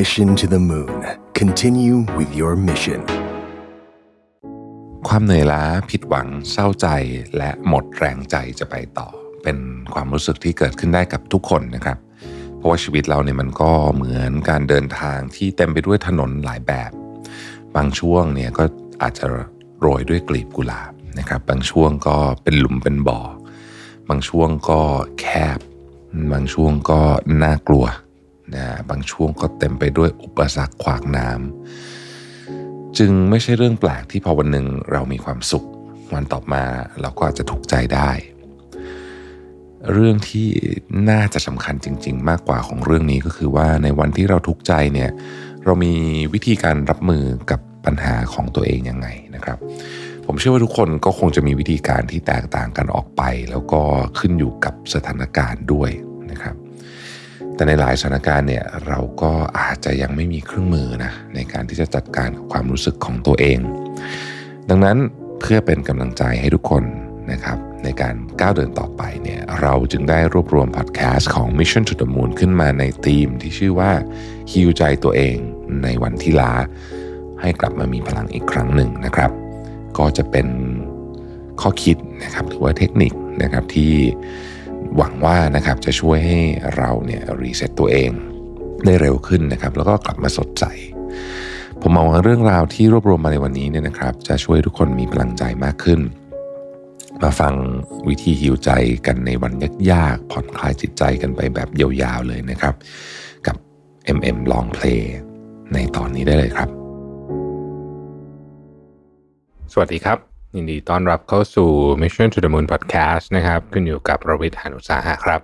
Mission to the Moon. Continue with your mission. ความเหนื่อยล้าผิดหวังเศร้าใจและหมดแรงใจจะไปต่อเป็นความรู้สึกที่เกิดขึ้นได้กับทุกคนนะครับเพราะว่าชีวิตเราเนี่ยมันก็เหมือนการเดินทางที่เต็มไปด้วยถนนหลายแบบบางช่วงเนี่ยก็อาจจะโรยด้วยกลีบกุหลาบนะครับบางช่วงก็เป็นหลุมเป็นบ่อบางช่วงก็แคบบางช่วงก็น่ากลัวนะบางช่วงก็เต็มไปด้วยอุปสรรคขวากหนามจึงไม่ใช่เรื่องแปลกที่พอวันหนึ่งเรามีความสุขวันต่อมาเราก็อาจจะทุกข์ใจได้เรื่องที่น่าจะสำคัญจริงๆมากกว่าของเรื่องนี้ก็คือว่าในวันที่เราทุกข์ใจเนี่ยเรามีวิธีการรับมือกับปัญหาของตัวเองยังไงนะครับผมเชื่อว่าทุกคนก็คงจะมีวิธีการที่แตกต่างกันออกไปแล้วก็ขึ้นอยู่กับสถานการณ์ด้วยนะครับแต่ในหลายสถานการณ์เนี่ยเราก็อาจจะยังไม่มีเครื่องมือนะในการที่จะจัดการกับความรู้สึกของตัวเองดังนั้นเพื่อเป็นกำลังใจให้ทุกคนนะครับในการก้าวเดินต่อไปเนี่ยเราจึงได้รวบรวมพอดแคสต์ของ Mission to the Moon ขึ้นมาในธีมที่ชื่อว่าฮีลใจตัวเองในวันที่ล้าให้กลับมามีพลังอีกครั้งหนึ่งนะครับก็จะเป็นข้อคิดนะครับหรือว่าเทคนิคนะครับที่หวังว่านะครับจะช่วยให้เราเนี่ยรีเซ็ตตัวเองได้เร็วขึ้นนะครับแล้วก็กลับมาสดใสผมมองว่าเรื่องราวที่รวบรวมมาในวันนี้เนี่ยนะครับจะช่วยทุกคนมีพลังใจมากขึ้นมาฟังวิธีฮีลใจกันในวันยากๆผ่อนคลายจิตใจกันไปแบบยาวๆเลยนะครับกับ MM Long Play ในตอนนี้ได้เลยครับสวัสดีครับยินดีต้อนรับเข้าสู่ Mission to the Moon Podcast นะครับขึ้นอยู่กับรวิทย์ หาญอุตสาหะครับ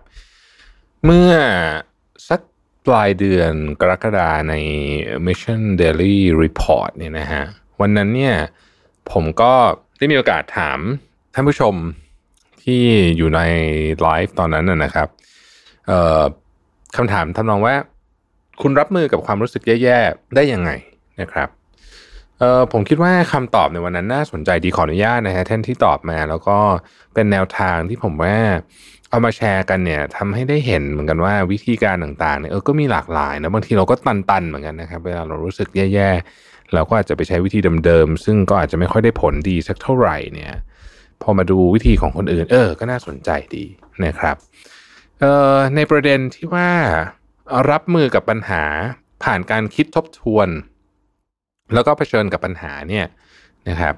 เมื่อสักปลายเดือนกรกฎาคมใน Mission Daily Report เนี่ยนะฮะวันนั้นเนี่ยผมก็ได้มีโอกาสถามท่านผู้ชมที่อยู่ในไลฟ์ตอนนั้นนะครับคำถามทำนองว่าคุณรับมือกับความรู้สึกแย่ๆได้ยังไงนะครับผมคิดว่าคำตอบในวันนั้นน่าสนใจดีขออนุญาตนะฮะท่านที่ตอบมาแล้วก็เป็นแนวทางที่ผมว่าเอามาแชร์กันเนี่ยทำให้ได้เห็นเหมือนกันว่าวิธีการต่างๆเนี่ยก็มีหลากหลายนะบางทีเราก็ตันเหมือนกันนะครับเวลาเรารู้สึกแย่ๆเราก็อาจจะไปใช้วิธีเดิมๆซึ่งก็อาจจะไม่ค่อยได้ผลดีสักเท่าไหร่เนี่ยพอมาดูวิธีของคนอื่นก็น่าสนใจดีนะครับในประเด็นที่ว่ารับมือกับปัญหาผ่านการคิดทบทวนแล้วก็เผชิญกับปัญหาเนี่ยนะครับ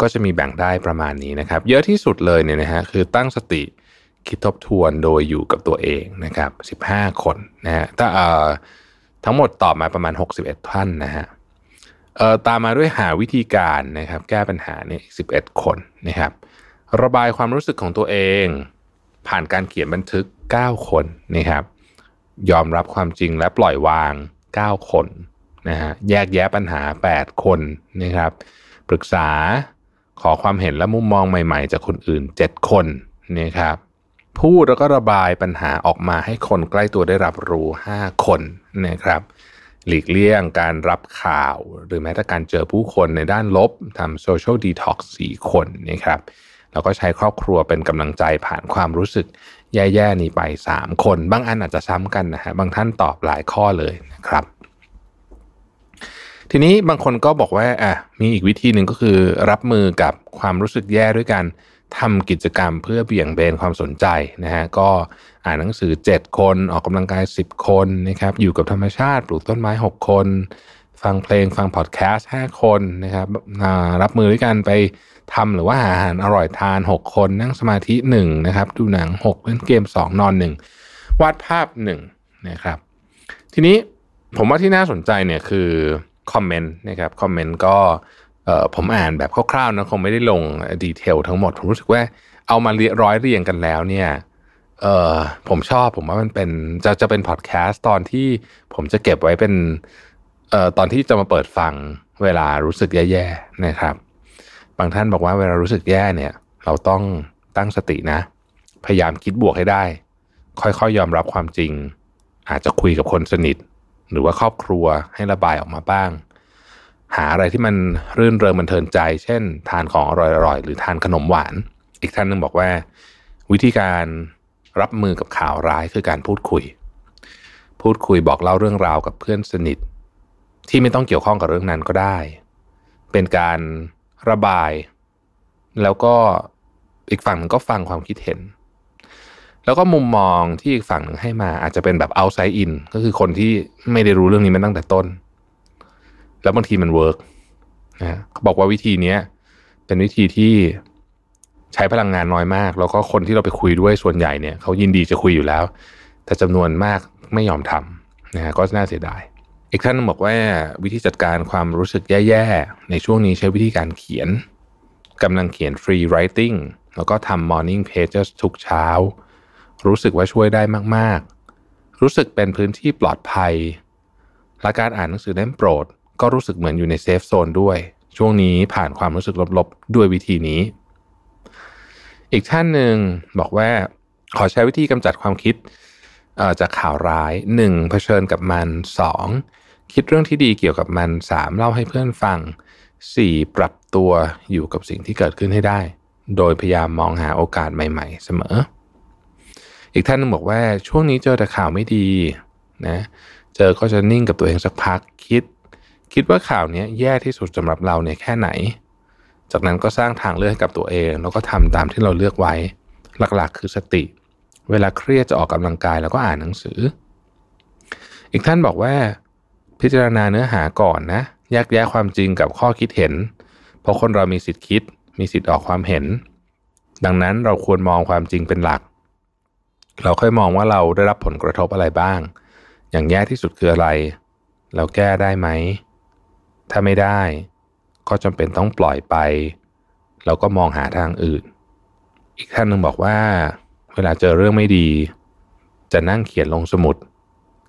ก็จะมีแบ่งได้ประมาณนี้นะครับเยอะที่สุดเลยเนี่ยนะฮะคือตั้งสติคิดทบทวนโดยอยู่กับตัวเองนะครับ15คนนะฮะถ้าทั้งหมดตอบมาประมาณ61ท่านนะฮะตามมาด้วยหาวิธีการนะครับแก้ปัญหาเนี่ย11คนนะครับระบายความรู้สึกของตัวเองผ่านการเขียนบันทึก9คนนะครับยอมรับความจริงและปล่อยวาง9คนนะฮะแยกแยะปัญหา8คนนะครับปรึกษาขอความเห็นและมุมมองใหม่ๆจากคนอื่น7คนนะครับพูดแล้วก็ระบายปัญหาออกมาให้คนใกล้ตัวได้รับรู้5คนนะครับหลีกเลี่ยงการรับข่าวหรือแม้แต่การเจอผู้คนในด้านลบทำโซเชียลดีท็อกซ์4คนนะครับแล้วก็ใช้ครอบครัวเป็นกำลังใจผ่านความรู้สึกแย่ๆนี้ไป3คนบางอันอาจจะซ้ำกันนะฮะบางท่านตอบหลายข้อเลยนะครับทีนี้บางคนก็บอกว่ามีอีกวิธีหนึ่งก็คือรับมือกับความรู้สึกแย่ด้วยการทำกิจกรรมเพื่อเบี่ยงเบนความสนใจนะฮะก็อ่านหนังสือ7คนออกกำลังกาย10คนนะครับอยู่กับธรรมชาติปลูกต้นไม้6คนฟังเพลงฟังพอดแคสต์5คนนะครับรับมือด้วยการไปทำหรือว่าหาอาหารอร่อยทาน6คนนั่งสมาธิ1นะครับดูหนัง6เล่นเกม2นอน1วาดภาพ1นะครับทีนี้ผมว่าที่น่าสนใจเนี่ยคือคอมเมนต์นะครับคอมเมนต์ก็ผมอ่านแบบคร่าวๆนะคงไม่ได้ลงดีเทลทั้งหมดผมรู้สึกว่าเอามาร้อยเรียงกันแล้วเนี่ยผมชอบผมว่ามันเป็นจะเป็นพอดแคสต์ตอนที่ผมจะเก็บไว้เป็นตอนที่จะมาเปิดฟังเวลารู้สึกแย่ๆนะครับบางท่านบอกว่าเวลารู้สึกแย่เนี่ยเราต้องตั้งสตินะพยายามคิดบวกให้ได้ค่อยๆยอมรับความจริงอาจจะคุยกับคนสนิทหรือว่าครอบครัวให้ระบายออกมาบ้างหาอะไรที่มันรื่นเริงบันเทิงใจเช่นทานของอร่อยๆหรือทานขนมหวานอีกท่านหนึ่งบอกว่าวิธีการรับมือกับข่าวร้ายคือการพูดคุยบอกเล่าเรื่องราวกับเพื่อนสนิท ที่ไม่ต้องเกี่ยวข้องกับเรื่องนั้นก็ได้เป็นการระบายแล้วก็อีกฝั่งนึงก็ฟังความคิดเห็นแล้วก็มุมมองที่อีกฝั่งนึงให้มาอาจจะเป็นแบบ outside in ก็คือคนที่ไม่ได้รู้เรื่องนี้มาตั้งแต่ต้นแล้วบางทีมันเวิร์กนะเขาบอกว่าวิธีนี้เป็นวิธีที่ใช้พลังงานน้อยมากแล้วก็คนที่เราไปคุยด้วยส่วนใหญ่เนี่ยเขายินดีจะคุยอยู่แล้วแต่จำนวนมากไม่ยอมทำนะก็น่าเสียดายอีกท่านบอกว่าวิธีจัดการความรู้สึกแย่ๆในช่วงนี้ใช้วิธีการเขียนกำลังเขียน free writing แล้วก็ทำ morning pages ทุกเช้ารู้สึกว่าช่วยได้มากๆรู้สึกเป็นพื้นที่ปลอดภัยและการอ่านหนังสือเล่มโปรดก็รู้สึกเหมือนอยู่ในเซฟโซนด้วยช่วงนี้ผ่านความรู้สึกลบๆด้วยวิธีนี้อีกท่านหนึ่งบอกว่าขอใช้วิธีกำจัดความคิดจากข่าวร้าย 1. เผชิญกับมัน 2. คิดเรื่องที่ดีเกี่ยวกับมัน 3. เล่าให้เพื่อนฟัง 4. ปรับตัวอยู่กับสิ่งที่เกิดขึ้นให้ได้โดยพยายามมองหาโอกาสใหม่ๆเสมออีกท่านนึงบอกว่าช่วงนี้เจอแต่ข่าวไม่ดีนะเจอก็จะนิ่งกับตัวเองสักพักคิดว่าข่าวนี้แย่ที่สุดสำหรับเราเนี่ยแค่ไหนจากนั้นก็สร้างทางเลือกให้กับตัวเองแล้วก็ทำตามที่เราเลือกไว้หลักๆคือสติเวลาเครียดจะออกกำลังกายแล้วก็อ่านหนังสืออีกท่านบอกว่าพิจารณาเนื้อหาก่อนนะแยกแยะความจริงกับข้อคิดเห็นเพราะคนเรามีสิทธิ์คิดมีสิทธิ์ออกความเห็นดังนั้นเราควรมองความจริงเป็นหลักเราค่อยมองว่าเราได้รับผลกระทบอะไรบ้างอย่างแย่ที่สุดคืออะไรเราแก้ได้ไหมถ้าไม่ได้ก็จำเป็นต้องปล่อยไปเราก็มองหาทางอื่นอีกท่านนึงบอกว่าเวลาเจอเรื่องไม่ดีจะนั่งเขียนลงสมุด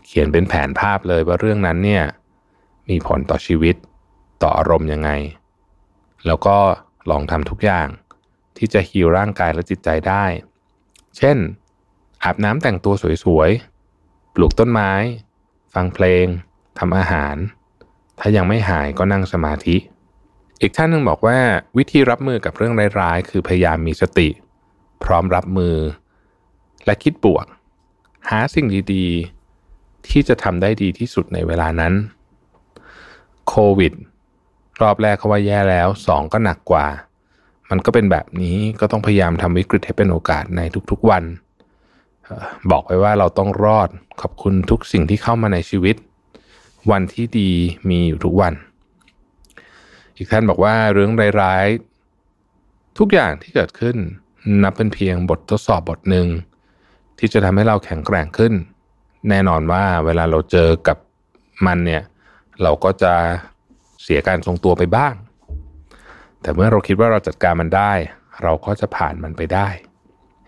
เขียนเป็นแผนภาพเลยว่าเรื่องนั้นเนี่ยมีผลต่อชีวิตต่ออารมณ์ยังไงแล้วก็ลองทำทุกอย่างที่จะฮีลร่างกายและจิตใจได้เช่นอาบน้ำแต่งตัวสวยๆปลูกต้นไม้ฟังเพลงทำอาหารถ้ายังไม่หายก็นั่งสมาธิอีกท่านนึงบอกว่าวิธีรับมือกับเรื่องร้ายๆคือพยายามมีสติพร้อมรับมือและคิดบวกหาสิ่งดีๆที่จะทำได้ดีที่สุดในเวลานั้นโควิดรอบแรกเขาว่าแย่แล้ว2ก็หนักกว่ามันก็เป็นแบบนี้ก็ต้องพยายามทำวิกฤตให้เป็นโอกาสในทุกๆวันบอกไว้ว่าเราต้องรอดขอบคุณทุกสิ่งที่เข้ามาในชีวิตวันที่ดีมีอยู่ทุกวันอีกท่านบอกว่าเรื่องร้ายๆทุกอย่างที่เกิดขึ้นนับเป็นเพียงบททดสอบบทหนึ่งที่จะทำให้เราแข็งแกร่งขึ้นแน่นอนว่าเวลาเราเจอกับมันเนี่ยเราก็จะเสียการทรงตัวไปบ้างแต่เมื่อเราคิดว่าเราจัดการมันได้เราก็จะผ่านมันไปได้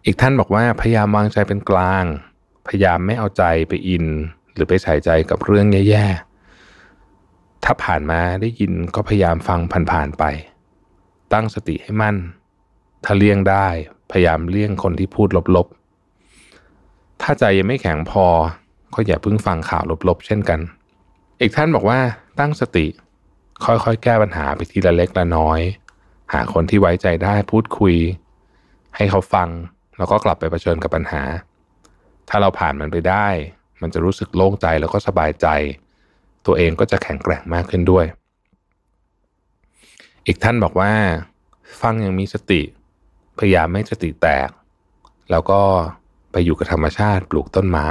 อีกท่านบอกว่าพยายามวางใจเป็นกลางพยายามไม่เอาใจไปอินหรือไปใส่ใจกับเรื่องแย่ๆถ้าผ่านมาได้ยินก็พยายามฟังผ่านๆไปตั้งสติให้มั่นถ้าเลี่ยงได้พยายามเลี่ยงคนที่พูดลบๆถ้าใจยังไม่แข็งพอก็อย่าเพิ่งฟังข่าวลบๆเช่นกันอีกท่านบอกว่าตั้งสติค่อยๆแก้ปัญหาไปทีละเล็กละน้อยหาคนที่ไว้ใจได้พูดคุยให้เขาฟังแล้วก็กลับไปเผชิญกับปัญหาถ้าเราผ่านมันไปได้มันจะรู้สึกโล่งใจแล้วก็สบายใจตัวเองก็จะแข็งแกร่งมากขึ้นด้วยอีกท่านบอกว่าฟังยังมีสติพยายามไม่สติแตกแล้วก็ไปอยู่กับธรรมชาติปลูกต้นไม้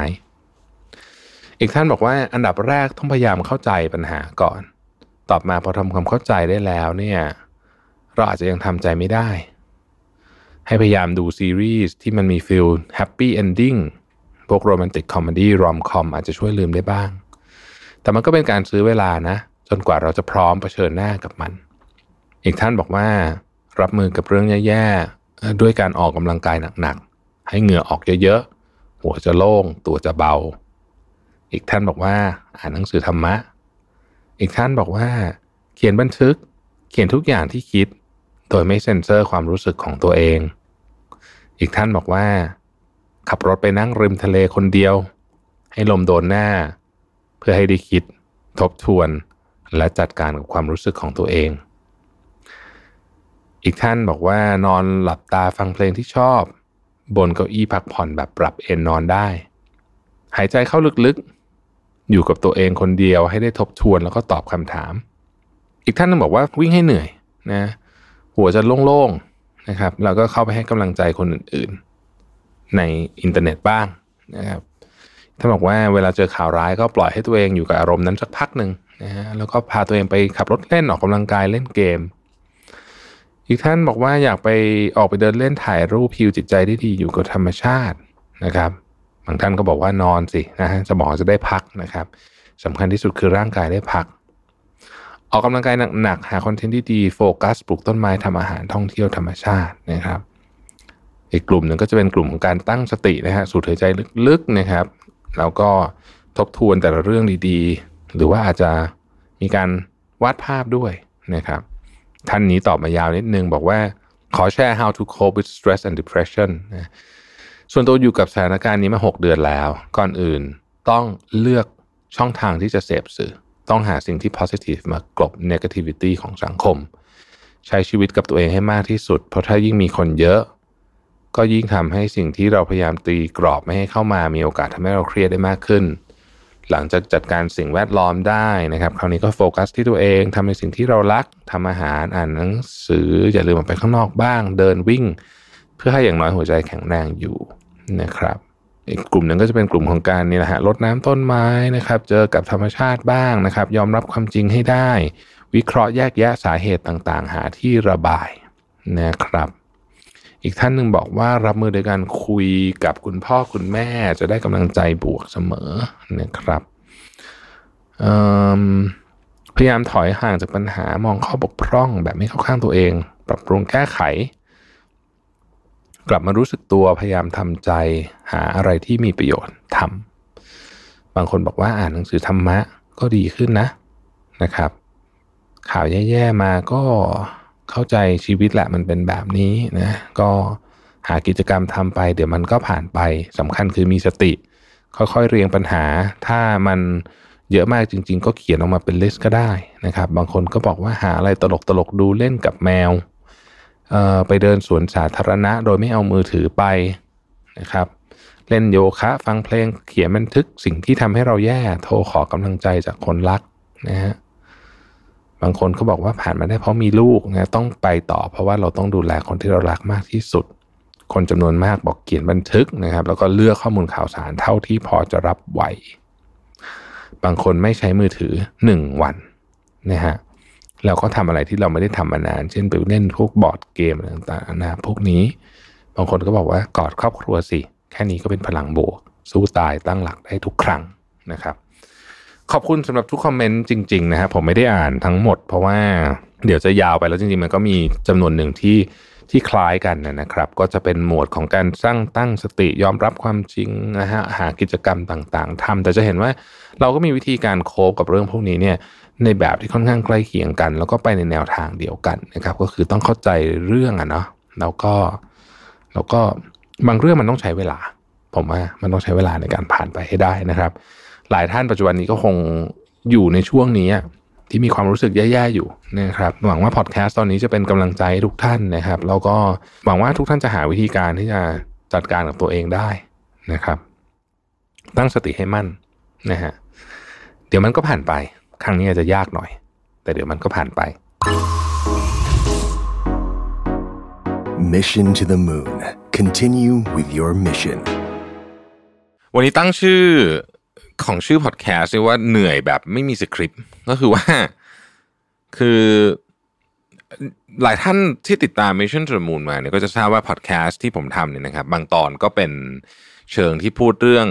อีกท่านบอกว่าอันดับแรกต้องพยายามเข้าใจปัญหาก่อนต่อมาพอทำความเข้าใจได้แล้วเนี่ยเราอาจจะยังทำใจไม่ได้ให้พยายามดูซีรีส์ที่มันมีฟีลแฮปปี้เอนดิ้งพวกโรแมนติกคอมเมดี้รอมคอมอาจจะช่วยลืมได้บ้างแต่มันก็เป็นการซื้อเวลานะจนกว่าเราจะพร้อมเผชิญหน้ากับมันอีกท่านบอกว่ารับมือกับเรื่องแย่ๆด้วยการออกกำลังกายหนักๆให้เหงื่อออกเยอะๆหัวจะโล่งตัวจะเบาอีกท่านบอกว่าอ่านหนังสือธรรมะอีกท่านบอกว่าเขียนบันทึกเขียนทุกอย่างที่คิดโดยไม่เซ็นเซอร์ความรู้สึกของตัวเองอีกท่านบอกว่าขับรถไปนั่งริมทะเลคนเดียวให้ลมโดนหน้าเพื่อให้ได้คิดทบทวนและจัดการกับความรู้สึกของตัวเองอีกท่านบอกว่านอนหลับตาฟังเพลงที่ชอบบนเก้าอี้พักผ่อนแบบปรับเอนนอนได้หายใจเข้าลึก อยู่กับตัวเองคนเดียวให้ได้ทบทวนแล้วก็ตอบคำถามอีกท่านนึงบอกว่าวิ่งให้เหนื่อยนะหัวจะโล่งๆนะครับแล้วก็เข้าไปให้กำลังใจคนอื่นๆในอินเทอร์เน็ตบ้างนะครับท่านบอกว่าเวลาเจอข่าวร้ายก็ปล่อยให้ตัวเองอยู่กับอารมณ์นั้นสักพักหนึ่งนะฮะแล้วก็พาตัวเองไปขับรถเล่นออกกำลังกายเล่นเกมอีกท่านบอกว่าอยากไปออกไปเดินเล่นถ่ายรูปฮิวจิตใจได้ดีอยู่กับธรรมชาตินะครับบางท่านก็บอกว่านอนสินะฮะสมองจะได้พักนะครับสำคัญที่สุดคือร่างกายได้พักออกกำลังกายหนักๆหาคอนเทนต์ที่ดีโฟกัสปลูกต้นไม้ทำอาหารท่องเที่ยวธรรมชาตินะครับอีกกลุ่มหนึ่งก็จะเป็นกลุ่มของการตั้งสตินะฮะสูดหายใจลึกๆนะครับแล้วก็ทบทวนแต่ละเรื่องดีๆหรือว่าอาจจะมีการวาดภาพด้วยนะครับท่านนี้ตอบมายาวนิดนึงบอกว่าขอแชร์ how to cope with stress and depression นะส่วนตัวอยู่กับสถานการณ์นี้มา6เดือนแล้วก่อนอื่นต้องเลือกช่องทางที่จะเสพสื่อต้องหาสิ่งที่ positive มากลบ negativity ของสังคมใช้ชีวิตกับตัวเองให้มากที่สุดเพราะถ้ายิ่งมีคนเยอะก็ยิ่งทำให้สิ่งที่เราพยายามตีกรอบไม่ให้เข้ามามีโอกาสทำให้เราเครียดได้มากขึ้นหลังจากจัดการสิ่งแวดล้อมได้นะครับคราวนี้ก็โฟกัสที่ตัวเองทำในสิ่งที่เรารักทำอาหารอ่านหนังสืออย่าลืมออกไปข้างนอกบ้างเดินวิ่งเพื่อให้อย่างน้อยหัวใจแข็งแรงอยู่นะครับอีกกลุ่มหนึ่งก็จะเป็นกลุ่มของการนี่แหละฮะรดน้ำต้นไม้นะครับเจอกับธรรมชาติบ้างนะครับยอมรับความจริงให้ได้วิเคราะห์แยกแยะสาเหตุต่างๆหาที่ระบายนะครับอีกท่านหนึ่งบอกว่ารับมือโดยการคุยกับคุณพ่อคุณแม่จะได้กำลังใจบวกเสมอนะครับพยายามถอยห่างจากปัญหามองข้อบกพร่องแบบไม่เข้าข้างตัวเองปรับปรุงแก้ไขกลับมารู้สึกตัวพยายามทำใจหาอะไรที่มีประโยชน์ทำบางคนบอกว่าอ่านหนังสือธรรมะก็ดีขึ้นนะครับข่าวแย่ๆมาก็เข้าใจชีวิตแหละมันเป็นแบบนี้นะก็หากิจกรรมทำไปเดี๋ยวมันก็ผ่านไปสำคัญคือมีสติค่อยๆเรียงปัญหาถ้ามันเยอะมากจริงๆก็เขียนออกมาเป็นลิสต์ก็ได้นะครับบางคนก็บอกว่าหาอะไรตลกๆดูเล่นกับแมวไปเดินสวนสาธารณะโดยไม่เอามือถือไปนะครับเล่นโยคะฟังเพลงเขียนบันทึกสิ่งที่ทำให้เราแย่โทรขอกำลังใจจากคนรักนะฮะบางคนเขาบอกว่าผ่านมาได้เพราะมีลูกนะต้องไปต่อเพราะว่าเราต้องดูแลคนที่เรารักมากที่สุดคนจำนวนมากบอกเขียนบันทึกนะครับแล้วก็เลือกข้อมูลข่าวสารเท่าที่พอจะรับไหวบางคนไม่ใช้มือถือ1วันนะฮะแล้วก็ทำอะไรที่เราไม่ได้ทำมานานเช่นไปเล่นพวกบอร์ดเกมอะไรต่างๆนะพวกนี้บางคนก็บอกว่ากอดครอบครัวสิแค่นี้ก็เป็นพลังบวกสู้ตายตั้งหลักได้ทุกครั้งนะครับขอบคุณสำหรับทุกคอมเมนต์จริงๆนะครับผมไม่ได้อ่านทั้งหมดเพราะว่าเดี๋ยวจะยาวไปแล้วจริงๆมันก็มีจำนวนหนึ่งที่คล้ายกันนะครับก็จะเป็นหมวดของการสร้างตั้งสติยอมรับความจริงนะฮะหากิจกรรมต่างๆทำแต่จะเห็นว่าเราก็มีวิธีการโคปกับเรื่องพวกนี้เนี่ยในแบบที่ค่อนข้างใกล้เคียงกันแล้วก็ไปในแนวทางเดียวกันนะครับก็คือต้องเข้าใจเรื่องเนาะแล้วก็บางเรื่องมันต้องใช้เวลาผมว่ามันต้องใช้เวลาในการผ่านไปให้ได้นะครับหลายท่านปัจจุบันนี้ก็คงอยู่ในช่วงนี้ที่มีความรู้สึกแย่ๆอยู่นะครับหวังว่าพอดแคสต์ตอนนี้จะเป็นกำลังใจทุกท่านนะครับแล้วก็หวังว่าทุกท่านจะหาวิธีการที่จะจัดการกับตัวเองได้นะครับตั้งสติให้มั่นนะฮะเดี๋ยวมันก็ผ่านไปครั้งนี้อาจจะยากหน่อยแต่เดี๋ยวมันก็ผ่านไป Mission to the Moon Continue with your mission วันนี้ตั้งชื่อของชื่อพอดแคสต์ว่าเหนื่อยแบบไม่มีสคริปต์ก็คือว่าคือหลายท่านที่ติดตาม Mission to the Moon มาเนี่ยก็จะทราบว่าพอดแคสต์ที่ผมทำเนี่ยนะครับบางตอนก็เป็นเชิงที่พูดเรื่อง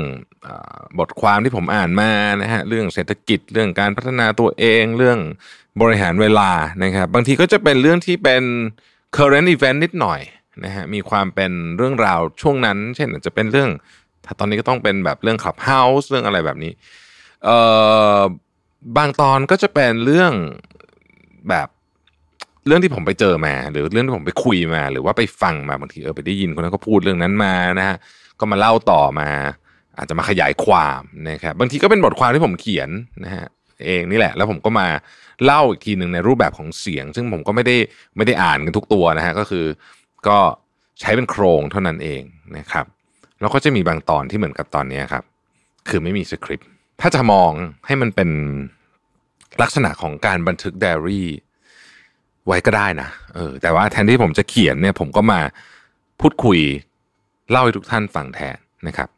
บทความที่ผมอ่านมานะฮะเรื่องเศรษฐกิจเรื่องการพัฒนาตัวเองเรื่องบริหารเวลานะครับบางทีก็จะเป็นเรื่องที่เป็น current event นิดหน่อยนะฮะมีความเป็นเรื่องราวช่วงนั้นเช่นอาจจะเป็นเรื่องถ้าตอนนี้ก็ต้องเป็นแบบเรื่อง Clubhouse เรื่องอะไรแบบนี้บางตอนก็จะเป็นเรื่องแบบเรื่องที่ผมไปเจอมาหรือเรื่องที่ผมไปคุยมาหรือว่าไปฟังมาบางทีไปได้ยินคนนั้นก็พูดเรื่องนั้นมานะฮะก็มาเล่าต่อมาอาจจะมาขยายความนะครับบางทีก็เป็นบทความที่ผมเขียนนะฮะเองนี่แหละแล้วผมก็มาเล่าอีกทีนึงในรูปแบบของเสียงซึ่งผมก็ไม่ได้อ่านกันทุกตัวนะฮะก็คือก็ใช้เป็นโครงเท่านั้นเองนะครับแล้วก็จะมีบางตอนที่เหมือนกับตอนนี้ครับคือไม่มีสคริปต์ ถ้าจะมองให้มันเป็นลักษณะของการบันทึกไดอารี่ไว้ก็ได้นะแต่ว่าแทนที่ผมจะเขียนเนี่ยผมก็มาพูดคุยเล่าให้ทุกท่านฟังแทนนะครับ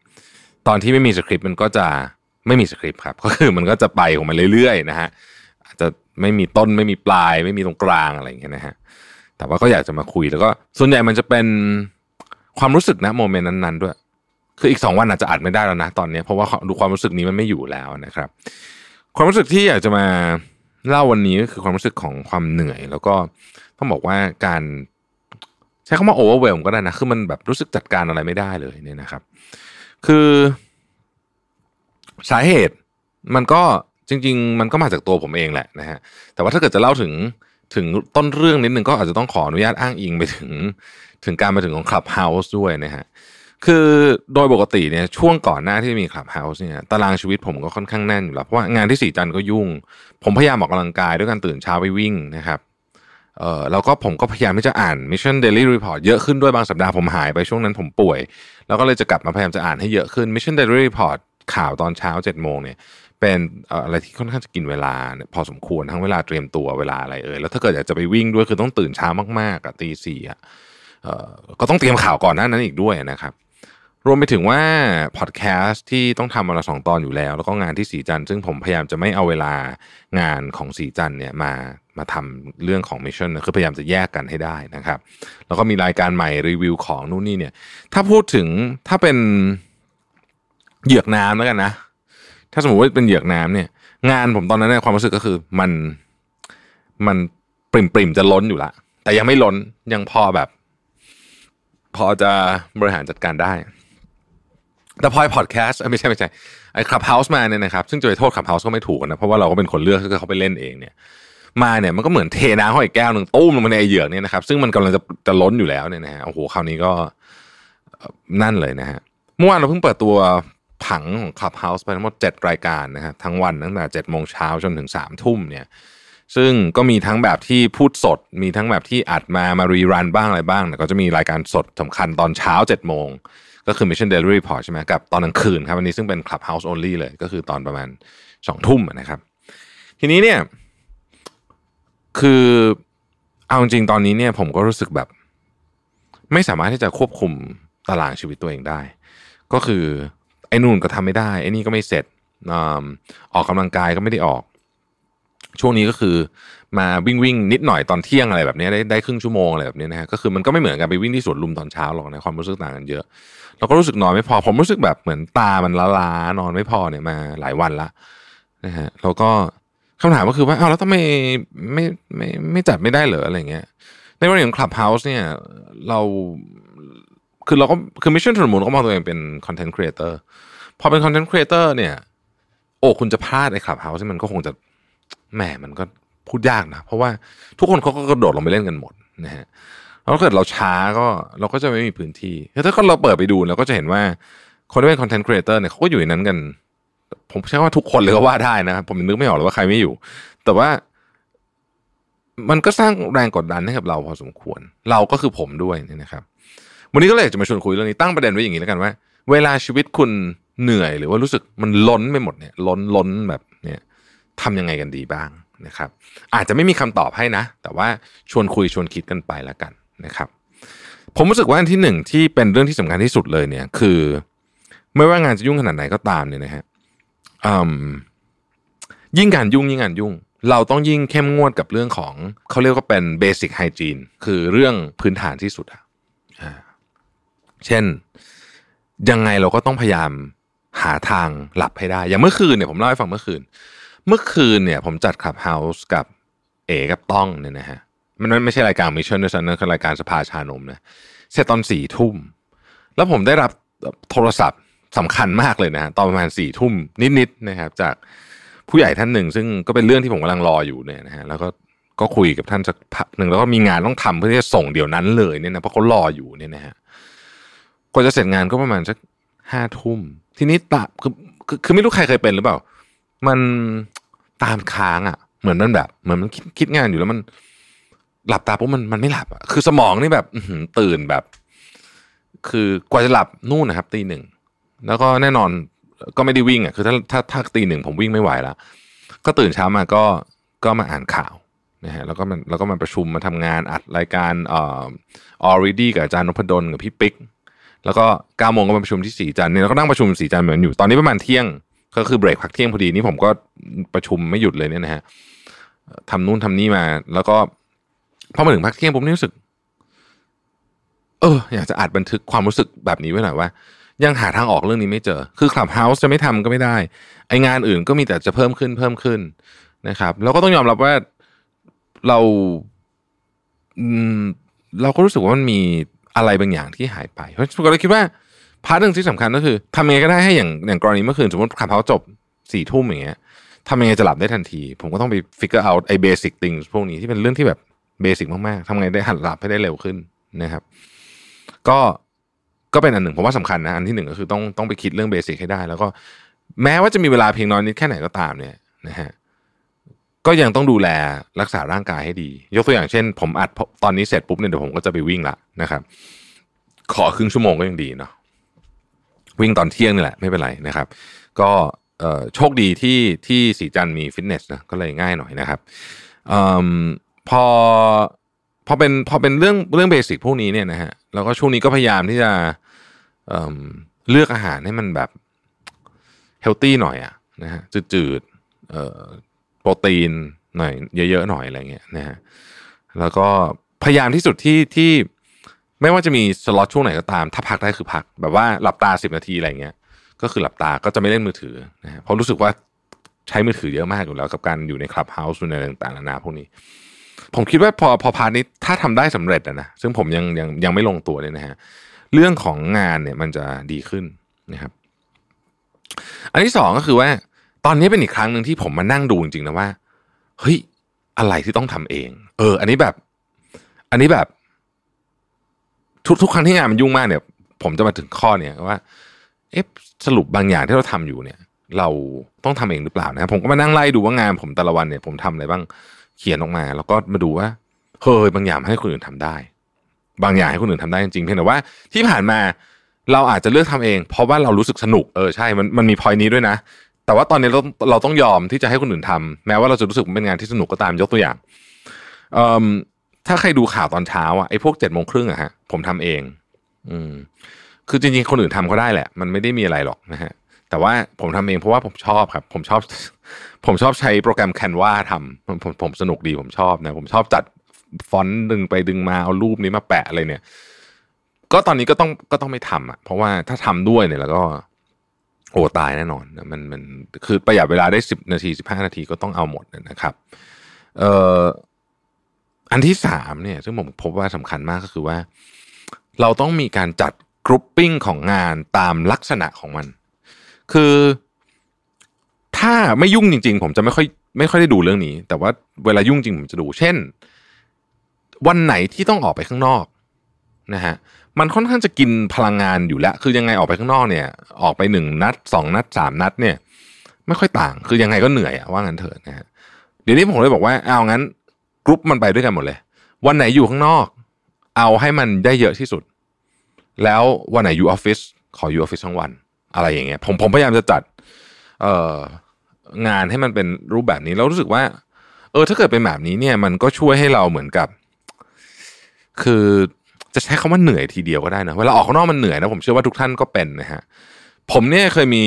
ตอนที่ไม่มีสคริปต์มันก็จะไม่มีสคริปต์ครับก็คือมันก็จะไปของมันเรื่อยๆนะฮะอาจจะไม่มีต้นไม่มีปลายไม่มีตรงกลางอะไรอย่างเงี้ยนะฮะแต่ว่าก็อยากจะมาคุยแล้วก็ส่วนใหญ่มันจะเป็นความรู้สึกนะโมเมนต์นั้นๆด้วยคืออีก2วันอาจจะอัดไม่ได้แล้วนะตอนนี้เพราะว่าดูความรู้สึกนี้มันไม่อยู่แล้วนะครับความรู้สึกที่อยากจะมาเล่าวันนี้ก็คือความรู้สึกของความเหนื่อยแล้วก็ต้องบอกว่าการใช้คำว่าโอเวอร์เวลก็ได้นะคือมันแบบรู้สึกจัดการอะไรไม่ได้เลยเนี่ยนะครับคือสาเหตุมันก็จริงๆมันก็มาจากตัวผมเองแหละนะฮะแต่ว่าถ้าเกิดจะเล่าถึงต้นเรื่องนิดนึงก็อาจจะต้องขออนุญาตอ้างอิงไปถึงการมาถึงของ Clubhouse ด้วยนะฮะคือโดยปกติเนี่ยช่วงก่อนหน้าที่มี Clubhouse เนี่ยตารางชีวิตผมก็ค่อนข้างแน่นอยู่แล้วเพราะว่างานที่ศรีจันทร์ก็ยุ่งผมพยายามออกกำลังกายด้วยการตื่นเช้าไปวิ่งนะครับแล้วก็ผมก็พยายามที่จะอ่าน Mission Daily Report เยอะขึ้นด้วยบางสัปดาห์ผมหายไปช่วงนั้นผมป่วยแล้วก็เลยจะกลับมาพยายามจะอ่านให้เยอะขึ้น Mission Daily Report ข่าวตอนเช้า 7:00 นเนี่ยเป็นอะไรที่ค่อนข้างจะกินเวลาพอสมควรทั้งเวลาเตรียมตัวเวลาอะไรแล้วถ้าเกิดอยากจะไปวิ่งด้วยคือต้องตื่นเช้ามากๆอ่ะ 04:00 นก็ต้องเตรียมข่าวก่อนหน้านั้นอีกด้วยนะครับรวมไปถึงว่าพอดแคสต์ที่ต้องทำวันละ2ตอนอยู่แล้วแล้วก็งานที่ศรีจันทร์ซึ่งผมพยายามจะไม่เอาเวลางานของศรีจันทร์เนี่ยมาทำเรื่องของมิชชั่นคือพยายามจะแยกกันให้ได้นะครับแล้วก็มีรายการใหม่รีวิวของนู่นนี่เนี่ยถ้าพูดถึงถ้าเป็นเหยือกน้ำแล้วกันนะถ้าสมมติว่าเป็นเหยือกน้ำเนี่ยงานผมตอนนั้นเนี่ยความรู้สึกก็คือมันปริ่มๆจะล้นอยู่ละแต่ยังไม่ล้นยังพอแบบพอจะบริหารจัดการได้แต่พอพอดแคสต์ไม่ใช่ไอ้ Clubhouse มาเนี่ยนะครับซึ่งจะไปโทษ Clubhouse ก็ไม่ถูกนะเพราะว่าเราก็เป็นคนเลือกที่เขาไปเล่นเองเนี่ยมาเนี่ยมันก็เหมือนเทน้ำเข้าอีกแก้วนึงตุ้มลงมาในไอ้เหยือกเนี่ยนะครับซึ่งมันกำลังจะล้นอยู่แล้วเนี่ยนะฮะโอ้โหคราวนี้ก็นั่นเลยนะฮะเมื่อวานเราเพิ่งเปิดตัวผังของ Clubhouse ไปทั้งหมด7รายการนะครับทั้งวันตั้งแต่ 7:00 นจนถึง 3:00 นเนี่ยซึ่งก็มีทั้งแบบที่พูดสดมีทั้งแบบที่อัดมารีรันบ้างอะไรบ้างก็จะมีรายการสดสำคัญตอนเช้า 7:00 นก็คือ Mission Daily Report ใช่ไหมกับตอนกลางคืนครับวันนี้ซึ่งเป็น Clubhouse Only เลยก็คือตอนประมาณ 20:00 นนะครับทีนี้เนี่ยคือเอาจริงตอนนี้เนี่ยผมก็รู้สึกแบบไม่สามารถที่จะควบคุมตารางชีวิตตัวเองได้ก็คือไอ้นู่นก็ทำไม่ได้ไอ้นี่ก็ไม่เสร็จออกกำลังกายก็ไม่ได้ออกช่วงนี้ก็คือมาวิ่งนิดหน่อยตอนเที่ยงอะไรแบบนี้ได้ครึ่งชั่วโมงอะไรแบบนี้นะฮะก็คือมันก็ไม่เหมือนกันไปวิ่งที่สวนลุมตอนเช้าหรอกนะความรู้สึกต่างกันเยอะเราก็รู้สึกนอนไม่พอผมรู้สึกแบบเหมือนตามันล้านอนไม่พอเนี่ยมาหลายวันละนะฮะแล้วก็คำถามก็คือว่าแล้วทำไมไม่จัดไม่ได้เหรออะไรเงี้ยในวันของ Clubhouse เนี่ยเราก็คือ Mission to the Moon ก็มองตัวเองเป็น Content Creator พอเป็น Content Creator เนี่ยคุณจะพลาดไอ้ Clubhouse มันก็คงจะแหมมันก็พูดยากนะเพราะว่าทุกคนเขาก็กระโดดลงไปเล่นกันหมดนะฮะแล้วเกิดเราช้าก็เราก็จะไม่มีพื้นที่ถ้าเราเปิดไปดูเราก็จะเห็นว่าคนที่เป็น Content Creator เนี่ยเขาก็อยู่ในนั้นกันผมใช้ว่าทุกคนเลยก็ว่าได้นะผมนึกไม่ออกเลยว่าใครไม่อยู่แต่ว่ามันก็สร้างแรงกดดันให้กับเราพอสมควรเราก็คือผมด้วยนะครับวันนี้ก็เลยอยากจะมาชวนคุยเรื่องนี้ตั้งประเด็นไว้อย่างนี้แล้วกันว่าเวลาชีวิตคุณเหนื่อยหรือว่ารู้สึกมันล้นไปหมดเนี่ยล้นแบบเนี่ยทำยังไงกันดีบ้างนะครับอาจจะไม่มีคำตอบให้นะแต่ว่าชวนคุยชวนคิดกันไปแล้วกันนะครับผมรู้สึกว่าอันที่หนึ่งที่เป็นเรื่องที่สำคัญที่สุดเลยเนี่ยคือไม่ว่างานจะยุ่งขนาดไหนก็ตามเนี่ยนะฮะยิ่งงานยุ่งเราต้องยิ่งเข้มงวดกับเรื่องของเขาเรียกว่าเป็นเบสิกไฮจีนคือเรื่องพื้นฐานที่สุดอะเช่นยังไงเราก็ต้องพยายามหาทางหลับให้ได้อย่างเมื่อคืนเนี่ยผมเล่าให้ฟังเมื่อคืนเนี่ยผมจัด Clubhouse กับเอกับต้องเนี่ยนะฮะมันไม่ใช่รายการมิชชั่นด้วยซ้ำนั่นคือรายการสภาชานมนะเสร็จตอน 4:00 นแล้วผมได้รับโทรศัพท์สำคัญมากเลยนะฮะตอนประมาณ 4:00 นนิดๆนะครับจากผู้ใหญ่ท่านหนึ่งซึ่งก็เป็นเรื่องที่ผมกำลังรออยู่เนี่ยนะฮะแล้วก็คุยกับท่านสักพักนึงแล้วก็มีงานต้องทำเพื่อที่จะส่งเดี๋ยวนั้นเลยเนี่ยนะเพราะเขารออยู่เนี่ยนะฮะกว่าจะเสร็จงานก็ประมาณสัก 5:00 นทีนี้ตาคือไม่รู้ใครเคยเป็นหรือเปล่ามันตามค้างอ่ะเหมือนมันแบบเหมือนมันคิดงานอยู่แล้วมันหลับตาปุ๊บมันไม่หลับอ่ะคือสมองนี่แบบตื่นแบบคือกว่าจะหลับนู่นนะครับ 01:00 นแล้วก็แน่นอน ก็ไม่ได้วิ่งอ่ะคือถ้าตีหนึ่งผมวิ่งไม่ไหวแล้วก็ตื่นเช้ามาก็มาอ่านข่าวนะฮะแล้วก็มาประชุมมาทำงานอัดรายการalready กับอาจารย์นพดลกับพี่ปิ๊กแล้วก็9โมงก็มาประชุมที่สีจันทร์เนี่ยแล้วก็นั่งประชุมสีจันทร์เหมือนอยู่ตอนนี้ประมาณเที่ยงก็คือเบรกพักเที่ยงพอดีนี่ผมก็ประชุมไม่หยุดเลยเนี่ยนะฮะทำนู่นทำนี่มาแล้วก็พอมาถึงพักเที่ยงผมรู้สึกอยากจะอัดบันทึกความรู้สึกแบบนี้ไว้หน่อยว่ายังหาทางออกเรื่องนี้ไม่เจอคือ Clubhouse จะไม่ทำก็ไม่ได้ไองานอื่นก็มีแต่จะเพิ่มขึ้นนะครับแล้วก็ต้องยอมรับว่าเราก็รู้สึกว่ามันมีอะไรบางอย่างที่หายไปเพราะผมก็เลยคิดว่าพาร์ทนึงที่สำคัญก็คือทำยังไงก็ได้ให้อย่างกรณีเมื่อคืนสมมติClubhouseจบ 22:00 น.อย่างเงี้ยทำยังไงจะหลับได้ทันทีผมก็ต้องไป figure out ไอ้ basic things พวกนี้ที่เป็นเรื่องที่แบบเบสิกมากๆทำไงได้หัดหลับให้ได้เร็วขึ้นนะครับก็เป็นอันหนึ่งผมว่าสำคัญนะอันที่หนึ่งก็คือต้องไปคิดเรื่องเบสิกให้ได้แล้วก็แม้ว่าจะมีเวลาเพียงน้อยนิดแค่ไหนก็ตามเนี่ยนะฮะก็ยังต้องดูแลรักษาร่างกายให้ดียกตัวอย่างเช่นผมอัดตอนนี้เสร็จปุ๊บเนี่ยเดี๋ยวผมก็จะไปวิ่งละนะครับขอครึ่งชั่วโมงก็ยังดีเนาะวิ่งตอนเที่ยงนี่แหละไม่เป็นไรนะครับก็โชคดีที่สีจันมีฟิตเนสนะก็เลยง่ายหน่อยนะครับพอเป็นเรื่องเบสิกพวกนี้เนี่ยนะฮะแล้วก็ช่วงนี้ก็พยายามที่จะเลือกอาหารให้มันแบบเฮลตี้หน่อยอ่ะนะฮะจืดๆโปรตีนหน่อยเยอะๆหน่อยอะไรเงี้ยนะฮะแล้วก็พยายามที่สุดที่ไม่ว่าจะมีสล็อตช่วงไหนก็ตามถ้าพักได้คือพักแบบว่าหลับตา10 นาทีอะไรเงี้ยก็คือหลับตาก็จะไม่เล่นมือถือนะฮะเพราะรู้สึกว่าใช้มือถือเยอะมากอยู่แล้วกับการอยู่ใน Clubhouse ในต่างๆนานาพวกนี้ผมคิดว่าพอพาร์ทนี้ถ้าทำได้สำเร็จนะซึ่งผมยังไม่ลงตัวเลยนะฮะเรื่องของงานเนี่ยมันจะดีขึ้นนะครับอันที่สองก็คือว่าตอนนี้เป็นอีกครั้งนึงที่ผมมานั่งดูจริงๆนะว่าเฮ้ยอะไรที่ต้องทำเองอันนี้แบบทุกครั้งที่งานมันยุ่งมากเนี่ยผมจะมาถึงข้อเนี่ยว่าเอ๊ะสรุปบางอย่างที่เราทำอยู่เนี่ยเราต้องทำเองหรือเปล่านะครับผมก็มานั่งไล่ดูว่างานผมแต่ละวันเนี่ยผมทำอะไรบ้างเขียนออกมาแล้วก็มาดูว่าเฮ้ยบางอย่างให้คนอื่นทำได้บางอย่างให้คนอื่นทำได้จริงๆเพียงแต่ว่าที่ผ่านมาเราอาจจะเลือกทำเองเพราะว่าเรารู้สึกสนุกใช่มันมีพอยต์นี้ด้วยนะแต่ว่าตอนนี้เราต้องยอมที่จะให้คนอื่นทำแม้ว่าเราจะรู้สึกเป็นงานที่สนุกก็ตามยกตัวอย่างถ้าใครดูข่าวตอนเช้าอ่ะไอ้พวก 7:30 น.อ่ะฮะผมทำเองคือจริงๆคนอื่นทำเขาได้แหละมันไม่ได้มีอะไรหรอกนะฮะแต่ว่าผมทำเองเพราะว่าผมชอบครับผมชอบใช้โปรแกรม Canva ทำผมสนุกดีผมชอบนะผมชอบจัดฟอนต์ดึงไปดึงมาเอารูปนี้มาแปะอะไรเนี่ยก็ตอนนี้ก็ต้องไม่ทำอ่ะเพราะว่าถ้าทำด้วยเนี่ยแล้วก็โอ้ตายแน่นอนมันคือประหยัดเวลาได้10นาที15นาทีก็ต้องเอาหมดนะครับอันที่3เนี่ยซึ่งผมพบว่าสำคัญมากก็คือว่าเราต้องมีการจัดกรุ๊ปปิ้งของงานตามลักษณะของมันคือถ้าไม่ยุ่งจริงๆผมจะไม่ค่อยได้ดูเรื่องนี้แต่ว่าเวลายุ่งจริงผมจะดูเช่นวันไหนที่ต้องออกไปข้างนอกนะฮะมันค่อนข้างจะกินพลังงานอยู่แล้วคือยังไงออกไปข้างนอกเนี่ยออกไป1นัด2นัด3นัดเนี่ยไม่ค่อยต่างคือยังไงก็เหนื่อยว่างั้นเถอะนะฮะเดี๋ยวนี้ผมเลยบอกว่าเอางั้นกรุ๊ปมันไปด้วยกันหมดเลยวันไหนอยู่ข้างนอกเอาให้มันได้เยอะที่สุดแล้ววันไหนอยู่ออฟฟิศขออยู่ออฟฟิศทั้งวันอะไรอย่างเงี้ยผมพยายามจะจัดงานให้มันเป็นรูปแบบนี้แล้วรู้สึกว่าถ้าเกิดเป็นแบบนี้เนี่ยมันก็ช่วยให้เราเหมือนกับคือจะใช้คำว่าเหนื่อยทีเดียวก็ได้นะเวลาออกข้างนอกมันเหนื่อยนะผมเชื่อว่าทุกท่านก็เป็นนะฮะผมเนี่ยเคยมี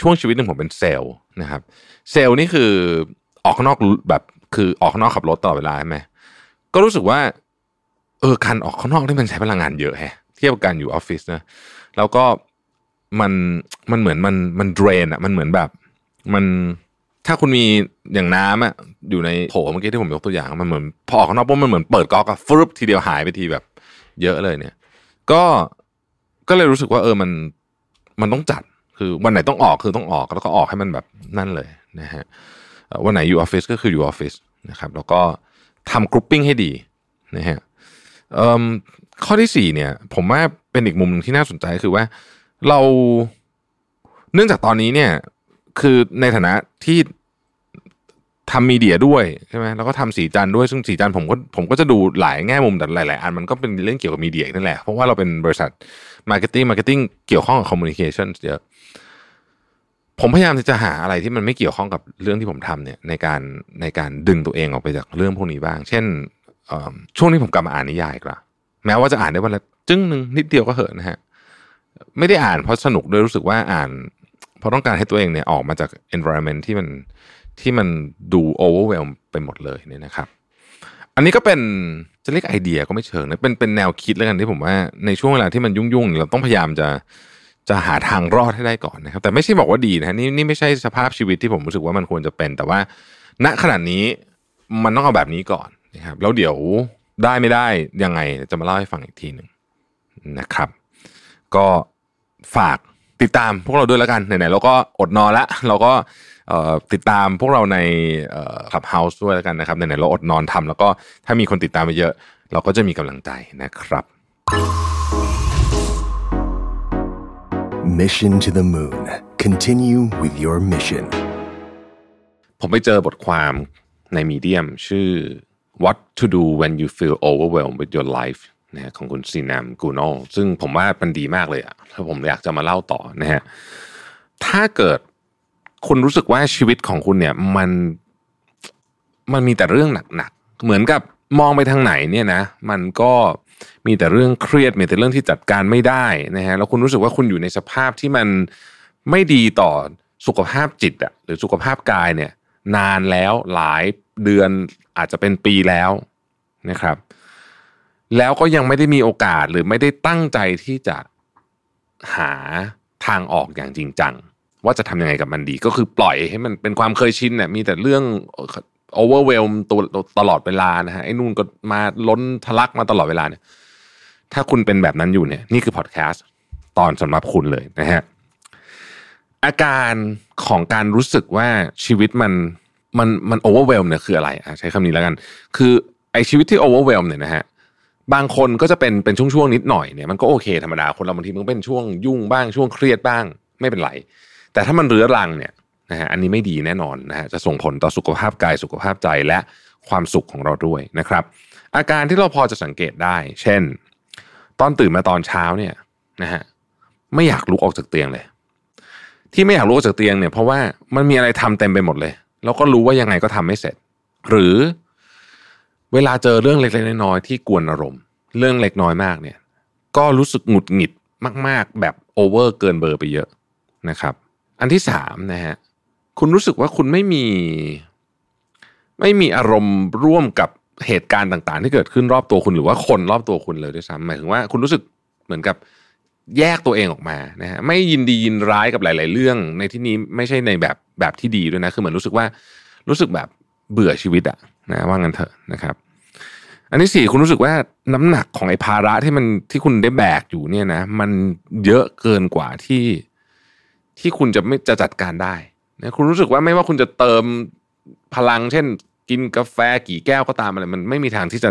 ช่วงชีวิตนึงผมเป็นเซลล์นะครับเซลล์นี่คือออกข้างนอกแบบคือออกข้างนอกขับรถตลอดเวลาใช่ไหมก็รู้สึกว่าการออกข้างนอกนี่มันใช้พลังงานเยอะแฮะเทียบกับการอยู่ออฟฟิศนะแล้วก็มันเหมือนมันเดรนอ่ะมันเหมือนแบบมันถ้าคุณมีอย่างน้ำอ่ะอยู่ในโถเมื่อกี้ที่ผมยกตัวอย่างมันเหมือนพอออกข้างนอกปุ๊บมันเหมือนเปิดก๊อกอ่ะฟรึบทีเดียวหายไปทีแบบเยอะเลยเนี่ยก็เลยรู้สึกว่ามันต้องจัดคือวันไหนต้องออกคือต้องออกแล้วก็ออกให้มันแบบนั่นเลยนะฮะวันไหนอยู่ออฟฟิศก็คืออยู่ออฟฟิศนะครับแล้วก็ทำกรุ๊ปปิ้งให้ดีนะฮะข้อที่4เนี่ยผมว่าเป็นอีกมุมนึงที่น่าสนใจคือว่าเราเนื่องจากตอนนี้เนี่ยคือในฐานะที่ทำมีเดียด้วยใช่ไหมแล้วก็ทำสีจันด้วยซึ่งสีจันผมก็จะดูหลายแง่มุมแต่หลายๆอันมันก็เป็นเรื่องเกี่ยวกับมีเดียนั่นแหละเพราะว่าเราเป็นบริษัทมาร์เก็ตติ้งเกี่ยวข้องกับคอมมิวนิเคชั่นเยอะ ผมพยายามจะหาอะไรที่มันไม่เกี่ยวข้องกับเรื่องที่ผมทำเนี่ยในการดึงตัวเองออกไปจากเรื่องพวกนี้บ้างเช่นช่วงนี้ผมกลับมาอ่านนิยายอีกละแม้ว่าจะอ่านได้วันละจึ้งนึงนิดเดียวก็เหอะนะฮะไม่ได้อ่านเพราะสนุกด้วยรู้สึกว่าอ่านเพราะต้องการให้ตัวเองเนี่ยออกมาจาก environment ที่มันดู overwhelm ไปหมดเลยเนี่ยนะครับอันนี้ก็เป็นจะเรียกไอเดียก็ไม่เชิงนะเป็นแนวคิดแล้วกันที่ผมว่าในช่วงเวลาที่มันยุ่งๆเราต้องพยายามจะหาทางรอดให้ได้ก่อนนะครับแต่ไม่ใช่บอกว่าดีนะนี่ไม่ใช่สภาพชีวิตที่ผมรู้สึกว่ามันควรจะเป็นแต่ว่าณขณะนี้มันต้องเอาแบบนี้ก่อนนะครับแล้วเดี๋ยวได้ไม่ได้ยังไงจะมาเล่าให้ฟังอีกทีนึงนะครับก็ฝากติดตามพวกเราด้วยแล้วกันไหนๆเราก็อดนอนละเราก็ติดตามพวกเราใน Clubhouse ด้วยแล้วกันนะครับไหนๆเราอดนอนทำแล้วก็ถ้ามีคนติดตามเยอะเราก็จะมีกำลังใจนะครับ Mission to the Moon Continue with your mission ผมไปเจอบทความใน Medium ชื่อ What to do when you feel overwhelmed with your life นะของคุณซีนามกูโน่ซึ่งผมว่ามันดีมากเลยอะถ้าผมอยากจะมาเล่าต่อนะฮะถ้าเกิดคุณรู้สึกว่าชีวิตของคุณเนี่ยมันมีแต่เรื่องหนักๆเหมือนกับมองไปทางไหนเนี่ยนะมันก็มีแต่เรื่องเครียดมีแต่เรื่องที่จัดการไม่ได้นะฮะแล้วคุณรู้สึกว่าคุณอยู่ในสภาพที่มันไม่ดีต่อสุขภาพจิตอะหรือสุขภาพกายเนี่ยนานแล้วหลายเดือนอาจจะเป็นปีแล้วนะครับแล้วก็ยังไม่ได้มีโอกาสหรือไม่ได้ตั้งใจที่จะหาทางออกอย่างจริงจังว่าจะทำยังไงกับมันดีก็คือปล่อยให้มันเป็นความเคยชินเนี่ยมีแต่เรื่อง overwhelm ตัวตลอดเวลานะฮะไอ้นู่นก็มาล้นทะลักมาตลอดเวลาเนี่ยถ้าคุณเป็นแบบนั้นอยู่เนี่ยนี่คือพอดแคสต์ตอนสำหรับคุณเลยนะฮะอาการของการรู้สึกว่าชีวิตมัน overwhelm เนี่ยคืออะไรใช้คำนี้แล้วกันคือไอ้ชีวิตที่ overwhelm เนี่ยนะฮะบางคนก็จะเป็นช่วงๆนิดหน่อยเนี่ยมันก็โอเคธรรมดาคนเราบางทีมันเป็นช่วงยุ่งบ้างช่วงเครียดบ้างไม่เป็นไรแต่ถ้ามันเรื้อรังเนี่ยนะฮะอันนี้ไม่ดีแน่นอนนะฮะจะส่งผลต่อสุขภาพกายสุขภาพใจและความสุขของเราด้วยนะครับอาการที่เราพอจะสังเกตได้เช่นตอนตื่นมาตอนเช้าเนี่ยนะฮะไม่อยากลุกออกจากเตียงเลยที่ไม่อยากลุกออกจากเตียงเนี่ยเพราะว่ามันมีอะไรทำเต็มไปหมดเลยแล้วก็รู้ว่ายังไงก็ทำไม่เสร็จหรือเวลาเจอเรื่องเล็กๆน้อยๆที่กวนอารมณ์เรื่องเล็กน้อยมากเนี่ยก็รู้สึกหงุดหงิดมากๆแบบโอเวอร์เกินเบอร์ไปเยอะนะครับอันที่3นะฮะคุณรู้สึกว่าคุณไม่มีอารมณ์ร่วมกับเหตุการณ์ต่างๆที่เกิดขึ้นรอบตัวคุณหรือว่าคนรอบตัวคุณเลยด้วยซ้ำหมายถึงว่าคุณรู้สึกเหมือนกับแยกตัวเองออกมานะฮะไม่ยินดียินร้ายกับหลายๆเรื่องในที่นี้ไม่ใช่ในแบบที่ดีด้วยนะคือเหมือนรู้สึกแบบเบื่อชีวิตอะนะว่างั้นเถอะนะครับอันที่4คุณรู้สึกว่าน้ำหนักของไอ้ภาระที่คุณได้แบกอยู่เนี่ยนะมันเยอะเกินกว่าที่คุณจะไม่จะจัดการได้นะคุณรู้สึกว่าไม่ว่าคุณจะเติมพลังเช่นกินกาแฟกี่แก้วก็ตามอะไรมันไม่มีทางที่จะ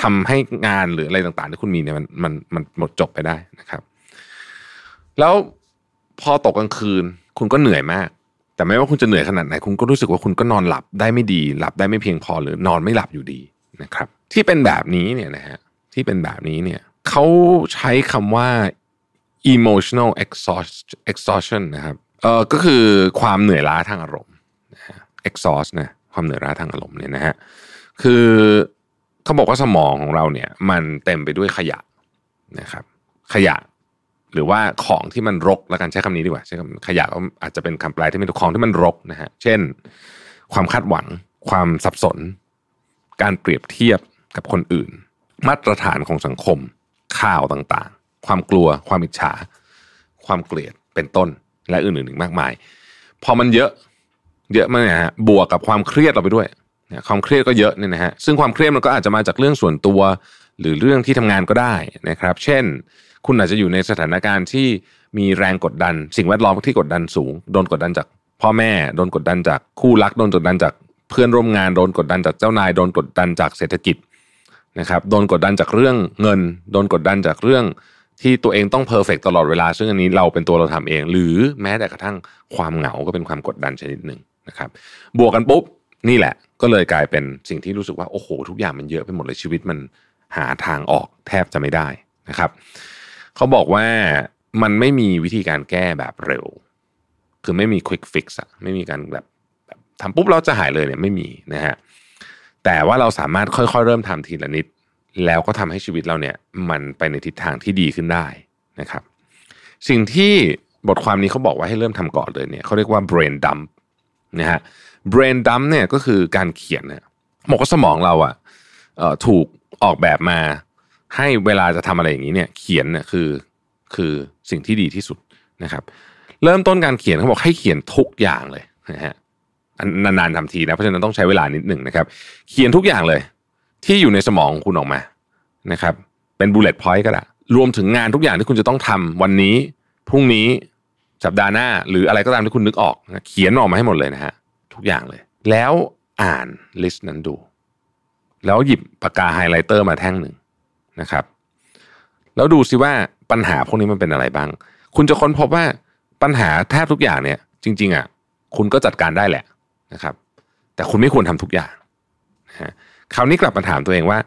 ทำให้งานหรืออะไรต่างๆที่คุณมีเนี่ยมันหมดจบไปได้นะครับแล้วพอตกกลางคืนคุณก็เหนื่อยมากแต่ไม่ว่าคุณจะเหนื่อยขนาดไหนคุณก็รู้สึกว่าคุณก็นอนหลับได้ไม่ดีหลับได้ไม่เพียงพอหรือนอนไม่หลับอยู่ดีนะครับที่เป็นแบบนี้เนี่ยนะฮะที่เป็นแบบนี้เนี่ยเขาใช้คำว่าemotional exhaustion นะครับก็คือความเหนื่อยล้าทางอารมณ์นะฮะ exhaust นะความเหนื่อยล้าทางอารมณ์เนี่ยนะฮะคือเขาบอกว่าสมองของเราเนี่ยมันเต็มไปด้วยขยะนะครับขยะหรือว่าของที่มันรกแล้วกันใช้คำนี้ดีกว่าใช้คำขยะอาจจะเป็นคำแปลที่เป็นของที่มันรกนะฮะเช่นความคาดหวังความสับสนการเปรียบเทียบกับคนอื่นมาตรฐานของสังคมข่าวต่างๆความกลัวความอิจฉาความเกลียดเป็นต้นและอื่นๆอีกมากมายพอมันเยอะมากนะฮะบวกกับความเครียดเราไปด้วยความเครียดก็เยอะเนี่ยนะฮะซึ่งความเครียดมันก็อาจจะมาจากเรื่องส่วนตัวหรือเรื่องที่ทำงานก็ได้นะครับเช่นคุณอาจจะอยู่ในสถานการณ์ที่มีแรงกดดันสิ่งแวดล้อมที่กดดันสูงโดนกดดันจากพ่อแม่โดนกดดันจากคู่รักโดนกดดันจากเพื่อนร่วมงานโดนกดดันจากเจ้านายโดนกดดันจากเศรษฐกิจนะครับโดนกดดันจากเรื่องเงินโดนกดดันจากเรื่องที่ตัวเองต้องเพอร์เฟกต์ตลอดเวลาซึ่งอันนี้เราเป็นตัวเราทำเองหรือแม้แต่กระทั่งความเหงาก็เป็นความกดดันชนิดหนึ่งนะครับบวกกันปุ๊บนี่แหละก็เลยกลายเป็นสิ่งที่รู้สึกว่าโอ้โหทุกอย่างมันเยอะไปหมดเลยชีวิตมันหาทางออกแทบจะไม่ได้นะครับเขาบอกว่ามันไม่มีวิธีการแก้แบบเร็ว คือไม่มีควิกฟิกซ์อะไม่มีการแบบทำปุ๊บเราจะหายเลยเนี่ยไม่มีนะฮะแต่ว่าเราสามารถค่อยๆเริ่มทำทีละนิดแล้วก็ทำให้ชีวิตเราเนี่ยมันไปในทิศทางที่ดีขึ้นได้นะครับสิ่งที่บทความนี้เขาบอกว่าให้เริ่มทำก่อนเลยเนี่ยเขาเรียกว่า brain dump นะฮะ brain dump เนี่ยก็คือการเขียนนะบอกว่าสมองเราอะถูกออกแบบมาให้เวลาจะทำอะไรอย่างนี้เนี่ยเขียนเนี่ยคือสิ่งที่ดีที่สุดนะครับเริ่มต้นการเขียนเขาบอกให้เขียนทุกอย่างเลยนะฮะนานๆทำทีนะเพราะฉะนั้นต้องใช้เวลานิดหนึ่งนะครับเขียนทุกอย่างเลยที่อยู่ในสมองคุณออกมานะครับเป็น bullet point ก็ได้รวมถึงงานทุกอย่างที่คุณจะต้องทำวันนี้พรุ่งนี้สัปดาห์หน้าหรืออะไรก็ตามที่คุณนึกออกเขียนออกมาให้หมดเลยนะฮะทุกอย่างเลยแล้วอ่านลิสต์นั้นดูแล้วหยิบปากกาไฮไลท์เตอร์มาแท่งหนึ่งนะครับแล้วดูซิว่าปัญหาพวกนี้มันเป็นอะไรบ้างคุณจะค้นพบว่าปัญหาแทบทุกอย่างเนี่ยจริงๆอ่ะคุณก็จัดการได้แหละนะครับแต่คุณไม่ควรทำทุกอย่างนะฮะคราวนี้กลับมาถามตัวเองว่า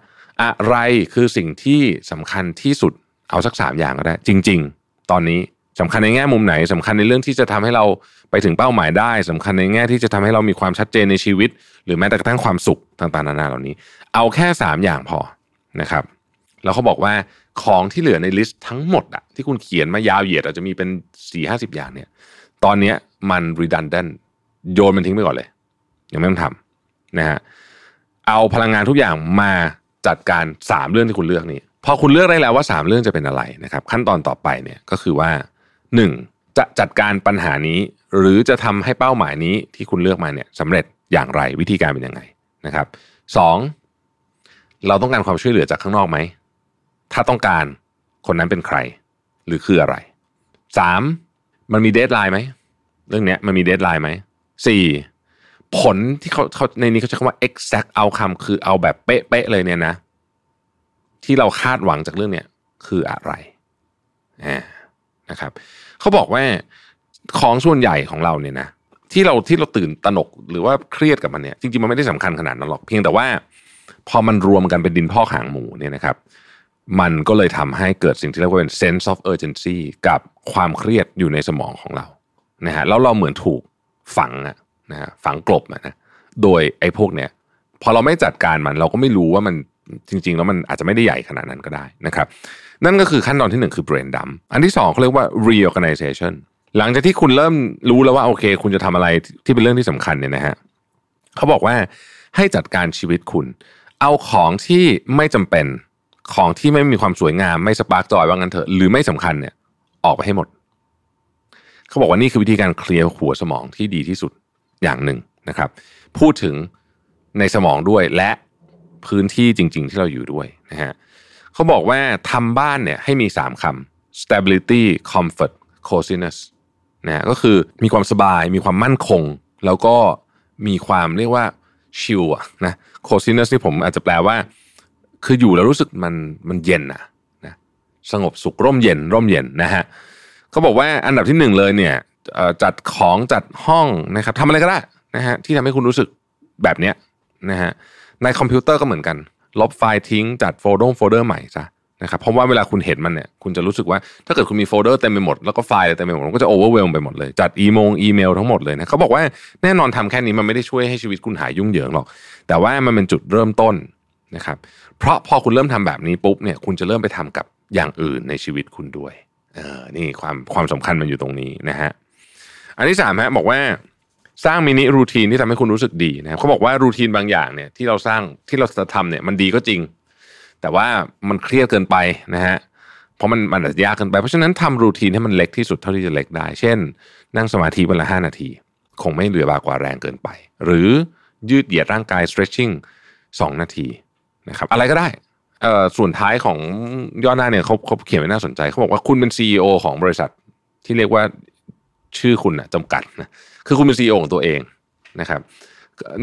อะไรคือสิ่งที่สำคัญที่สุดเอาสัก3อย่างก็ได้จริงๆตอนนี้สำคัญในแง่มุมไหนสำคัญในเรื่องที่จะทำให้เราไปถึงเป้าหมายได้สำคัญในแง่ที่จะทำให้เรามีความชัดเจนในชีวิตหรือแม้แต่กระทั่งความสุขต่างๆนานาเหล่านี้เอาแค่3อย่างพอนะครับแล้วเขาบอกว่าของที่เหลือในลิสต์ทั้งหมดอะที่คุณเขียนมายาวเหยียดอาจจะมีเป็น 4-50 อย่างเนี่ยตอนนี้มัน redundant โยนมันทิ้งไปก่อนเลยยังไม่ต้องทำนะฮะเอาพลังงานทุกอย่างมาจัดการ3เรื่องที่คุณเลือกนี้พอคุณเลือกได้แล้วว่า3เรื่องจะเป็นอะไรนะครับขั้นตอนต่อไปเนี่ยก็คือว่า1จะจัดการปัญหานี้หรือจะทำให้เป้าหมายนี้ที่คุณเลือกมาเนี่ยสำเร็จอย่างไรวิธีการเป็นยังไงนะครับ2เราต้องการความช่วยเหลือจากข้างนอกไหมถ้าต้องการคนนั้นเป็นใครหรือคืออะไร3มันมีเดดไลน์ไหมเรื่องเนี้ยมันมีเดดไลน์ไหม4ผลที่เขาในนี้เขาใช้คำว่า exact outcome คือเอาแบบเป๊ะๆเลยเนี่ยนะที่เราคาดหวังจากเรื่องเนี้ยคืออะไรนะครับเขาบอกว่าของส่วนใหญ่ของเราเนี่ยนะที่เราตื่นตระหนกหรือว่าเครียดกับมันเนี่ยจริงๆมันไม่ได้สำคัญขนาดนั้นหรอกเพียงแต่ว่าพอมันรวมกันเป็นดินพอกหางหมูเนี่ยนะครับมันก็เลยทำให้เกิดสิ่งที่เรียกว่าเป็น sense of urgency กับความเครียดอยู่ในสมองของเรานะฮะแล้วเราเหมือนถูกฝังนะฮะฝังกลบนะโดยไอ้พวกเนี้ยพอเราไม่จัดการมันเราก็ไม่รู้ว่ามันจริงๆแล้วมันอาจจะไม่ได้ใหญ่ขนาดนั้นก็ได้นะครับนั่นก็คือขั้นตอนที่1คือ brain dump อันที่2เขาเรียกว่า reorganization หลังจากที่คุณเริ่มรู้แล้วว่าโอเคคุณจะทำอะไรที่เป็นเรื่องที่สำคัญเนี่ยนะฮะเขาบอกว่าให้จัดการชีวิตคุณเอาของที่ไม่จำเป็นของที่ไม่มีความสวยงามไม่สปาร์กจอยว่างั้นเถอะหรือไม่สำคัญเนี่ยออกไปให้หมดเขาบอกว่านี่คือวิธีการเคลียร์หัวสมองที่ดีที่สุดอย่างหนึ่งนะครับพูดถึงในสมองด้วยและพื้นที่จริงๆที่เราอยู่ด้วยนะฮะเขาบอกว่าทำบ้านเนี่ยให้มี3คำ stability comfort coziness นะฮะก็คือมีความสบายมีความมั่นคงแล้วก็มีความเรียกว่าชิลอะนะ coziness นี่ผมอาจจะแปลว่าคืออยู่แล้วรู้สึกมันเย็นนะสงบสุขร่มเย็นนะฮะเขาบอกว่าอันดับที่1เลยเนี่ยจัดของจัดห้องนะครับทำอะไรก็ได้นะฮะที่ทำให้คุณรู้สึกแบบเนี้ยนะฮะในคอมพิวเตอร์ก็เหมือนกันลบไฟล์ทิ้งจัดโฟลเดอร์ใหม่ซะนะครับเพราะว่าเวลาคุณเห็นมันเนี่ยคุณจะรู้สึกว่าถ้าเกิดคุณมีโฟลเดอร์เต็มไปหมดแล้วก็ไฟล์เต็มไปหมดมันก็จะโอเวอร์เวลไปหมดเลยจัดอีเมลทั้งหมดเลยนะเขาบอกว่าแน่นอนทำแค่นี้มันไม่ได้ช่วยให้ชีวิตคุณหายยุ่งเหยิงหรอกแต่ว่ามันเป็นจุดเริ่มต้นนะครับเพราะพอคุณเริ่มทำแบบนี้ปุ๊บเนี่ยคุณจะเริ่มไปทำกับอย่างอื่นในชีวิตคุณด้วยนี่ความสำคัญมันอยู่ตรงนี้นะฮะอันที่3ฮะบอกว่าสร้างมินิรูทีนที่ทำให้คุณรู้สึกดีนะครับเขาบอกว่ารูทีนบางอย่างเนี่ยที่เราจะทำเนี่ยมันดีก็จริงแต่ว่ามันเครียดเกินไปนะฮะเพราะมันอาจจะยากเกินไปเพราะฉะนั้นทำรูทีนให้มันเล็กที่สุดเท่าที่จะเล็กได้เช่นนั่งสมาธิวันละ5 นาทีคงไม่เหลือบากว่าแรงเกินไปหรือยืดเหยียดร่างกาย stretching 2 นาทีนะครับอะไรก็ได้ส่วนท้ายของย่อหน้าเนี่ยเขาเขียนไว้น่าสนใจเขาบอกว่าคุณเป็น CEO ของบริษัทที่เรียกว่าชื่อคุณนะจำกัดนะคือคุณเป็น CEO ของตัวเองนะครับ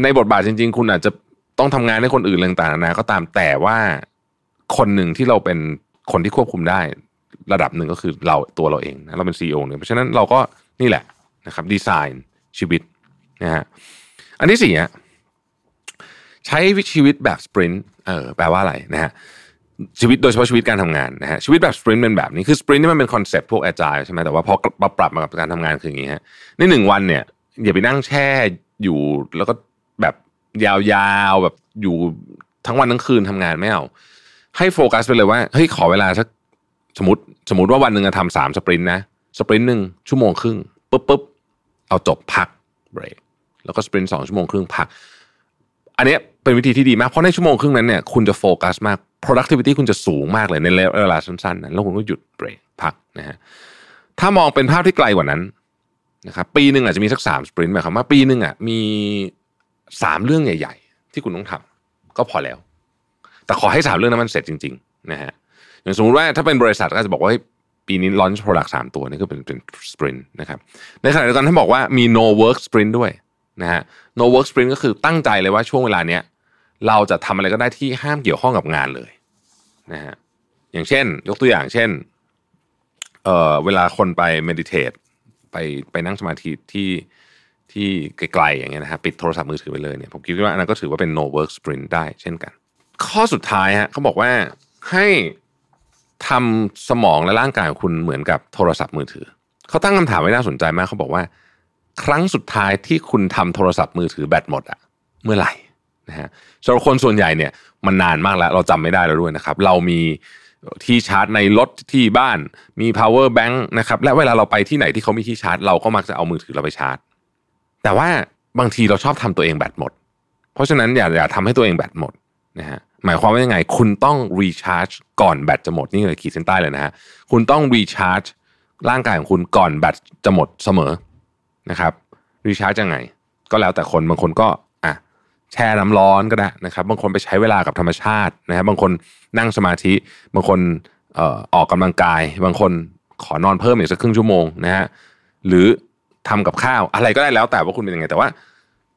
ในบทบาทจริงๆคุณอาจจะต้องทำงานให้คนอื่นต่างๆนานาก็ตามแต่ว่าคนหนึ่งที่เราเป็นคนที่ควบคุมได้ระดับหนึ่งก็คือตัวเราเองนะเราเป็น CEO เนี่ยเพราะฉะนั้นเราก็นี่แหละนะครับดีไซน์ชีวิตนะฮะอันที่4ใช้ชีวิตแบบสปรินต์แปลว่าอะไรนะฮะ ชีวิตโดยเฉพาะชีวิตการทำงานนะฮะชีวิตแบบสปรินต์เป็นแบบนี้คือสปรินต์นี่มันเป็นคอนเซ็ปต์พวกแอจไจล์ใช่ไหมแต่ว่าพอปรับมากับการทำงานคืออย่างนี้ฮะในหนึ่งวันเนี่ยอย่าไปนั่งแช่อยู่แล้วก็แบบยาวๆแบบอยู่ทั้งวันทั้งคืนทำงานไม่เอาให้โฟกัสไปเลยว่าเฮ้ยขอเวลาสักสมมติว่าวันหนึ่งจะทำ3สปรินต์นะสปรินต์หนึ่งชั่วโมงครึ่งปุ๊บเอาจบพักเบรกแล้วก็สปรินต์2ชั่วโมงครึ่งพักอันนี้เป็นวิธีที่ดีมากเพราะในชั่วโมงครึ่งนั้นเนี่ยคุณจะโฟกัสมาก productivity คุณจะสูงมากเลยในเวลาสั้นๆนั้นแล้วคุณก็หยุดเบรกพักนะฮะถ้ามองเป็นภาพที่ไกลกว่านั้นนะครับปีนึงอาจจะมีสัก3สปรินต์หมายความว่าปีนึงอ่ะมี3เรื่องใหญ่ๆที่คุณต้องทำก็พอแล้วแต่ขอให้3เรื่องนั้นมันเสร็จจริงๆนะฮะอย่างสมมติว่าถ้าเป็นบริษัทก็จะบอกว่าปีนี้ launch product 3 ตัวนี่ก็เป็น sprint นะครับในขณะเดียวกันท่านบอกว่ามี no work sprint ด้วยนะฮะ no work sprint ก็คือตั้งใจเลยว่าช่วงเวลาเนี้ยเราจะทำอะไรก็ได้ที่ห้ามเกี่ยวข้องกับงานเลยนะฮะอย่างเช่นยกตัวอย่างเช่นเวลาคนไป meditate ไปนั่งสมาธิที่ไกลๆอย่างเงี้ยนะฮะปิดโทรศัพท์มือถือไปเลยเนี่ยผมคิดว่าอันนั้นก็ถือว่าเป็น no work sprint ได้เช่นกันข้อสุดท้ายฮะเขาบอกว่าให้ทำสมองและร่างกายของคุณเหมือนกับโทรศัพท์มือถือเขาตั้งคำถามไว้น่าสนใจมากเขาบอกว่าครั้งสุดท้ายที่คุณทำโทรศัพท์มือถือแบตหมดอะเมื่อไหร่นะฮะสำหรับคนส่วนใหญ่เนี่ยมันนานมากแล้วเราจำไม่ได้แล้วด้วยนะครับเรามีที่ชาร์จในรถที่บ้านมี power bank นะครับและเวลาเราไปที่ไหนที่เขามีที่ชาร์จเราก็มักจะเอามือถือเราไปชาร์จแต่ว่าบางทีเราชอบทำตัวเองแบตหมดเพราะฉะนั้นอย่าทำให้ตัวเองแบตหมดนะฮะหมายความว่ายังไงคุณต้องรีชาร์จก่อนแบตจะหมดนี่เลยขีดเส้นใต้เลยนะฮะคุณต้องรีชาร์จร่างกายของคุณก่อนแบตจะหมดเสมอนะครับรีชาร์จยังไงก็แล้วแต่คนบางคนก็แช่น้ำร้อนก็ได้นะครับบางคนไปใช้เวลากับธรรมชาตินะฮะบางคนนั่งสมาธิบางคนออกกำลังกายบางคนขอนอนเพิ่มอีกสักครึ่งชั่วโมงนะฮะหรือทำกับข้าวอะไรก็ได้แล้วแต่ว่าคุณเป็นยังไงแต่ว่า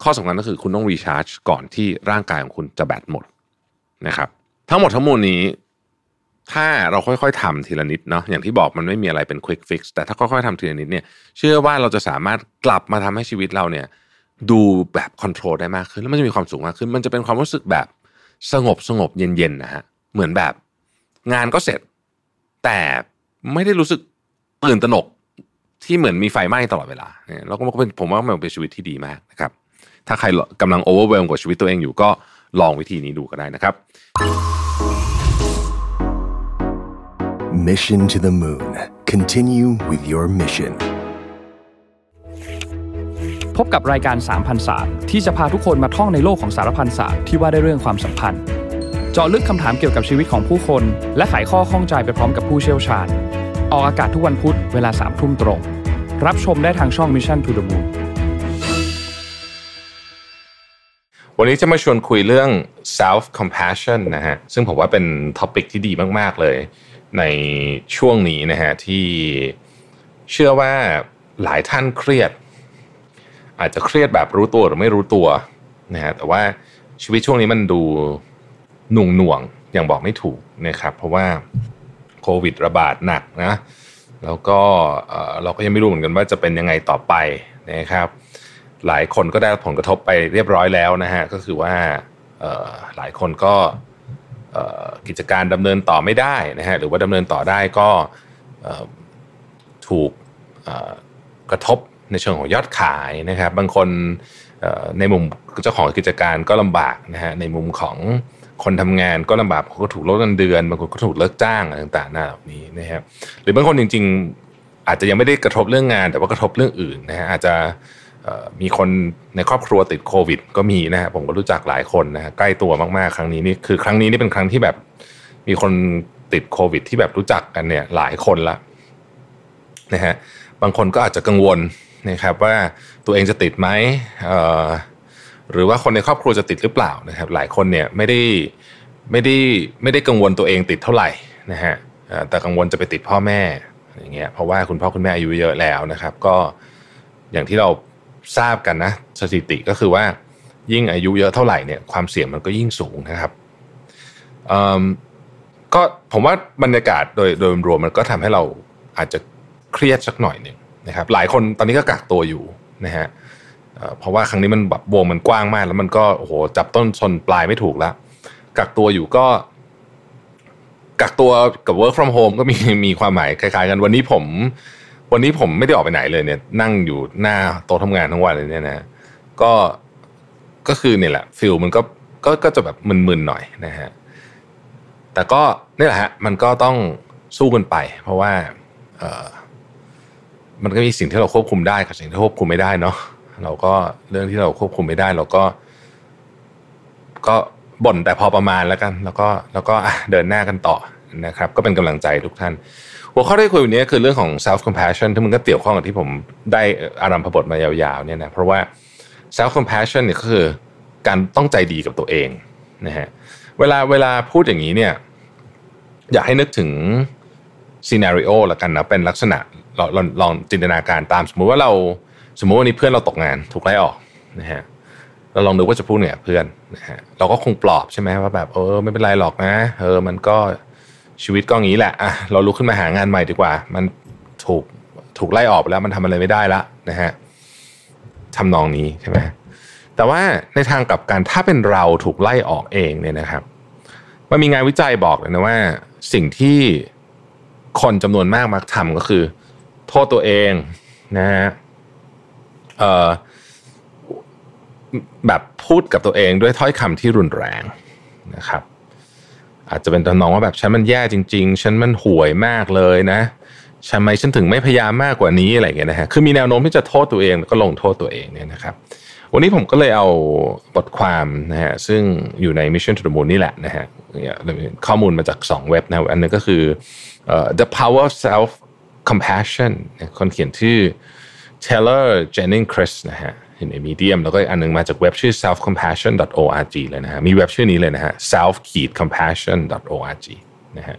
ข้อสำคัญก็คือคุณต้องรีชาร์จก่อนที่ร่างกายของคุณจะแบตหมดนะครับทั้งหมดทั้งมวลนี้ถ้าเราค่อยๆทำทีละนิดเนาะอย่างที่บอกมันไม่มีอะไรเป็น quick fix แต่ถ้าค่อยๆทำทีละนิดเนี่ยเชื่อว่าเราจะสามารถกลับมาทำให้ชีวิตเราเนี่ยดูแบบคอนโทรลได้มากขึ้นแล้วมันจะมีความสุขมากขึ้นมันจะเป็นความรู้สึกแบบสงบเย็นๆนะฮะเหมือนแบบงานก็เสร็จแต่ไม่ได้รู้สึกตื่นตระหนกที่เหมือนมีไฟไหม้ตลอดเวลาเนี่ยแล้วก็เป็นผมว่ามันเป็นชีวิตที่ดีมากนะครับถ้าใครกำลัง overwhelm กับชีวิตตัวเองอยู่ก็ลองวิธีนี้ดูก็ได้นะครับ Mission to the Moon Continue with your mission พบกับรายการ3,000 ศาสตร์ที่จะพาทุกคนมาท่องในโลกของสารพันศาสตร์ที่ว่าได้เรื่องความสัมพันธ์เจาะลึกคำถามเกี่ยวกับชีวิตของผู้คนและไขข้อข้องใจไปพร้อมกับผู้เชี่ยวชาญออกอากาศทุกวันพุธเวลา 3:00 น.ตรงรับชมได้ทางช่อง Mission to the Moonวันนี้จะมาชวนคุยเรื่อง self compassion นะฮะซึ่งผมว่าเป็นท็อปิกที่ดีมากๆเลยในช่วงนี้นะฮะที่เชื่อว่าหลายท่านเครียดอาจจะเครียดแบบรู้ตัวหรือไม่รู้ตัวนะฮะแต่ว่าชีวิตช่วงนี้มันดูหน่วงๆอย่างบอกไม่ถูกนะครับเพราะว่าโควิดระบาดหนักนะแล้วก็เราก็ยังไม่รู้เหมือนกันว่าจะเป็นยังไงต่อไปนะครับหลายคนก็ได้ผลกระทบไปเรียบร้อยแล้วนะฮะก็คือว่าหลายคนก็กิจการดำเนินต่อไม่ได้นะฮะหรือว่าดำเนินต่อได้ก็ถูกกระทบในเชิงของยอดขายนะครับบางคนในมุมเจ้าของกิจการก็ลำบากนะฮะในมุมของคนทำงานก็ลำบากบางคนก็ถูกลดเงินเดือนบางคนก็ถูกเลิกจ้างต่างๆแบบนี้นะครับหรือบางคนจริงๆอาจจะยังไม่ได้กระทบเรื่องงานแต่ว่ากระทบเรื่องอื่นนะฮะอาจจะมีคนในครอบครัวติดโควิดก็มีนะฮะผมก็รู้จักหลายคนนะฮะใกล้ตัวมากๆครั้งนี้นี่เป็นครั้งที่แบบมีคนติดโควิดที่แบบรู้จักกันเนี่ยหลายคนละนะฮะบางคนก็อาจจะกังวลนะครับว่าตัวเองจะติดไหมหรือว่าคนในครอบครัวจะติดหรือเปล่านะครับหลายคนเนี่ยไม่ได้กังวลตัวเองติดเท่าไหร่นะฮะแต่กังวลจะไปติดพ่อแม่อย่างเงี้ยเพราะว่าคุณพ่อคุณแม่อายุเยอะแล้วนะครับก็อย่างที่เราทราบกันนะสถิติก็คือว่ายิ่งอายุเยอะเท่าไหร่เนี่ยความเสี่ยงมันก็ยิ่งสูงนะครับก็ผมว่าบรรยากาศโดยรวมมันก็ทำให้เราอาจจะเครียดสักหน่อยนึงนะครับหลายคนตอนนี้ก็กักตัวอยู่นะฮะเพราะว่าครั้งนี้มันแบบวงมันกว้างมากแล้วมันก็โอ้โหจับต้นชนปลายไม่ถูกแล้วกักตัวอยู่ก็ กักตัวกับ work from home ก็มีความหมายคล้ายๆกันวันนี้ผมไม่ได้ออกไปไหนเลยเนี่ยนั่งอยู่หน้าโต๊ะทำงานทั้งวันเลยเนี่ยนะก็คือเนี่ยแหละฟิลมันก็จะแบบมึนๆหน่อยนะฮะแต่ก็นี่แหละฮะมันก็ต้องสู้กันไปเพราะว่ามันก็มีสิ่งที่เราควบคุมได้กับสิ่งที่ควบคุมไม่ได้เนาะเราก็เรื่องที่เราควบคุมไม่ได้เราก็บ่นแต่พอประมาณแล้วกันแล้วก็เดินหน้ากันต่อนะครับก็เป็นกำลังใจทุกท่านหัวข้อที่คุยวันนี้คือเรื่องของ self compassion ที่มันก็เกี่ยวข้องกับที่ผมได้อารัมภบทมายาวๆเนี่ยนะเพราะว่า self compassion เนี่ยก็คือการต้องใจดีกับตัวเองนะฮะเวลาพูดอย่างนี้เนี่ยอยากให้นึกถึง scenario ละกันนะเป็นลักษณะลองจินตนาการตามสมมุติว่าวันนี้เพื่อนเราตกงานถูกไล่ออกนะฮะเราลองดูว่าจะพูดเนี่ยเพื่อนนะฮะเราก็คงปลอบใช่ไหมว่าแบบไม่เป็นไรหรอกนะมันก็ชีวิตก็อย่างนี้แหละอ่ะเราลุกขึ้นมาหางานใหม่ดีกว่ามันถูกไล่ออกไปแล้วมันทำอะไรไม่ได้ละนะฮะทำนองนี้ใช่ไหมแต่ว่าในทางกลับกันถ้าเป็นเราถูกไล่ออกเองเนี่ยนะครับมันมีงานวิจัยบอกเลยนะว่าสิ่งที่คนจำนวนมากมักทำก็คือโทษตัวเองนะฮะแบบพูดกับตัวเองด้วยถ้อยคำที่รุนแรงนะครับอาจจะเป็นทำนองว่าแบบฉันมันแย่จริงๆฉันมันห่วยมากเลยนะทำไมฉันถึงไม่พยายามมากกว่านี้อะไรอย่างเงี้ยนะฮะคือมีแนวโน้มที่จะโทษตัวเองแล้วก็ลงโทษตัวเองเนี่ยนะครับวันนี้ผมก็เลยเอาบทความนะฮะซึ่งอยู่ใน Mission to the Moon นี่แหละนะฮะข้อมูลมาจาก2เว็บนะอันนึงก็คือ The Power of Self Compassion คนเขียนชื่อ Taylor Jennings Chris นะฮะใน Medium แล้วก็อันนึงมาจากเว็บชื่อ selfcompassion.org เลยนะฮะมีเว็บชื่อนี้เลยนะฮะ self-compassion.org นะฮะ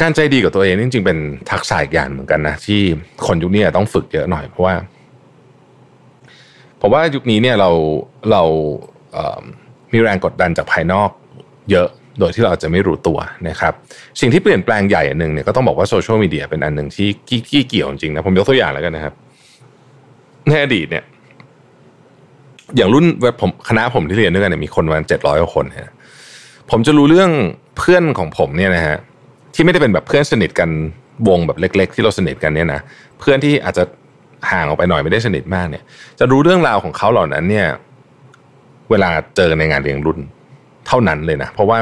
การใจดีกับตัวเองจริงๆเป็นทักษะอีกอย่างเหมือนกันนะที่คนยุคนี้ต้องฝึกเยอะหน่อยเพราะว่ายุคนี้เนี่ยเรามีแรงกดดันจากภายนอกเยอะโดยที่เราอาจจะไม่รู้ตัวนะครับสิ่งที่เปลี่ยนแปลงใหญ่อันนึงเนี่ยก็ต้องบอกว่าโซเชียลมีเดียเป็นอันนึงที่กี้เกี่ยวจริงๆนะผมยกตัวอย่างแล้วกันนะครับในอดีตเนี่ยอย่างรุ่นผมคณะผมที่เรียนด้วยกันเนี่ยมีคนประมาณ700กว่าคนนะผมจะรู้เรื่องเพื่อนของผมเนี่ยนะฮะที่ไม่ได้เป็นแบบเพื่อนสนิทกันวงแบบเล็กๆที่เราสนิทกันเนี่ยนะเพื่อนที่อาจจะห่างออกไปหน่อยไม่ได้สนิทมากเนี่ยจะรู้เรื่องราวของเขาเหล่านั้นเนี่ยเวลาเจอในงานเลี้ยงรุ่นเท่านั้นเลยนะเพราะว่า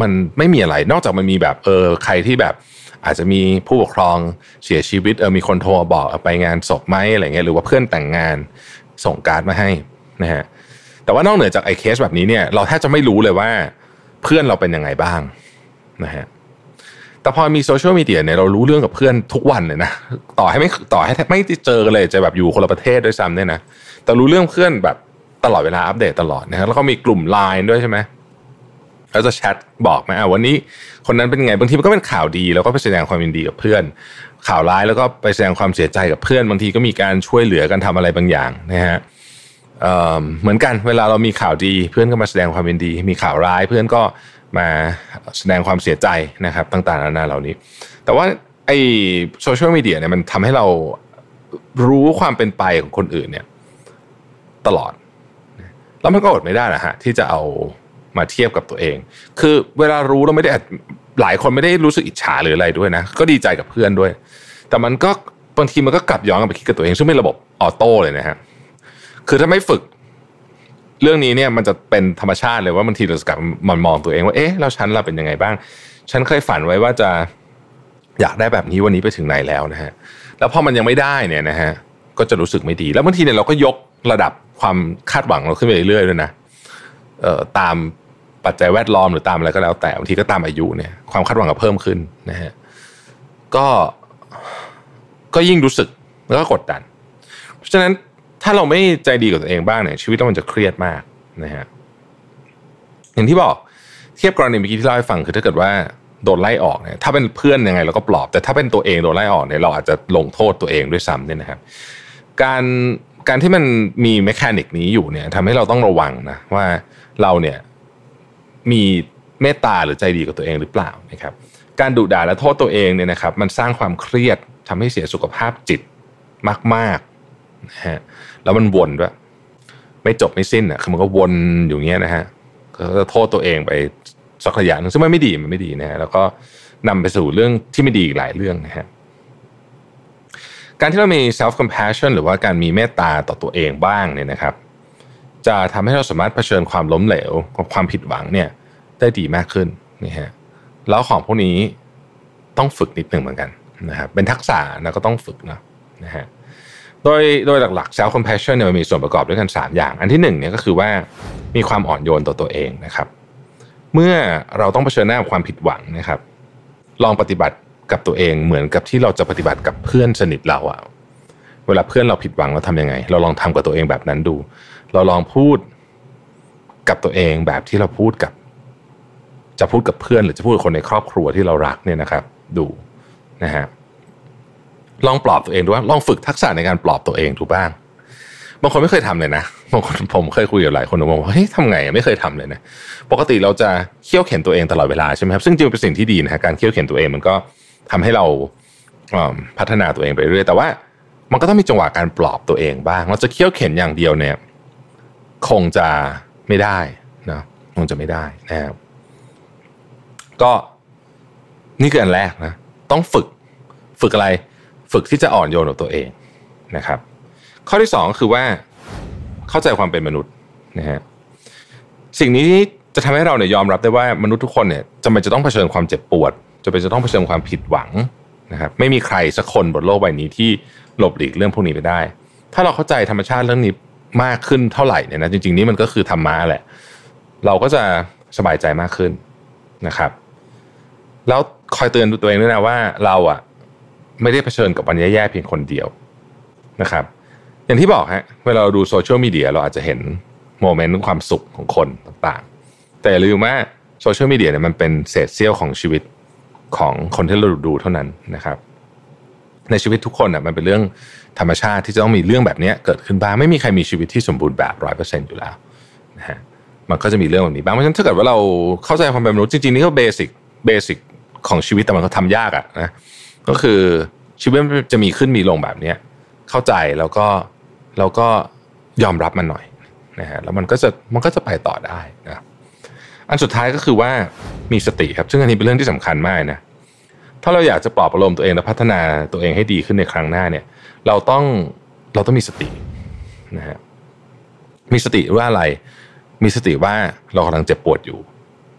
มันไม่มีอะไรนอกจากมันมีแบบใครที่แบบอาจจะมีผู้ปกครองเสียชีวิตมีคนโทรบอกไปงานศพไหมอะไรเงี้ยหรือว่าเพื่อนแต่งงานส่งการ์ดมาให้นะฮะแต่ว่านอกเหนือจากไอ้เคสแบบนี้เนี่ยเราแทบจะไม่รู้เลยว่าเพื่อนเราเป็นยังไงบ้างนะฮะแต่พอมีโซเชียลมีเดียเนี่ยเรารู้เรื่องกับเพื่อนทุกวันเลยนะต่อให้ไม่เจอกันเลยจะแบบอยู่คนละประเทศด้วยซ้ำเนี่ยนะแต่รู้เรื่องเพื่อนแบบตลอดเวลาอัปเดตตลอดนะฮะแล้วก็มีกลุ่ม LINE ด้วยใช่ไหมแล้วจะแชทบอกมาวันนี้คนนั้นเป็นไงบางทีมันก็เป็นข่าวดีแล้วก็ไปแสดงความยินดีกับเพื่อนข่าวร้ายแล้วก็ไปแสดงความเสียใจกับเพื่อนบางทีก็มีการช่วยเหลือกันทำอะไรบางอย่างนะฮะเหมือนกันเวลาเรามีข่าวดีเพื่อนก็มาแสดงความยินดีมีข่าวร้ายเพื่อนก็มาแสดงความเสียใจนะครับต่างๆนานาเหล่านี้แต่ว่าไอ้โซเชียลมีเดียเนี่ยมันทำให้เรารู้ความเป็นไปของคนอื่นเนี่ยตลอดแล้วมันก็อดไม่ได้นะฮะที่จะเอามาเทียบกับตัวเองคือเวลารู้เราไม่ได้หลายคนไม่ได้รู้สึกอิจฉาหรืออะไรด้วยนะก็ดีใจกับเพื่อนด้วยแต่มันก็บางทีมันก็กลับย้อนกลับไปคิดกับตัวเองซึ่งเป็นระบบออโต้เลยนะฮะคือถ้าไม่ฝึกเรื่องนี้เนี่ยมันจะเป็นธรรมชาติเลยว่าบางทีเราจะกลับมองตัวเองว่าแล้วฉันเราเป็นยังไงบ้างฉันเคยฝันไว้ว่าจะอยากได้แบบนี้วันนี้ไปถึงไหนแล้วนะฮะแล้วพอมันยังไม่ได้เนี่ยนะฮะก็จะรู้สึกไม่ดีแล้วบางทีเนี่ยเราก็ยกระดับความคาดหวังเราขึ้นไปเรื่อยๆด้วยนะตามปัจจัยแวดล้อมหรือตามอะไรก็แล้วแต่บางทีก็ตามอายุเนี่ยความคาดหวังก็เพิ่มขึ้นนะฮะก็ยิ่งรู้สึกแล้วก็กดดันเพราะฉะนั้นถ้าเราไม่ใจดีกับตัวเองบ้างเนี่ยชีวิตเรามันจะเครียดมากนะฮะอย่างที่บอกเทียบกรณีเมื่อกี้ที่เล่าให้ฟังคือถ้าเกิดว่าโดนไล่ออกเนี่ยถ้าเป็นเพื่อนยังไงเราก็ปลอบแต่ถ้าเป็นตัวเองโดนไล่ออกเนี่ยเราอาจจะลงโทษตัวเองด้วยซ้ำเนี่ยนะครับการที่มันมีเมคานิกนี้อยู่เนี่ยทำให้เราต้องระวังนะว่าเราเนี่ยมีเมตตาหรือใจดีกับตัวเองหรือเปล่านะครับการดุด่าและโทษตัวเองเนี่ยนะครับมันสร้างความเครียดทำให้เสียสุขภาพจิตมากๆนะฮะแล้วมันวนด้วยไม่จบไม่สิ้นอ่ะคือมันก็วนอยู่เงี้ยนะฮะก็จะโทษตัวเองไป สักระยะนึงซึ่งมันไม่ดีนะฮะแล้วก็นำไปสู่เรื่องที่ไม่ดีอีกหลายเรื่องนะฮะการที่เรามี self-compassion หรือว่าการมีเมตตาต่อตัวเองบ้างเนี่ยนะครับจะทำให้เราสามารถเผชิญความล้มเหลวกับความผิดหวังเนี่ยได้ดีมากขึ้นนี่ฮะแล้วของพวกนี้ต้องฝึกนิดนึงเหมือนกันนะครับเป็นทักษะนะก็ต้องฝึกนะฮะโดยหลักๆ self-compassion เนี่ยมันมีส่วนประกอบด้วยกัน3อย่างอันที่1เนี่ยก็คือว่ามีความอ่อนโยนต่อตัวเองนะครับเมื่อเราต้องเผชิญหน้ากับความผิดหวังนะครับลองปฏิบัติกับตัวเองเหมือนกับที่เราจะปฏิบัติกับเพื่อนสนิทเราอะเวลาเพื่อนเราผิดหวังเราทำยังไงเราลองทำกับตัวเองแบบนั้นดูเราลองพูดกับตัวเองแบบที่เราจะพูดกับเพื่อนหรือจะพูดกับคนในครอบครัวที่เรารักเนี่ยนะครับดูนะฮะลองปลอบตัวเองดูว่าลองฝึกทักษะในการปลอบตัวเองดูบ้างบางคนไม่เคยทำเลยนะบางคนผมเคยคุยกับหลายคนบอกว่าเฮ้ยทำไงไม่เคยทำเลยนะปกติเราจะเคี่ยวเข็นตัวเองตลอดเวลาใช่ไหมครับซึ่งจริงเป็นสิ่งที่ดีนะฮะการเคี่ยวเข็นตัวเองมันก็ทำให้เราพัฒนาตัวเองไปเรื่อยแต่ว่ามันก็ต้องมีจังหวะการปลอบตัวเองบ้างเราจะเคี่ยวเข็นอย่างเดียวเนี่ยคงจะไม่ได้นะครับก็นี่คืออันแรกนะต้องฝึกอะไรฝึกที่จะอ่อนโยนกับตัวเองนะครับข้อที่2คือว่าเข้าใจความเป็นมนุษย์นะฮะสิ่งนี้จะทำให้เราเนี่ยยอมรับได้ว่ามนุษย์ทุกคนเนี่ยจำเป็นจะต้องเผชิญความเจ็บปวดจำเป็นจะต้องเผชิญความผิดหวังนะครับไม่มีใครสักคนบนโลกใบนี้ที่หลบหลีกเรื่องพวกนี้ไปได้ถ้าเราเข้าใจธรรมชาติเรื่องนี้มากขึ้นเท่าไหร่เนี่ยนะจริงๆนี่มันก็คือธรรมะแหละเราก็จะสบายใจมากขึ้นนะครับแล้วคอยเตือนตัวเองด้วยนะว่าเราอ่ะไม่ได้เผชิญกับวันแย่ๆเพียงคนเดียวนะครับอย่างที่บอกฮะเวลาเราดูโซเชียลมีเดียเราอาจจะเห็นโมเมนต์ความสุขของคนต่างๆแต่อย่าลืมว่าโซเชียลมีเดียเนี่ยมันเป็นเศษเสี้ยวของชีวิตของคนที่เราดูเท่านั้นนะครับในชีวิตทุกคนอ่ะมันเป็นเรื่องธรรมชาติที่จะต้องมีเรื่องแบบนี้เกิดขึ้นบ้างไม่มีใครมีชีวิตที่สมบูรณ์แบบ 100% อยู่แล้วนะฮะมันก็จะมีเรื่องแบบนี้บ้างเพราะฉะนั้นถ้าเกิดว่าเราเข้าใจความเป็นมนุษย์จริงๆนี่ก็เบสิกของชีวิตแต่มันก็ทำยากอ่ะนะก็คือชีวิตมันจะมีขึ้นมีลงแบบนี้เข้าใจแล้วก็ยอมรับมันหน่อยนะฮะแล้วมันก็จะไปต่อได้นะอันสุดท้ายก็คือว่ามีสติครับซึ่งอันนี้เป็นเรื่องที่สำคัญมากนะถ้าเราอยากจะปลอบประโลมตัวเองและพัฒนาตัวเองให้ดีขึ้นในครั้งหน้าเนี่ยเราต้องมีสตินะฮะมีสติว่าอะไรมีสติว่าเรากำลังเจ็บปวดอยู่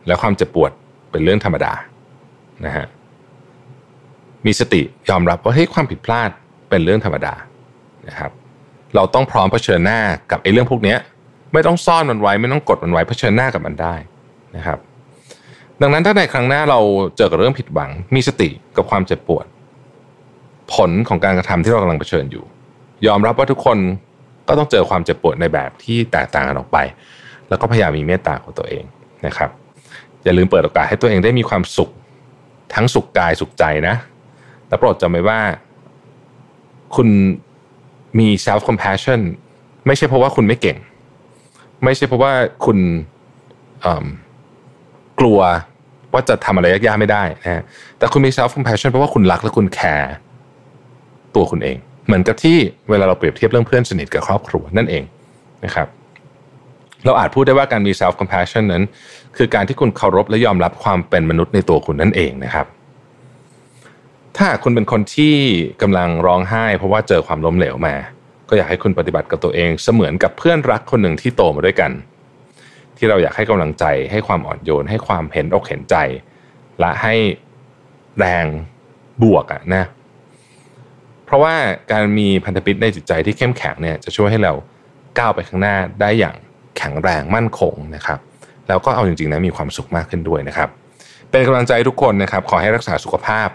และความเจ็บปวดเป็นเรื่องธรรมดานะฮะมีสติยอมรับว่าเฮ้ยความผิดพลาดเป็นเรื่องธรรมดานะครับเราต้องพร้อมเผชิญหน้ากับไอ้เรื่องพวกนี้ไม่ต้องซ่อนมันไว้ไม่ต้องกดมันไว้เผชิญหน้ากับมันได้นะครับดังนั้นถ้าในครั้งหน้าเราเจอกับเรื่องผิดหวังมีสติกับความเจ็บปวดผลของการกระทำที่เรากำลังเผชิญอยู่ยอมรับว่าทุกคนก็ต้องเจอความเจ็บปวดในแบบที่แตกต่างกันออกไปแล้วก็พยายามมีเมตตากับตัวเองนะครับอย่าลืมเปิดโอกาสให้ตัวเองได้มีความสุขทั้งสุขกายสุขใจนะและโปรดจำไว้ว่าคุณมี self-compassion ไม่ใช่เพราะว่าคุณไม่เก่งไม่ใช่เพราะว่าคุณกลัวว่าจะทำอะไรยากๆไม่ได้นะฮะแต่คุณมี self-compassion เพราะว่าคุณรักและคุณแคร์ตัวคุณเองเหมือนกับที่เวลาเราเปรียบเทียบเรื่องเพื่อนสนิทกับครอบครัวนั่นเองนะครับเราอาจพูดได้ว่าการมี self-compassion นั้นคือการที่คุณเคารพและยอมรับความเป็นมนุษย์ในตัวคุณนั่นเองนะครับถ้าคุณเป็นคนที่กำลังร้องไห้เพราะว่าเจอความล้มเหลวมาก็อยากให้คุณปฏิบัติกับตัวเองเสมือนกับเพื่อนรักคนหนึ่งที่โตมาด้วยกันที่เราอยากให้กำลังใจให้ความอ่อนโยนให้ความเห็นอกเห็นใจและให้แรงบวกอ่ะนะเพราะว่าการมีพันธมิตรในจิตใจที่เข้มแข็งเนี่ยจะช่วยให้เราก้าวไปข้างหน้าได้อย่างแข็งแรงมั่นคงนะครับแล้วก็เอาจริงๆนะมีความสุขมากขึ้นด้วยนะครับเป็นกำลังใจทุกคนนะครับขอให้รักษาสุขภาพ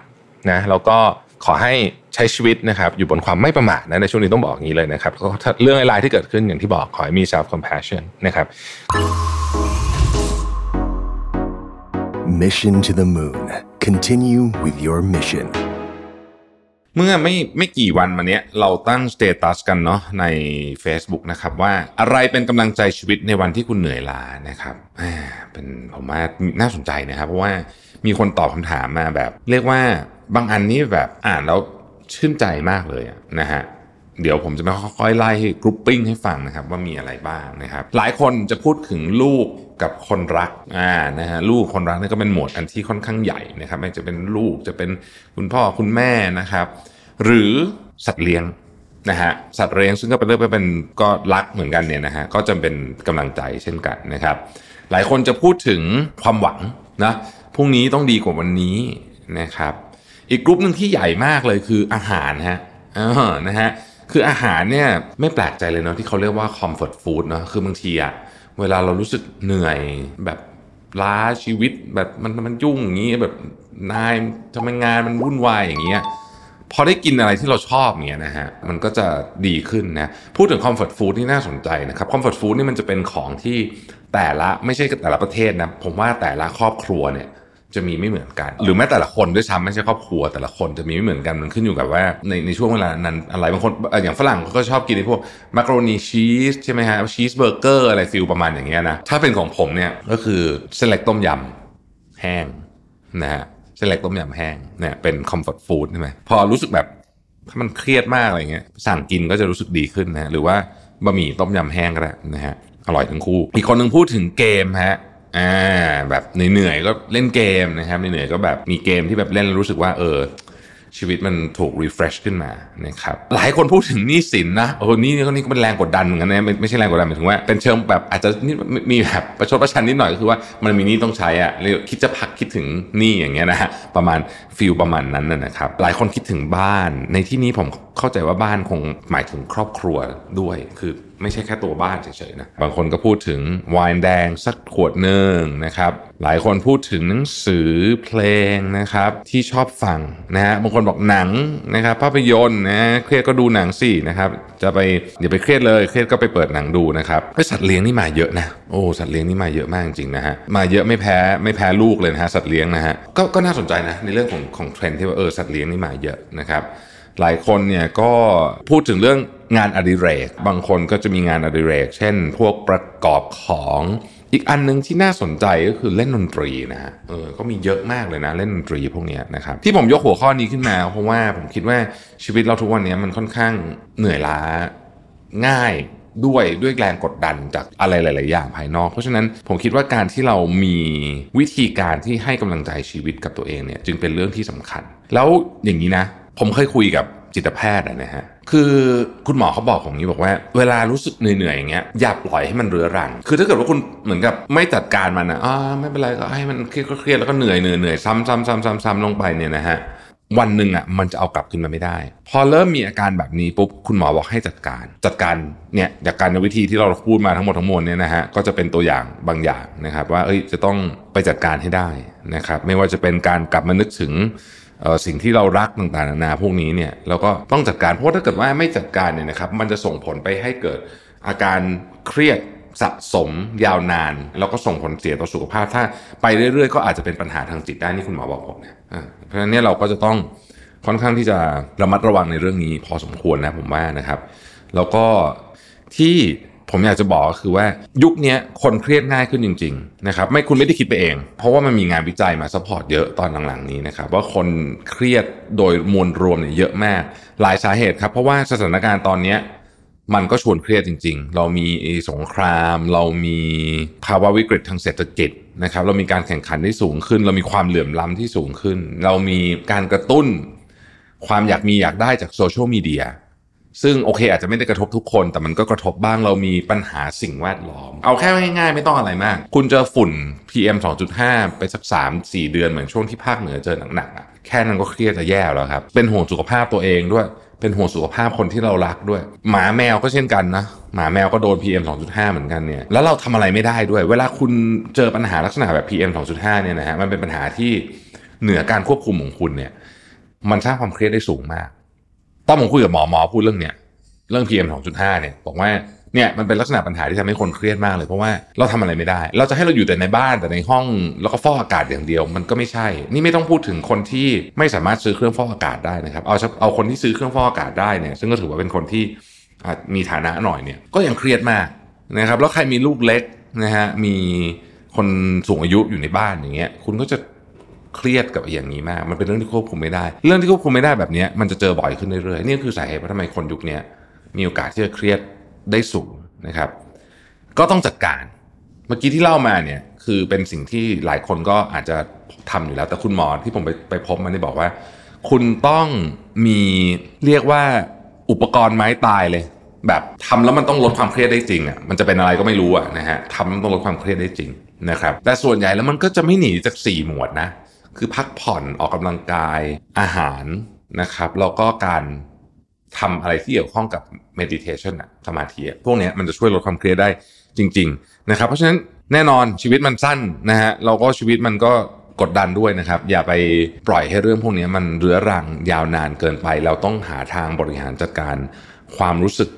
นะแล้วก็ขอให้ใช้ชีวิตนะครับอยู่บนความไม่ประมาทนะในช่วงนี้ต้องบอกอย่างนี้เลยนะครับก็เรื่องอะไรที่เกิดขึ้นอย่างที่บอกขอให้มี self-compassion นะครับ Mission to the Moon Continue with your mission เมื่อไม่กี่วันมาเนี้ยเราตั้งสเตตัสกันเนาะใน Facebook นะครับว่าอะไรเป็นกำลังใจชีวิตในวันที่คุณเหนื่อยล้านะครับเป็นผมว่าน่าสนใจนะครับเพราะว่ามีคนตอบคำถามมาแบบเรียกว่าบางอันนี้แบบอ่านแล้วชื่นใจมากเลยนะฮะ เดี๋ยวผมจะมาค่อยๆไล่กรุ๊ปปิ้งให้ฟังนะครับว่ามีอะไรบ้างนะครับหลายคนจะพูดถึงลูกกับคนรักนะฮะลูกคนรักนี่ก็เป็นหมวดอันที่ค่อนข้างใหญ่นะครับไม่จะเป็นลูกจะเป็นคุณพ่อคุณแม่นะครับหรือสัตว์เลี้ยงนะฮะสัตว์เลี้ยงซึ่งก็เป็นเรื่องเป็นก็รักเหมือนกันเนี่ยนะฮะก็จะเป็นกำลังใจเช่นกันนะครับหลายคนจะพูดถึงความหวังนะพรุ่งนี้ต้องดีกว่าวันนี้นะครับอีกกลุ่มนึงที่ใหญ่มากเลยคืออาหารฮะนะฮะคืออาหารเนี่ยไม่แปลกใจเลยเนาะที่เขาเรียกว่าคอมฟอร์ตฟู้ดเนาะคือบางทีอะเวลาเรารู้สึกเหนื่อยแบบล้าชีวิตแบบมันยุ่งอย่างงี้แบบนายทำงานมันวุ่นวายอย่างเงี้ยพอได้กินอะไรที่เราชอบเงี้ยนะฮะมันก็จะดีขึ้นนะพูดถึงคอมฟอร์ตฟู้ดนี่น่าสนใจนะครับคอมฟอร์ตฟู้ดนี่มันจะเป็นของที่แต่ละไม่ใช่แต่ละประเทศนะผมว่าแต่ละครอบครัวเนี่ยจะมีไม่เหมือนกันหรือแม้แต่ละคนด้วยซ้ำไม่ใช่ครอบครัวแต่ละคนจะมีไม่เหมือนกันมันขึ้นอยู่กับว่าในช่วงเวลานั้นอะไรบางคนอย่างฝรั่งก็ชอบกินไอ้พวกมักโรนีชีสใช่ไหมฮะชีสเบอร์เกอร์อะไรฟิลประมาณอย่างเงี้ยนะถ้าเป็นของผมเนี่ยก็คือเส้นเล็กต้มยำแห้งนะฮะเส้นเล็กต้มยำแห้งเนี่ยเป็นคอมฟอร์ตฟู้ดใช่ไหมพอรู้สึกแบบถ้ามันเครียดมากอะไรเงี้ยสั่งกินก็จะรู้สึกดีขึ้นนะหรือว่าบะหมี่ต้มยำแห้งก็ได้นะฮะอร่อยทั้งคู่อีกคนนึงพูดถึงเกมฮะแบบเหนื่อยๆก็เล่นเกมนะครับเหนื่อยๆก็แบบมีเกมที่แบบเล่นแล้วรู้สึกว่าชีวิตมันถูก refresh ขึ้นมานะครับหลายคนพูดถึงหนี้สินนะนี่ก็เป็นแรงกดดันเหมือนกันนะไม่ใช่แรงกดดันหมายถึงว่าเป็นเชิงแบบอาจจะมีแบบประชดประชันนิดหน่อยก็คือว่ามันมีหนี้ต้องใช้อ่ะคิดจะพักคิดถึงหนี้อย่างเงี้ยนะฮะประมาณฟีลประมาณนั้นนะครับหลายคนคิดถึงบ้านในที่นี้ผมเข้าใจว่าบ้านคงหมายถึงครอบครัวด้วยคือไม่ใช่แค่ตัวบ้านเฉยๆนะบางคนก็พูดถึงไวน์แดงสักขวดหนึ่งนะครับหลายคนพูดถึงหนังสือเพลงนะครับที่ชอบฟังนะฮะบางคนบอกหนังนะครับภาพยนตร์นะเครียดก็ดูหนังสินะครับจะไปอย่าไปเครียดเลยเครียดก็ไปเปิดหนังดูนะครับสัตว์เลี้ยงนี่มาเยอะนะโอ้สัตว์เลี้ยงนี่มาเยอะมากจริงๆนะฮะมาเยอะไม่แพ้ลูกเลยนะฮะสัตว์เลี้ยงนะฮะก็น่าสนใจนะในเรื่องของเทรนด์ที่ว่าสัตว์เลี้ยงนี่มาเยอะนะครับหลายคนเนี่ยก็พูดถึงเรื่องงานอดิเรกบางคนก็จะมีงานอดิเรกเช่นพวกประกอบของอีกอันนึงที่น่าสนใจก็คือเล่นดนตรีนะฮะก็มีเยอะมากเลยนะเล่นดนตรีพวกนี้นะครับที่ผมยกหัวข้อนี้ขึ้นมาเพราะว่าผมคิดว่าชีวิตเราทุกวันนี้มันค่อนข้างเหนื่อยล้าง่ายด้วยแรงกดดันจากอะไรหลายๆอย่างภายนอกเพราะฉะนั้นผมคิดว่าการที่เรามีวิธีการที่ให้กำลังใจชีวิตกับตัวเองเนี่ยจึงเป็นเรื่องที่สำคัญแล้วอย่างนี้นะผมเคยคุยกับจิตแพทย์นะฮะคือคุณหมอเขาบอกผมนี้บอกว่าเวลารู้สึกเหนื่อยๆอย่างเงี้ยอย่าปล่อยให้มันเรื้อรังคือถ้าเกิดว่าคุณเหมือนกับไม่จัดการมันนะไม่เป็นไรก็ให้มันเครียดแล้วก็เหนื่อยซ้ำลงไปเนี่ยนะฮะวันหนึ่งอ่ะมันจะเอากลับขึ้นมาไม่ได้พอเริ่มมีอาการแบบนี้ปุ๊บคุณหมอบอกให้จัดการเนี่ยจากการวิธีที่เราพูดมาทั้งหมดเนี่ยนะฮะก็จะเป็นตัวอย่างบางอย่างนะครับว่าจะต้องไปจัดการให้ได้นะครับไม่ว่าจะเป็นการกลับมานึกถึงสิ่งที่เรารักต่างๆนานาพวกนี้เนี่ยเราก็ต้องจัดการเพราะถ้าเกิดว่าไม่จัดการเนี่ยนะครับมันจะส่งผลไปให้เกิดอาการเครียดสะสมยาวนานแล้วก็ส่งผลเสียต่อสุขภาพถ้าไปเรื่อยๆก็อาจจะเป็นปัญหาทางจิตได้นี่คุณหมอบอกผมนะเพราะฉะนั้นเนี่ยเราก็จะต้องค่อนข้างที่จะระมัดระวังในเรื่องนี้พอสมควรนะผมว่านะครับแล้วก็ที่ผมอยากจะบอกก็คือว่ายุคนี้คนเครียดง่ายขึ้นจริงๆนะครับคุณไม่ได้คิดไปเองเพราะว่ามันมีงานวิจัยมาซัพพอร์ตเยอะตอนหลังๆนี้นะครับว่าคนเครียดโดยมวลรวมเนี่ยเยอะมากหลายสาเหตุครับเพราะว่าสถานการณ์ตอนนี้มันก็ชวนเครียดจริงๆเรามีสงครามเรามีภาวะวิกฤตทางเศรษฐกิจนะครับเรามีการแข่งขันที่สูงขึ้นเรามีความเหลื่อมล้ำที่สูงขึ้นเรามีการกระตุ้นความอยากมีอยากได้จากโซเชียลมีเดียซึ่งโอเคอาจจะไม่ได้กระทบทุกคนแต่มันก็กระทบบ้างเรามีปัญหาสิ่งแวดล้อมเอาแค่ง่ายๆไม่ต้องอะไรมากคุณเจอฝุ่น PM 2.5 ไปสัก 3-4 เดือนเหมือนช่วงที่ภาคเหนือเจอหนักๆแค่นั้นก็เครียดจะแย่แล้วครับเป็นห่วงสุขภาพตัวเองด้วยเป็นห่วงสุขภาพคนที่เรารักด้วยหมาแมวก็เช่นกันนะหมาแมวก็โดน PM 2.5 เหมือนกันเนี่ยแล้วเราทำอะไรไม่ได้ด้วยเวลาคุณเจอปัญหาลักษณะแบบ PM 2.5 เนี่ยนะฮะมันเป็นปัญหาที่เหนือการควบคุมของคุณเนี่ยมันสร้างความเครียดได้สูงมากตอนผมคุยกับหมอพูดเรื่อง PM 2.5 เนี่ยบอกว่าเนี่ยมันเป็นลักษณะปัญหาที่ทำให้คนเครียดมากเลยเพราะว่าเราทำอะไรไม่ได้เราจะให้เราอยู่แต่ในบ้านแต่ในห้องแล้วก็ฟอกอากาศอย่างเดียวมันก็ไม่ใช่นี่ไม่ต้องพูดถึงคนที่ไม่สามารถซื้อเครื่องฟอกอากาศได้นะครับเอาคนที่ซื้อเครื่องฟอกอากาศได้เนี่ยซึ่งก็ถือว่าเป็นคนที่มีฐานะหน่อยเนี่ยก็ยังเครียดมากนะครับแล้วใครมีลูกเล็กนะฮะมีคนสูงอายุอยู่ในบ้านอย่างเงี้ยคุณก็จะเครียดกับอย่างนี้มากมันเป็นเรื่องที่ควบคุมไม่ได้เรื่องที่ควบคุมไม่ได้แบบนี้มันจะเจอบ่อยขึ้นเรื่อยๆนี่คือสาเหตุว่าทำไมคนยุคนี้ มีโอกาสที่จะเครียดได้สูงนะครับก็ต้องจัดการเมื่อกี้ที่เล่ามาเนี่ยคือเป็นสิ่งที่หลายคนก็อาจจะทำอยู่แล้วแต่คุณหมอที่ผมไปพบมันได้บอกว่าคุณต้องมีเรียกว่าอุปกรณ์ไม้ตายเลยแบบทำแล้วมันต้องลดความเครียดได้จริงอ่ะมันจะเป็นอะไรก็ไม่รู้อ่ะนะฮะทำแล้วต้องลดความเครียดได้จริงนะครับแต่ส่วนใหญ่แล้วมันก็จะไม่หนีจาก4หมวดนะคือพักผ่อนออกกำลังกายอาหารนะครับแล้วก็การทำอะไรที่เกี่ยวข้องกับ meditation อ่ะสมาธิพวกนี้มันจะช่วยลดความเครียดได้จริงๆนะครับเพราะฉะนั้นแน่นอนชีวิตมันสั้นนะฮะเราก็ชีวิตมันก็กดดันด้วยนะครับอย่าไปปล่อยให้เรื่องพวกนี้มันเรื้อรังยาวนานเกินไปเราต้องหาทางบริหารจัดการความรู้สึก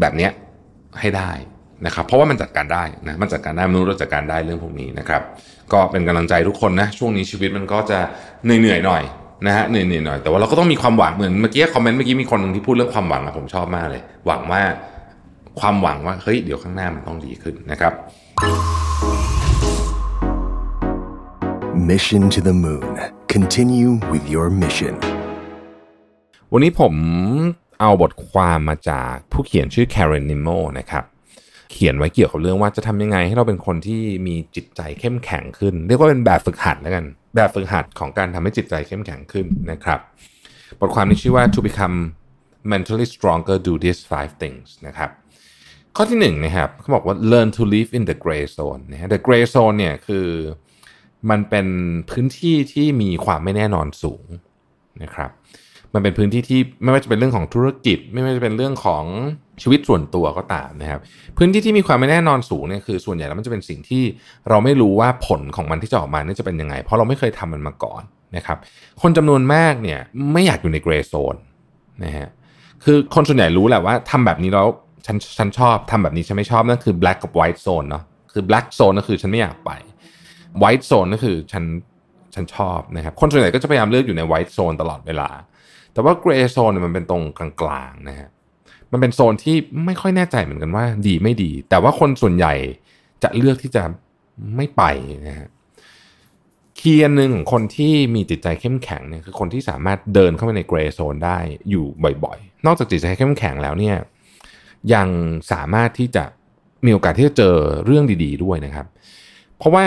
แบบนี้ให้ได้นะครับเพราะว่ามันจัดการได้นะมันจัดการได้มนุษย์เราจัดการได้เรื่องพวกนี้นะครับก็เป็นกำลังใจทุกคนนะช่วงนี้ชีวิตมันก็จะเหนื่อยหน่อยนะฮะเหนื่อยหน่อยแต่ว่าเราก็ต้องมีความหวังเหมือนเมื่อกี้คอมเมนต์เมื่อกี้มีคนนึงที่พูดเรื่องความหวังนะผมชอบมากเลยหวังว่าเฮ้ยเดี๋ยวข้างหน้ามันต้องดีขึ้นนะครับ Mission to the Moon Continue with your mission วันนี้ผมเอาบทความมาจากผู้เขียนชื่อ Karen Nimmo นะครับเขียนไว้เกี่ยวกับเรื่องว่าจะทำยังไงให้เราเป็นคนที่มีจิตใจเข้มแข็งขึ้นเรียกว่าเป็นแบบฝึกหัดแล้วกันแบบฝึกหัดของการทำให้จิตใจเข้มแข็งขึ้นนะครับบทความนี้ชื่อว่า To Become Mentally Stronger Do These 5 Things นะครับข้อที่1นะครับเขาบอกว่า Learn to live in the gray zone นะฮะ The gray zone เนี่ยคือมันเป็นพื้นที่ที่มีความไม่แน่นอนสูงนะครับมันเป็นพื้นที่ที่ไม่ว่าจะเป็นเรื่องของธุรกิจไม่ว่าจะเป็นเรื่องของชีวิตส่วนตัวก็ตามนะครับพื้นที่ที่มีความไม่แน่นอนสูงเนี่ยคือส่วนใหญ่แล้วมันจะเป็นสิ่งที่เราไม่รู้ว่าผลของมันที่จะออกมาเนี่ยจะเป็นยังไงเพราะเราไม่เคยทำมันมาก่อนนะครับคนจำนวนมากเนี่ยไม่อยากอยู่ในเกรย์โซนนะฮะคือคนส่วนใหญ่รู้แหละว่าทำแบบนี้แล้วฉันชอบทำแบบนี้ฉันไม่ชอบนั่นคือแบล็กกับไวท์โซนเนาะคือแบล็กโซนก็คือฉันไม่อยากไปไวท์โซนก็คือฉันชอบนะครับคนส่วนใหญ่ก็จะพยายามเลือกอยู่ในไวท์โซนตลอดเวลาแต่ว่าเกรย์โซนมันเป็นตรงกลางๆนะฮะมันเป็นโซนที่ไม่ค่อยแน่ใจเหมือนกันว่าดีไม่ดีแต่ว่าคนส่วนใหญ่จะเลือกที่จะไม่ไปนะฮะคีย์หนึ่งของคนที่มีจิตใจเข้มแข็งเนี่ยคือคนที่สามารถเดินเข้าไปในเกรย์โซนได้อยู่บ่อยๆนอกจากจิตใจเข้มแข็งแล้วเนี่ยยังสามารถที่จะมีโอกาสที่จะเจอเรื่องดีๆด้วยนะครับเพราะว่า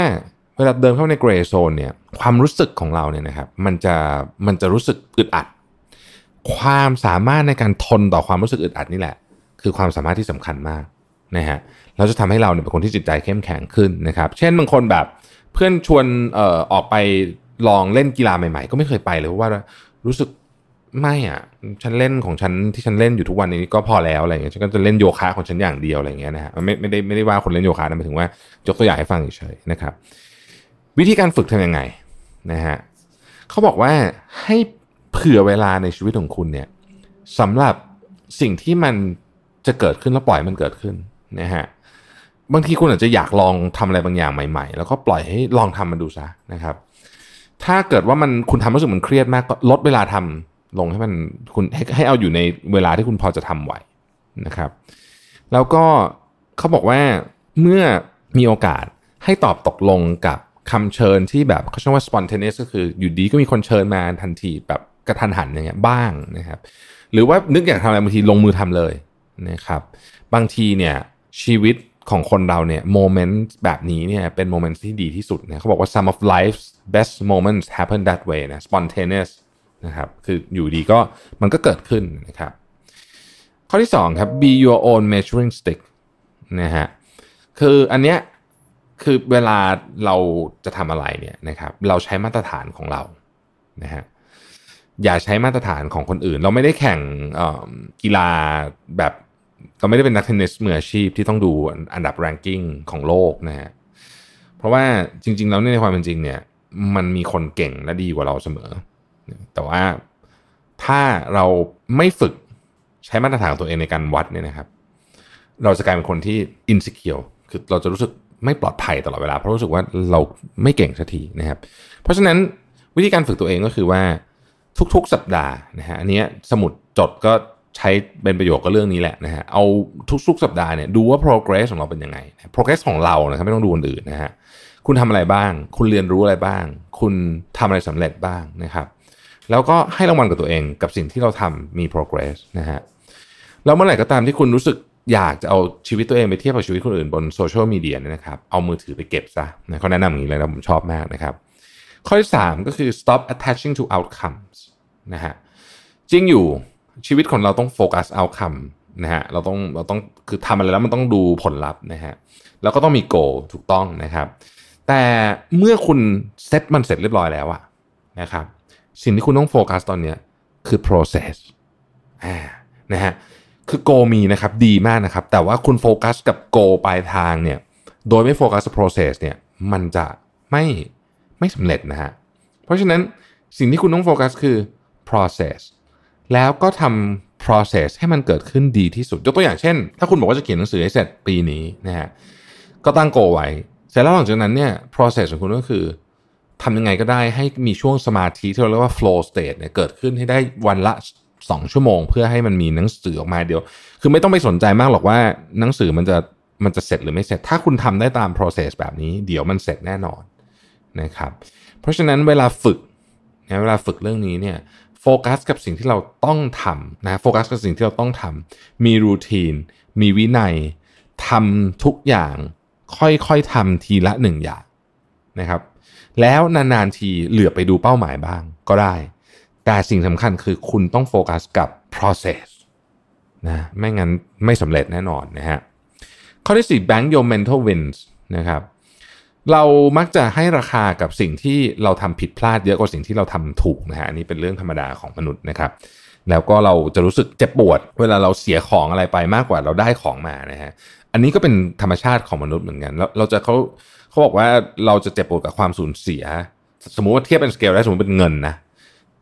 เวลาเดินเข้าในเกรย์โซนเนี่ยความรู้สึกของเราเนี่ยนะครับมันจะรู้สึกอึดอัดความสามารถในการทนต่อความรู้สึกอึดอัดนี่แหละคือความสามารถที่สำคัญมากนะฮะเราจะทำให้เราเนี่ยเป็นคนที่จิตใจเข้มแข็งขึ้นนะครับเช่นบางคนแบบเพื่อนชวนออกไปลองเล่นกีฬาใหม่ๆก็ไม่เคยไปเลยเพราะว่ารู้สึกไม่อ่ะฉันเล่นของฉันที่ฉันเล่นอยู่ทุกวันนี้ก็พอแล้วอะไรเงี้ยฉันก็จะเล่นโยคะของฉันอย่างเดียวอะไรเงี้ยนะฮะไม่ได้ว่าคนเล่นโยคะนะหมายถึงว่ายกตัวอย่างให้ฟังเฉยๆนะครับวิธีการฝึกทำยังไงนะฮะเขาบอกว่าให้เผื่อเวลาในชีวิตของคุณเนี่ยสำหรับสิ่งที่มันจะเกิดขึ้นแล้วปล่อยมันเกิดขึ้นนะฮะบางทีคุณอาจจะอยากลองทำอะไรบางอย่างใหม่ๆแล้วก็ปล่อยให้ลองทำมันดูซะนะครับถ้าเกิดว่ามันคุณทำรู้สึกมันเครียดมากก็ลดเวลาทำลงให้มันคุณให้เอาอยู่ในเวลาที่คุณพอจะทำไหวนะครับแล้วก็เขาบอกว่าเมื่อมีโอกาสให้ตอบตกลงกับคำเชิญที่แบบเขาเรียกว่า spontaneous ก็คืออยู่ดีก็มีคนเชิญมาทันทีแบบกระทันหันอย่างเงี้ยบ้างนะครับหรือว่านึกอยากทำอะไรบางทีลงมือทำเลยนะครับบางทีเนี่ยชีวิตของคนเราเนี่ยโมเมนต์แบบนี้เนี่ยเป็นโมเมนต์ที่ดีที่สุดนะเขาบอกว่า some of life's best moments happen that way นะ spontaneous นะครับคืออยู่ดีก็มันก็เกิดขึ้นนะครับข้อที่2ครับ be your own measuring stick นะฮะคืออันเนี้ยคือเวลาเราจะทำอะไรเนี่ยนะครับเราใช้มาตรฐานของเรานะฮะอย่าใช้มาตรฐานของคนอื่นเราไม่ได้แข่งกีฬาแบบเราไม่ได้เป็นนักเทนนิสมืออาชีพที่ต้องดูอันดับแรงกิ้งของโลกนะฮะเพราะว่าจริงๆแล้วในความเป็นจริงเนี่ยมันมีคนเก่งและดีกว่าเราเสมอแต่ว่าถ้าเราไม่ฝึกใช้มาตรฐานตัวเองในการวัดเนี่ยนะครับเราจะกลายเป็นคนที่ insecure คือเราจะรู้สึกไม่ปลอดภัยตลอดเวลาเพราะรู้สึกว่าเราไม่เก่งสักทีนะครับเพราะฉะนั้นวิธีการฝึกตัวเองก็คือว่าทุกๆสัปดาห์นะฮะอันนี้สมุดจดก็ใช้เป็นประโยชน์ก็เรื่องนี้แหละนะฮะเอาทุกๆสัปดาห์เนี่ยดูว่า progress ของเราเป็นยังไง progress ของเรานะครับไม่ต้องดูคนอื่นนะฮะคุณทำอะไรบ้างคุณเรียนรู้อะไรบ้างคุณทำอะไรสำเร็จบ้างนะครับแล้วก็ให้รางวัลกับตัวเองกับสิ่งที่เราทำมี progress นะฮะ แล้วเมื่อไหร่ก็ตามที่คุณรู้สึกอยากจะเอาชีวิตตัวเองไปเทียบกับชีวิตคนอื่นบนโซเชียลมีเดียเนี่ยนะครับเอามือถือไปเก็บซะนะเขาแนะนำอย่างนี้เลยนะผมชอบมากนะครับข้อที่3ก็คือ stop attaching to outcomes นะฮะจริงอยู่ชีวิตของเราต้องโฟกัส outcome นะฮะเราต้องคือทำอะไรแล้วมันต้องดูผลลัพธ์นะฮะแล้วก็ต้องมี goal ถูกต้องนะครับแต่เมื่อคุณเซตมันเสร็จเรียบร้อยแล้วอะนะครับสิ่งที่คุณต้องโฟกัสตอนนี้คือ process นะฮะคือโกมีนะครับดีมากนะครับแต่ว่าคุณโฟกัสกับโกปลายทางเนี่ยโดยไม่โฟกัสกับ process เนี่ยมันจะไม่สำเร็จนะฮะเพราะฉะนั้นสิ่งที่คุณต้องโฟกัสคือ process แล้วก็ทำ process ให้มันเกิดขึ้นดีที่สุดยกตัวอย่างเช่นถ้าคุณบอกว่าจะเขียนหนังสือให้เสร็จปีนี้นะฮะก็ตั้งโกไว้เสร็จแล้วหลังจากนั้นเนี่ย process ของคุณก็คือทำยังไงก็ได้ให้มีช่วงสมาธิที่เราเรียกว่า flow state เนี่ยเกิดขึ้นให้ได้วันละ2ชั่วโมงเพื่อให้มันมีหนังสือออกมาเดียวคือไม่ต้องไปสนใจมากหรอกว่าหนังสือมันจะเสร็จหรือไม่เสร็จถ้าคุณทำได้ตาม process แบบนี้เดี๋ยวมันเสร็จแน่นอนนะครับเพราะฉะนั้นเวลาฝึกเรื่องนี้เนี่ยโฟกัสกับสิ่งที่เราต้องทำนะโฟกัสกับสิ่งที่เราต้องทำมีรูทีนมีวินัยทำทุกอย่างค่อยๆทำทีละ1อย่างนะครับแล้วนานๆทีเหลือไปดูเป้าหมายบ้างก็ได้แต่สิ่งสำคัญคือคุณต้องโฟกัสกับ process นะไม่งั้นไม่สำเร็จแน่นอนนะฮะข้อที่ 4 Bank Your Mental Wins นะครับเรามักจะให้ราคากับสิ่งที่เราทำผิดพลาดเยอะกว่าสิ่งที่เราทำถูกนะฮะอันนี้เป็นเรื่องธรรมดาของมนุษย์นะครับแล้วก็เราจะรู้สึกเจ็บปวดเวลาเราเสียของอะไรไปมากกว่าเราได้ของมานะฮะอันนี้ก็เป็นธรรมชาติของมนุษย์เหมือนกันแล้วเราจะเขาบอกว่าเราจะเจ็บปวดกับความสูญเสียสมมุติว่าเทียบเป็นสเกลได้สมมติเป็นเงินนะ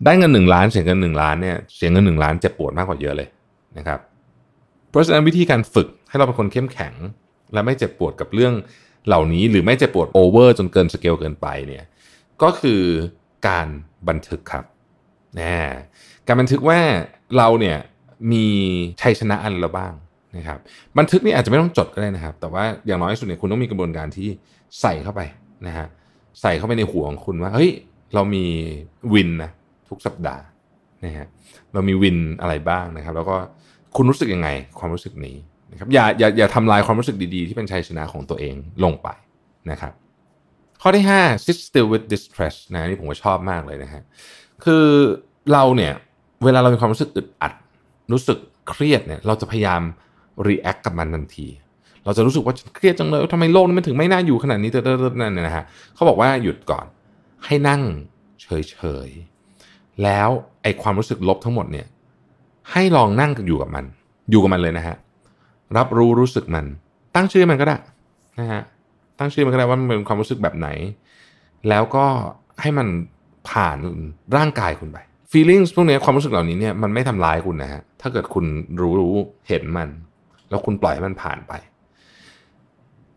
ได้เงิน1ล้านเสียเงิน1ล้านเนี่ยเสียเงิน1ล้านเจ็บปวดมากกว่าเยอะเลยนะครับเพราะฉะนั้นวิธีการฝึกให้เราเป็นคนเข้มแข็งและไม่เจ็บปวดกับเรื่องเหล่านี้หรือไม่เจ็บปวดโอเวอร์จนเกินสเกลเกินไปเนี่ยก็คือการบันทึกครับการบันทึกว่าเราเนี่ยมีชัยชนะอันละบ้างนะครับบันทึกนี่อาจจะไม่ต้องจดก็ได้นะครับแต่ว่าอย่างน้อยที่สุดเนี่ยคุณต้องมีกระบวนการที่ใส่เข้าไปนะฮะใส่เข้าไปในหัวของคุณว่าเฮ้ยเรามีวินนะทุกสัปดาห์นะฮะเรามีวินอะไรบ้างนะครับแล้วก็คุณรู้สึกยังไงความรู้สึกนี้นะครับอย่าทำลายความรู้สึกดีๆที่เป็นชัยชนะของตัวเองลงไปนะครับข้อที่ 5 sit still with distress นะนี่ผมก็ชอบมากเลยนะฮะคือเราเนี่ยเวลาเรามีความรู้สึกอึดอัดรู้สึกเครียดเนี่ยเราจะพยายาม react กับมันทันทีเราจะรู้สึกว่าเครียดจังเลยทำไมโลกนี้มันถึงไม่น่าอยู่ขนาดนี้นั่นนะฮะเขาบอกว่าหยุดก่อนให้นั่งเฉยๆแล้วไอ้ความรู้สึกลบทั้งหมดเนี่ยให้ลองนั่งอยู่กับมันเลยนะฮะรับรู้รู้สึกมันตั้งชื่อมันก็ได้นะฮะตั้งชื่อมันก็ได้ว่ามันเป็นความรู้สึกแบบไหนแล้วก็ให้มันผ่านร่างกายคุณไป feelings พวกนี้ความรู้สึกเหล่านี้เนี่ยมันไม่ทำร้ายคุณนะฮะถ้าเกิดคุณรู้เห็นมันแล้วคุณปล่อยให้มันผ่านไป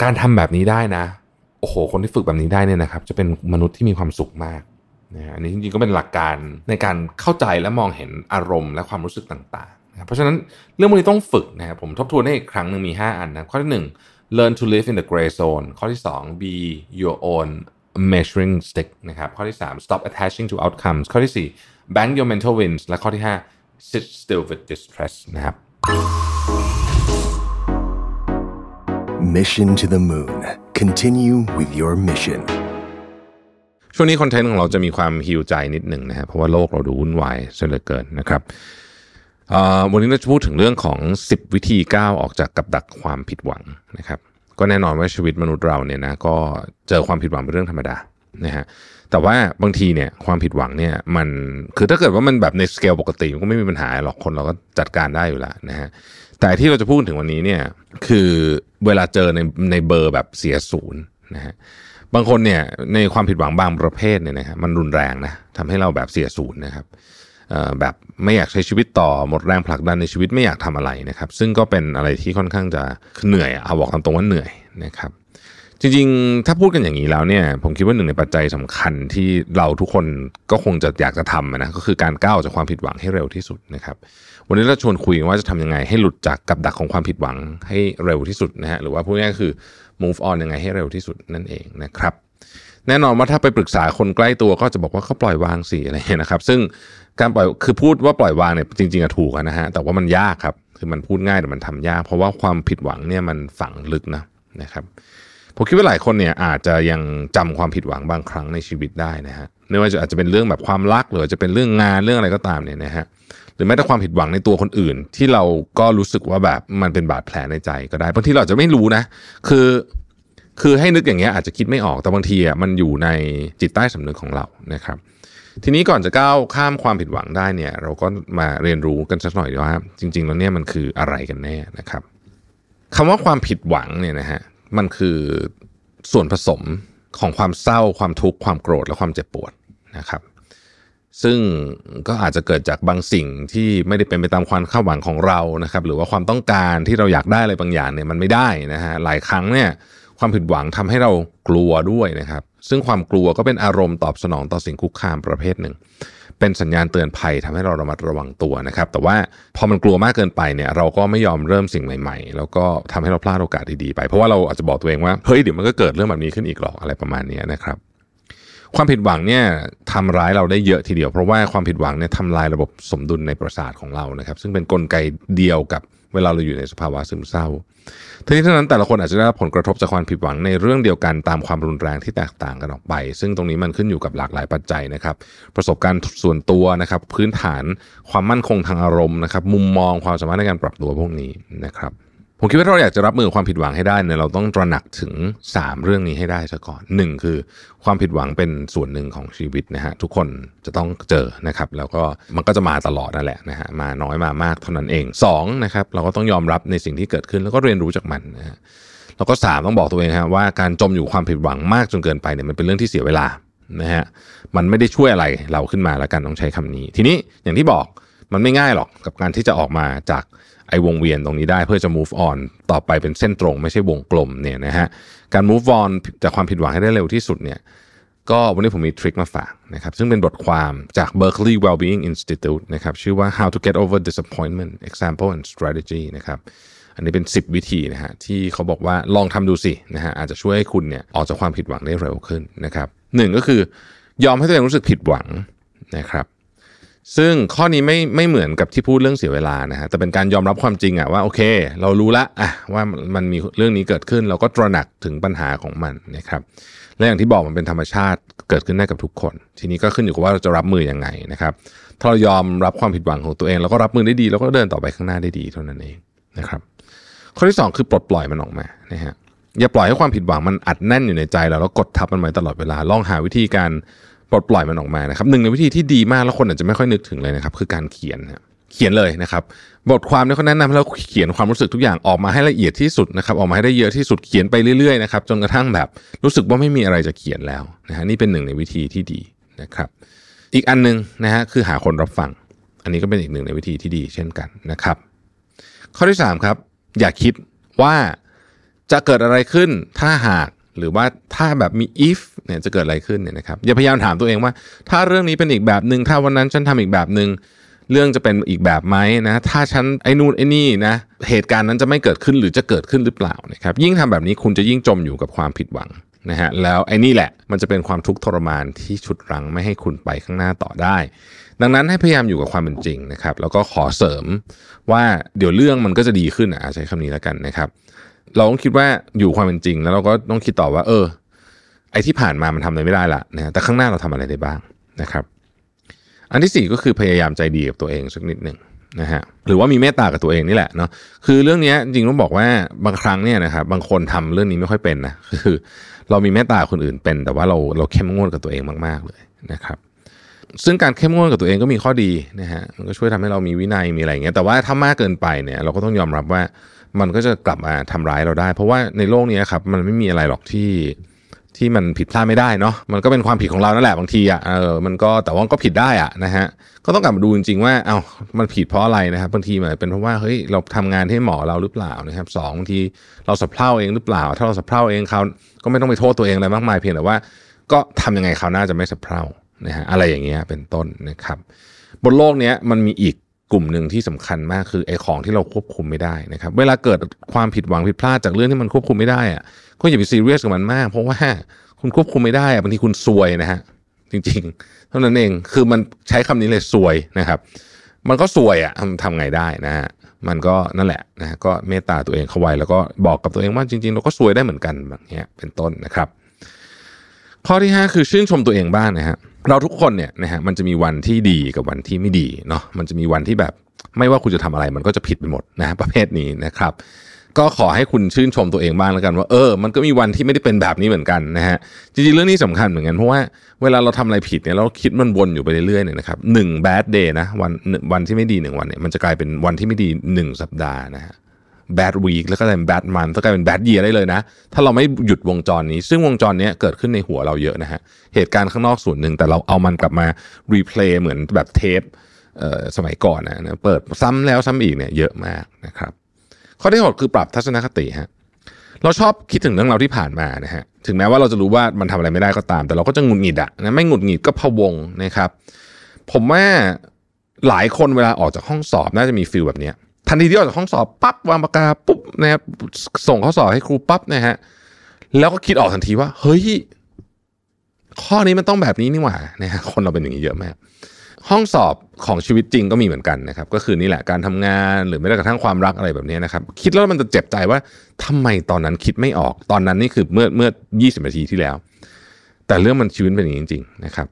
การทำแบบนี้ได้นะโอ้โหคนที่ฝึกแบบนี้ได้เนี่ยนะครับจะเป็นมนุษย์ที่มีความสุขมากนะอันนี้จริงๆก็เป็นหลักการในการเข้าใจและมองเห็นอารมณ์และความรู้สึกต่างๆนะเพราะฉะนั้นเรื่องพวกนี้ต้องฝึกนะครับผมทบทวนให้อีกครั้งนึงมี5อันนะข้อที่1 learn to live in the gray zone ข้อที่2 be your own measuring stick นะครับข้อที่3 stop attaching to outcomes ข้อที่4 bank your mental wins และข้อที่5 sit still with distress นะครับMission to the Moon. Continue with your mission. ช่วงนี้คอนเทนต์ของเราจะมีความหิวใจนิดหนึ่งนะครับเพราะว่าโลกเราดูวุ่นวายซะเหลือเกินนะครับวันนี้เราจะพูดถึงเรื่องของ10วิธีก้าวออกจากกับดักความผิดหวังนะครับก็แน่นอนว่าชีวิตมนุษย์เราเนี่ยนะก็เจอความผิดหวังเป็นเรื่องธรรมดานะฮะแต่ว่าบางทีเนี่ยความผิดหวังเนี่ยมันคือถ้าเกิดว่ามันแบบในสเกลปกติมันก็ไม่มีปัญหาหรอกคนเราก็จัดการได้อยู่แล้วนะฮะแต่ที่เราจะพูดถึงวันนี้เนี่ยคือเวลาเจอในเบอร์แบบเสียศูนย์นะฮะบางคนเนี่ยในความผิดหวังบางประเภทเนี่ยนะฮะมันรุนแรงนะทำให้เราแบบเสียศูนย์นะครับแบบไม่อยากใช้ชีวิตต่อหมดแรงผลักดันในชีวิตไม่อยากทำอะไรนะครับซึ่งก็เป็นอะไรที่ค่อนข้างจะเหนื่อยเอาบอกตามตรงว่าเหนื่อยนะครับจริงๆถ้าพูดกันอย่างนี้แล้วเนี่ยผมคิดว่าหนึ่งในปัจจัยสำคัญที่เราทุกคนก็คงจะอยากจะทำนะก็คือการก้าวจากความผิดหวังให้เร็วที่สุดนะครับวันนี้เราชวนคุยว่าจะทำยังไงให้หลุดจากกับดักของความผิดหวังให้เร็วที่สุดนะฮะหรือว่าพูดง่ายๆคือ move on ยังไงให้เร็วที่สุดนั่นเองนะครับใน แน่นอนว่าถ้าไปปรึกษาคนใกล้ตัวก็จะบอกว่าเขาปล่อยวางสิอะไรนะครับซึ่งการปล่อยคือพูดว่าปล่อยวางเนี่ยจริงๆอะถูกนะฮะแต่ว่ามันยากครับคือมันพูดง่ายแต่มันทำยากเพราะว่าความผิดหวังเนี่ยมันฝังลึกนะครับผมคิดว่าหลายคนเนี่ยอาจจะยังจำความผิดหวังบางครั้งในชีวิตได้นะฮะไม่ว่าจะอาจจะเป็นเรื่องแบบความรักหรือจะเป็นเรื่องงานเรื่องอะไรก็ตามเนี่ยนะฮะหรือแม้แต่ความผิดหวังในตัวคนอื่นที่เราก็รู้สึกว่าแบบมันเป็นบาดแผลในใจก็ได้บางทีเราจะไม่รู้นะคือให้นึกอย่างเงี้ยอาจจะคิดไม่ออกแต่บางทีอ่ะมันอยู่ในจิตใต้สำนึกของเรานะครับทีนี้ก่อนจะก้าวข้ามความผิดหวังได้เนี่ยเราก็มาเรียนรู้กันสักหน่อยว่าจริงๆแล้วเนี่ยมันคืออะไรกันแน่นะครับคำว่าความผิดหวังเนี่ยนะฮะมันคือส่วนผสมของความเศร้าความทุกข์ความโกรธและความเจ็บปวดนะครับซึ่งก็อาจจะเกิดจากบางสิ่งที่ไม่ได้เป็นไปตามความคาดหวังของเรานะครับหรือว่าความต้องการที่เราอยากได้อะไรบางอย่างเนี่ยมันไม่ได้นะฮะหลายครั้งเนี่ยความผิดหวังทำให้เรากลัวด้วยนะครับซึ่งความกลัวก็เป็นอารมณ์ตอบสนองต่อสิ่งคุกคามประเภทหนึ่งเป็นสัญญาณเตือนภัยทำให้เราระมัดระวังตัวนะครับแต่ว่าพอมันกลัวมากเกินไปเนี่ยเราก็ไม่ยอมเริ่มสิ่งใหม่ๆแล้วก็ทำให้เราพลาดโอกาสดีๆไปเพราะว่าเราอาจจะบอกตัวเองว่าเฮ้ยเดี๋ยวมันก็เกิดเรื่องแบบนี้ขึ้นอีกหรอกอะไรประมาณนี้นะครับความผิดหวังเนี่ยทำร้ายเราได้เยอะทีเดียวเพราะว่าความผิดหวังเนี่ยทำลายระบบสมดุลในประสาทของเรานะครับซึ่งเป็นกลไกเดียวกับเวลาเราอยู่ในสภาวะซึมเศร้าทั้งนี้ทั้งนั้นแต่ละคนอาจจะได้รับผลกระทบจากความผิดหวังในเรื่องเดียวกันตามความรุนแรงที่แตกต่างกันออกไปซึ่งตรงนี้มันขึ้นอยู่กับหลากหลายปัจจัยนะครับประสบการณ์ส่วนตัวนะครับพื้นฐานความมั่นคงทางอารมณ์นะครับมุมมองความสามารถในการปรับตัวพวกนี้นะครับผมคิดว่าเราอยากจะรับมือความผิดหวังให้ได้เนี่ยเราต้องตระหนักถึง3เรื่องนี้ให้ได้ซะก่อน1คือความผิดหวังเป็นส่วนหนึ่งของชีวิตนะฮะทุกคนจะต้องเจอนะครับแล้วก็มันก็จะมาตลอดนั่นแหละนะฮะมาน้อยมามากเท่านั้นเอง2นะครับเราก็ต้องยอมรับในสิ่งที่เกิดขึ้นแล้วก็เรียนรู้จากมันนะฮะแล้วก็3ต้องบอกตัวเองฮะว่าการจมอยู่ความผิดหวังมากจนเกินไปเนี่ยมันเป็นเรื่องที่เสียเวลานะฮะมันไม่ได้ช่วยอะไรเราขึ้นมาแล้วกันต้องใช้คำนี้ทีนี้อย่างที่บอกมันไม่ง่ายหรอกกับการที่จะออกมาจากไอ้วงเวียนตรงนี้ได้เพื่อจะ move on ต่อไปเป็นเส้นตรงไม่ใช่วงกลมเนี่ยนะฮะการ move on จากความผิดหวังให้ได้เร็วที่สุดเนี่ยก็วันนี้ผมมีทริคมาฝากนะครับซึ่งเป็นบทความจาก Berkeley Wellbeing Institute นะครับชื่อว่า How to Get Over Disappointment Example and Strategy นะครับอันนี้เป็น10วิธีนะฮะที่เขาบอกว่าลองทำดูสินะฮะอาจจะช่วยให้คุณเนี่ยออกจากความผิดหวังได้เร็วขึ้นนะครับ1ก็คือยอมให้ตัวเองรู้สึกผิดหวังนะครับซึ่งข้อนี้ไม่เหมือนกับที่พูดเรื่องเสียเวลานะฮะแต่เป็นการยอมรับความจริงอะว่าโอเคเรารู้ละอะว่ามันมีเรื่องนี้เกิดขึ้นเราก็ตระหนักถึงปัญหาของมันนะครับและอย่างที่บอกมันเป็นธรรมชาติเกิดขึ้นได้กับทุกคนทีนี้ก็ขึ้นอยู่กับว่าเราจะรับมือยังไงนะครับถ้าเรายอมรับความผิดหวังของตัวเองแล้วก็รับมือได้ดีแล้วก็เดินต่อไปข้างหน้าได้ดีเท่านั้นเองนะครับข้อที่2คือปลดปล่อยมันออกมานะฮะอย่าปล่อยให้ความผิดหวังมันอัดแน่นอยู่ในใจเราแล้วกดทับมันไว้ตลอดเวลาลองหาวิธีการปลดปล่อยมันออกมานะครับหนึ่งในวิธีที่ดีมากแล้วคนอาจจะไม่ค่อยนึกถึงเลยนะครับคือการเขียนเลยนะครับบทความเนี่ยเขาแนะนำให้เราเขียนความรู้สึกทุกอย่างออกมาให้ละเอียดที่สุดนะครับออกมาให้ได้เยอะที่สุดเขียนไปเรื่อยๆนะครับจนกระทั่งแบบรู้สึกว่าไม่มีอะไรจะเขียนแล้วนะฮะนี่เป็นหนึ่งในวิธีที่ดีนะครับอีกอันนึงนะฮะคือหาคนรับฟังอันนี้ก็เป็นอีกหนึ่งในวิธีที่ดีเช่นกันนะครับข้อที่3ครับอย่าคิดว่าจะเกิดอะไรขึ้นถ้าหากหรือว่าถ้าแบบมี if เนี่ยจะเกิดอะไรขึ้นเนี่ยนะครับอย่าพยายามถามตัวเองว่าถ้าเรื่องนี้เป็นอีกแบบนึงถ้าวันนั้นฉันทำอีกแบบนึงเรื่องจะเป็นอีกแบบไหมนะถ้าฉันไอ้นู่นไอ้นี่นะเหตุการณ์นั้นจะไม่เกิดขึ้นหรือจะเกิดขึ้นหรือเปล่านะครับยิ่งทำแบบนี้คุณจะยิ่งจมอยู่กับความผิดหวังนะฮะแล้วไอ้นี่แหละมันจะเป็นความทุกข์ทรมานที่ฉุดรั้งไม่ให้คุณไปข้างหน้าต่อได้ดังนั้นให้พยายามอยู่กับความเป็นจริงนะครับแล้วก็ขอเสริมว่าเดี๋ยวเรื่องมันก็จะดีขึ้นใช้คำนี้แล้วกันนะครับเราต้องคิดว่าอยู่ความเป็นจริงแล้วเราก็ต้องคิดต่อว่าไอ้ที่ผ่านมามันทำอะไรไม่ได้ละนะแต่ข้างหน้าเราทำอะไรได้บ้างนะครับอันที่4ก็คือพยายามใจดีกับตัวเองสักนิดนึงนะฮะหรือว่ามีเมตตากับตัวเองนี่แหละเนาะคือเรื่องนี้จริงต้องบอกว่าบางครั้งเนี่ยนะครับบางคนทำเรื่องนี้ไม่ค่อยเป็นนะคือเรามีเมตตาคนอื่นเป็นแต่ว่าเราเข้มงวดกับตัวเองมากๆเลยนะครับซึ่งการเข้มงวดกับตัวเองก็มีข้อดีนะฮะมันก็ช่วยทำให้เรามีวินัยมีอะไรอย่างเงี้ยแต่ว่าถ้ามากเกินไปเนี่ยเราก็ต้องยอมรับว่ามันก็จะกลับมาทำร้ายเราได้เพราะว่าในโลกนี้ครับมันไม่มีอะไรหรอกที่มันผิดพลาดไม่ได้เนาะมันก็เป็นความผิดของเรานั่นแหละบางทีมันก็แต่ว่าก็ผิดได้นะฮะก็ต้องกลับมาดูจริงๆว่ามันผิดเพราะอะไรนะครับบางทีมันเป็นเพราะว่าเฮ้ยเราทำงานให้เหมาะเราหรือเปล่านะครับ2บางทีเราสะเพร่าเองหรือเปล่าถ้าเราสะเพร่าเองเขาก็ไม่ต้องไปโทษตัวเองอะไรมากมายเพียงแต่ว่าก็ทำยังไงคราวหน้าจะไม่สะเพร่านะฮะอะไรอย่างเงี้ยเป็นต้นนะครับบนโลกนี้มันมีอีกกลุ่มหนึ่งที่สำคัญมากคือไอ้ของที่เราควบคุมไม่ได้นะครับเวลาเกิดความผิดหวังผิดพลาดจากเรื่องที่มันควบคุมไม่ได้ก็อย่าไปซีเรียสกับมันมากเพราะว่า คุณควบคุมไม่ได้บางทีคุณซวยนะฮะจริงๆเท่านั้นเองคือมันใช้คำนี้เลยซวยนะครับมันก็ซวยอ่ะทำไงได้นะฮะมันก็นั่นแหละนะก็เมตตาตัวเองเข้าไว้แล้วก็บอกกับตัวเองว่าจริงๆเราก็ซวยได้เหมือนกันแบบนี้เป็นต้นนะครับข้อที่5คือชื่นชมตัวเองบ้างนะฮะเราทุกคนเนี่ยนะฮะมันจะมีวันที่ดีกับวันที่ไม่ดีเนาะมันจะมีวันที่แบบไม่ว่าคุณจะทำอะไรมันก็จะผิดไปหมดนะฮะประเภทนี้นะครับก็ขอให้คุณชื่นชมตัวเองบ้างแล้วกันว่ามันก็มีวันที่ไม่ได้เป็นแบบนี้เหมือนกันนะฮะจริงๆเรื่องนี้สำคัญเหมือนกันเพราะว่าเวลาเราทำอะไรผิดเนี่ยเราคิดมันวนอยู่ไปเรื่อยๆเนี่ยนะครับ1 bad day นะวันที่ไม่ดี1วันเนี่ยมันจะกลายเป็นวันที่ไม่ดี1สัปดาห์นะฮะ bad week แล้วก็กลายเป็น bad month ก็กลายเป็น bad year ได้เลยนะถ้าเราไม่หยุดวงจรนี้ซึ่งวงจรนี้เกิดขึ้นในหัวเราเยอะนะฮะเหตุการณ์ข้างนอกส่วนนึงแต่เราเอามันกลับมา replay เหมือนแบบเทปสมัยก่อนนะเปิดซ้ำแล้วซ้ำอีกเนี่ยเยอะมากนะครับข้อที่6คือปรับทัศนคติฮะเราชอบคิดถึงเรื่องเราที่ผ่านมานะฮะถึงแม้ว่าเราจะรู้ว่ามันทำอะไรไม่ได้ก็ตามแต่เราก็จะหงุดหงิดอ่ะนะไม่หงุดหงิดก็พะวงนะครับผมว่าหลายคนเวลาออกจากห้องสอบน่าจะมีฟีลแบบนี้ทันทีที่ออกจากห้องสอบปั๊บวางปากกาปุ๊บนะครับส่งข้อสอบให้ครูปั๊บนะฮะแล้วก็คิดออกทันทีว่าเฮ้ยข้อนี้มันต้องแบบนี้นี่หว่านะฮะคนเราเป็นอย่างนี้เยอะมากห้องสอบของชีวิตจริงก็มีเหมือนกันนะครับก็คือนี่แหละการทำงานหรือแม้กระทั่งความรักอะไรแบบนี้นะครับคิดแล้วมันจะเจ็บใจว่าทำไมตอนนั้นคิดไม่ออกตอนนั้นนี่คือเมื่อ20นาทีที่แล้วแต่เรื่องมันชีวิตเป็นอย่างนี้จริงๆนะครั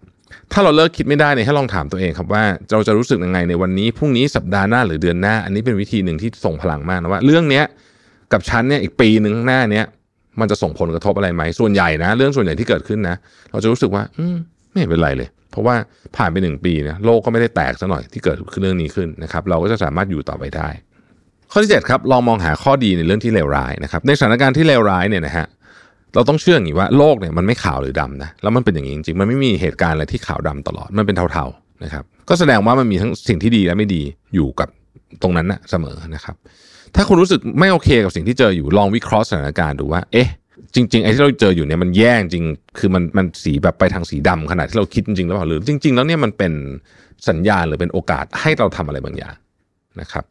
บถ้าเราเลิกคิดไม่ได้เนี่ยให้ลองถามตัวเองครับว่าเราจะรู้สึกยังไงในวันนี้พรุ่งนี้สัปดาห์หน้าหรือเดือนหน้าอันนี้เป็นวิธีหนึ่งที่ส่งพลังมากนะว่าเรื่องนี้กับฉันเนี่ยอีกปีนึงข้างหน้าเนี่ยมันจะส่งผลกระทบอะไรไหมส่วนใหญ่นะเรื่องส่วนใหญ่ที่เกิดขึ้นนะเราจะรู้สึกว่าไม่เป็นไรเลยเพราะว่าผ่านไป1ปีนะโลกก็ไม่ได้แตกซะหน่อยที่เกิดเรื่องนี้ขึ้นนะครับเราก็จะสามารถอยู่ต่อไปได้ข้อที่7ครับลองมองหาข้อดีในเรื่องที่เลวร้ายนะครับในสถานการณ์ที่เลวร้ายเนี่ยนะฮะเราต้องเชื่ออย่างนี้ว่าโลกเนี่ยมันไม่ขาวหรือดำนะแล้วมันเป็นอย่างนี้จริงๆมันไม่มีเหตุการณ์อะไรที่ขาวดำตลอดมันเป็นเทาๆนะครับก็แสดงว่ามันมีทั้งสิ่งที่ดีและไม่ดีอยู่กับตรงนั้นนะเสมอนะครับถ้าคุณรู้สึกไม่โอเคกับสิ่งที่เจออยู่ลองวิเคราะห์สถานการณ์ดูว่าจริงๆไอ้ที่เราเจออยู่เนี่ยมันแย่จริงคือมันสีแบบไปทางสีดำขนาดที่เราคิดจริงๆแล้วหรือจริงๆแล้วเนี่ยมันเป็นสัญญาณหรือเป็นโอกาสให้เราทำอะไรบางอย่างนะครับ